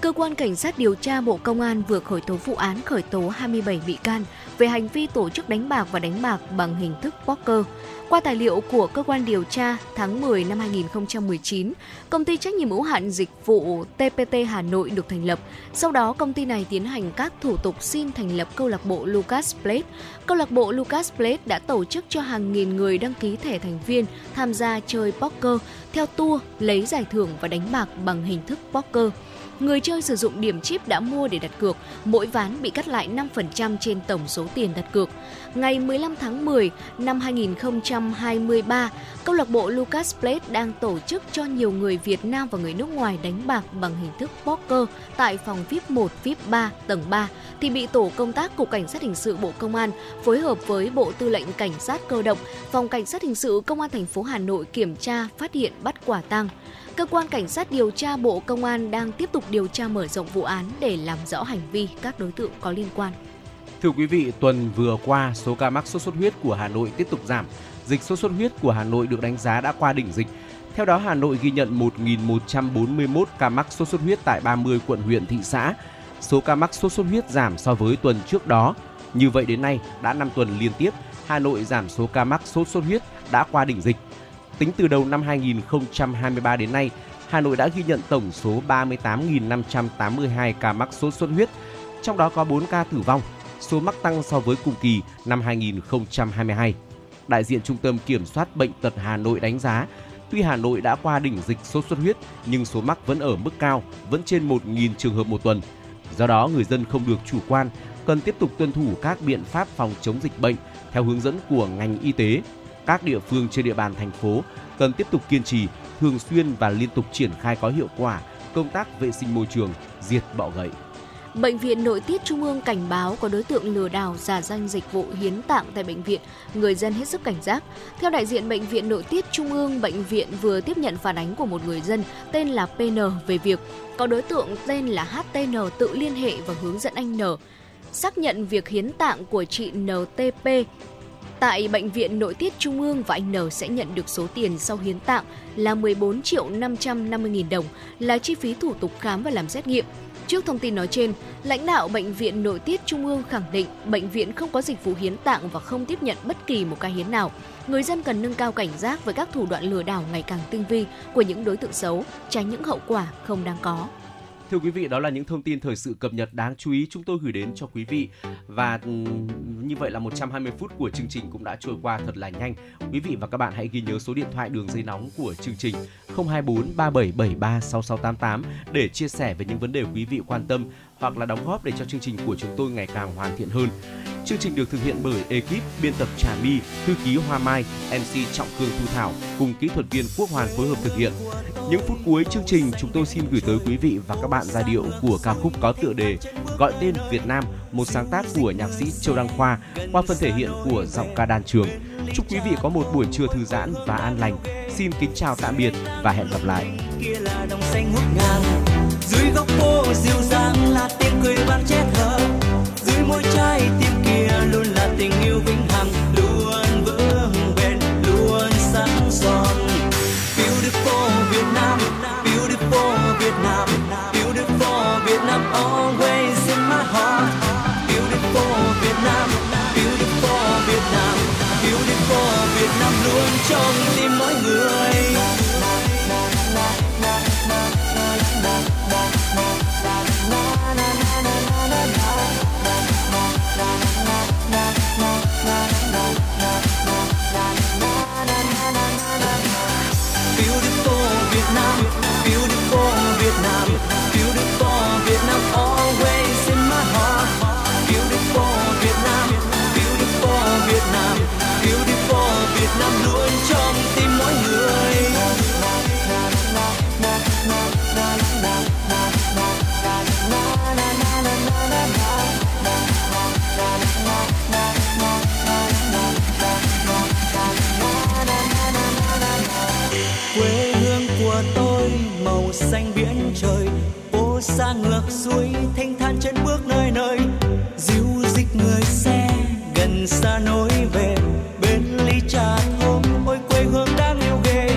Cơ quan Cảnh sát điều tra Bộ Công an vừa khởi tố vụ án khởi tố hai mươi bảy bị can về hành vi tổ chức đánh bạc và đánh bạc bằng hình thức poker. Qua tài liệu của cơ quan điều tra, tháng mười năm hai không một chín, công ty trách nhiệm hữu hạn dịch vụ tê pê tê Hà Nội được thành lập. Sau đó, công ty này tiến hành các thủ tục xin thành lập câu lạc bộ Lucas Place. Câu lạc bộ Lucas Place đã tổ chức cho hàng nghìn người đăng ký thẻ thành viên tham gia chơi poker theo tour, lấy giải thưởng và đánh bạc bằng hình thức poker. Người chơi sử dụng điểm chip đã mua để đặt cược, mỗi ván bị cắt lại năm phần trăm trên tổng số tiền đặt cược. Ngày mười lăm tháng mười năm hai không hai ba, câu lạc bộ Lucas Place đang tổ chức cho nhiều người Việt Nam và người nước ngoài đánh bạc bằng hình thức poker tại phòng vê i pê một, vê i pê ba, tầng ba, thì bị tổ công tác Cục Cảnh sát Hình sự Bộ Công an phối hợp với Bộ Tư lệnh Cảnh sát Cơ động, Phòng Cảnh sát Hình sự Công an thành phố Hà Nội kiểm tra, phát hiện, bắt quả tang. Cơ quan Cảnh sát điều tra Bộ Công an đang tiếp tục điều tra mở rộng vụ án để làm rõ hành vi các đối tượng có liên quan. Thưa quý vị, tuần vừa qua, số ca mắc sốt xuất huyết của Hà Nội tiếp tục giảm. Dịch sốt xuất huyết của Hà Nội được đánh giá đã qua đỉnh dịch. Theo đó, Hà Nội ghi nhận một nghìn một trăm bốn mươi mốt ca mắc sốt xuất huyết tại ba mươi quận, huyện, thị xã. Số ca mắc sốt xuất huyết giảm so với tuần trước đó. Như vậy đến nay, đã năm tuần liên tiếp, Hà Nội giảm số ca mắc sốt xuất huyết đã qua đỉnh dịch. Tính từ đầu năm hai nghìn không trăm hai mươi ba đến nay, Hà Nội đã ghi nhận tổng số ba mươi tám nghìn năm trăm tám mươi hai ca mắc sốt xuất huyết, trong đó có bốn ca tử vong. Số mắc tăng so với cùng kỳ năm hai nghìn không trăm hai mươi hai. Đại diện Trung tâm Kiểm soát Bệnh tật Hà Nội đánh giá, tuy Hà Nội đã qua đỉnh dịch sốt xuất huyết, nhưng số mắc vẫn ở mức cao, vẫn trên một nghìn trường hợp một tuần. Do đó, người dân không được chủ quan, cần tiếp tục tuân thủ các biện pháp phòng chống dịch bệnh theo hướng dẫn của ngành y tế. Các địa phương trên địa bàn thành phố cần tiếp tục kiên trì, thường xuyên và liên tục triển khai có hiệu quả công tác vệ sinh môi trường, diệt bọ gậy. Bệnh viện Nội tiết Trung ương cảnh báo có đối tượng lừa đảo giả danh dịch vụ hiến tạng tại bệnh viện, người dân hết sức cảnh giác. Theo đại diện Bệnh viện Nội tiết Trung ương, bệnh viện vừa tiếp nhận phản ánh của một người dân tên là pê en về việc có đối tượng tên là hát tê en tự liên hệ và hướng dẫn anh N xác nhận việc hiến tạng của chị en tê pê tại Bệnh viện Nội tiết Trung ương và anh N sẽ nhận được số tiền sau hiến tạng là mười bốn triệu năm trăm năm mươi nghìn đồng là chi phí thủ tục khám và làm xét nghiệm. Trước thông tin nói trên, lãnh đạo Bệnh viện Nội tiết Trung ương khẳng định bệnh viện không có dịch vụ hiến tạng và không tiếp nhận bất kỳ một ca hiến nào. Người dân cần nâng cao cảnh giác với các thủ đoạn lừa đảo ngày càng tinh vi của những đối tượng xấu, tránh những hậu quả không đáng có. Thưa quý vị, đó là những thông tin thời sự cập nhật đáng chú ý chúng tôi gửi đến cho quý vị. Và như vậy là một trăm hai mươi phút của chương trình cũng đã trôi qua thật là nhanh. Quý vị và các bạn hãy ghi nhớ số điện thoại đường dây nóng của chương trình không hai bốn ba bảy bảy ba sáu sáu tám tám để chia sẻ về những vấn đề quý vị quan tâm hoặc là đóng góp để cho chương trình của chúng tôi ngày càng hoàn thiện hơn. Chương trình được thực hiện bởi ekip biên tập Trà My, thư ký Hoa Mai, em xê Trọng Khương Thu Thảo cùng kỹ thuật viên Quốc Hoàn phối hợp thực hiện. Những phút cuối chương trình, chúng tôi xin gửi tới quý vị và các bạn giai điệu của ca khúc có tựa đề Gọi tên Việt Nam, một sáng tác của nhạc sĩ Châu Đăng Khoa qua phần thể hiện của giọng ca đàn trường. Chúc quý vị có một buổi trưa thư giãn và an lành. Xin kính chào tạm biệt và hẹn gặp lại. Dưới góc phố dịu dàng là tiếng cười ban che thờ, dưới môi trái tim kia luôn là tình yêu vĩnh hằng, luôn vững bền, luôn sáng son. Beautiful Việt Nam, beautiful Việt Nam, beautiful Việt Nam always in my heart. Beautiful Việt Nam, beautiful Việt Nam, beautiful Việt Nam luôn trong tim mỗi người. Xanh biển trời, phố xa ngược xuôi, thanh thản chân bước nơi nơi, dịu dịu người xe gần xa nối về, bên ly trà thơm ôi quê hương đáng yêu ghê.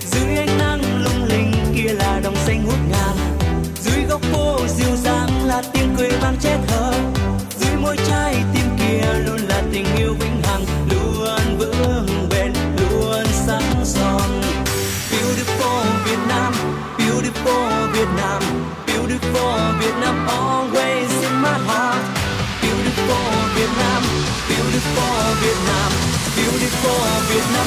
Dưới ánh nắng lung linh kia là đồng xanh ngút ngàn, dưới góc phố dịu dàng là tiếng cười vang che thờ, dưới môi trái tim kia luôn là tình yêu vĩnh hằng, luôn vững bền, luôn sáng son. Beautiful Việt Nam, beautiful Vietnam, beautiful Vietnam always in my heart. Beautiful Vietnam, beautiful Vietnam, beautiful Vietnam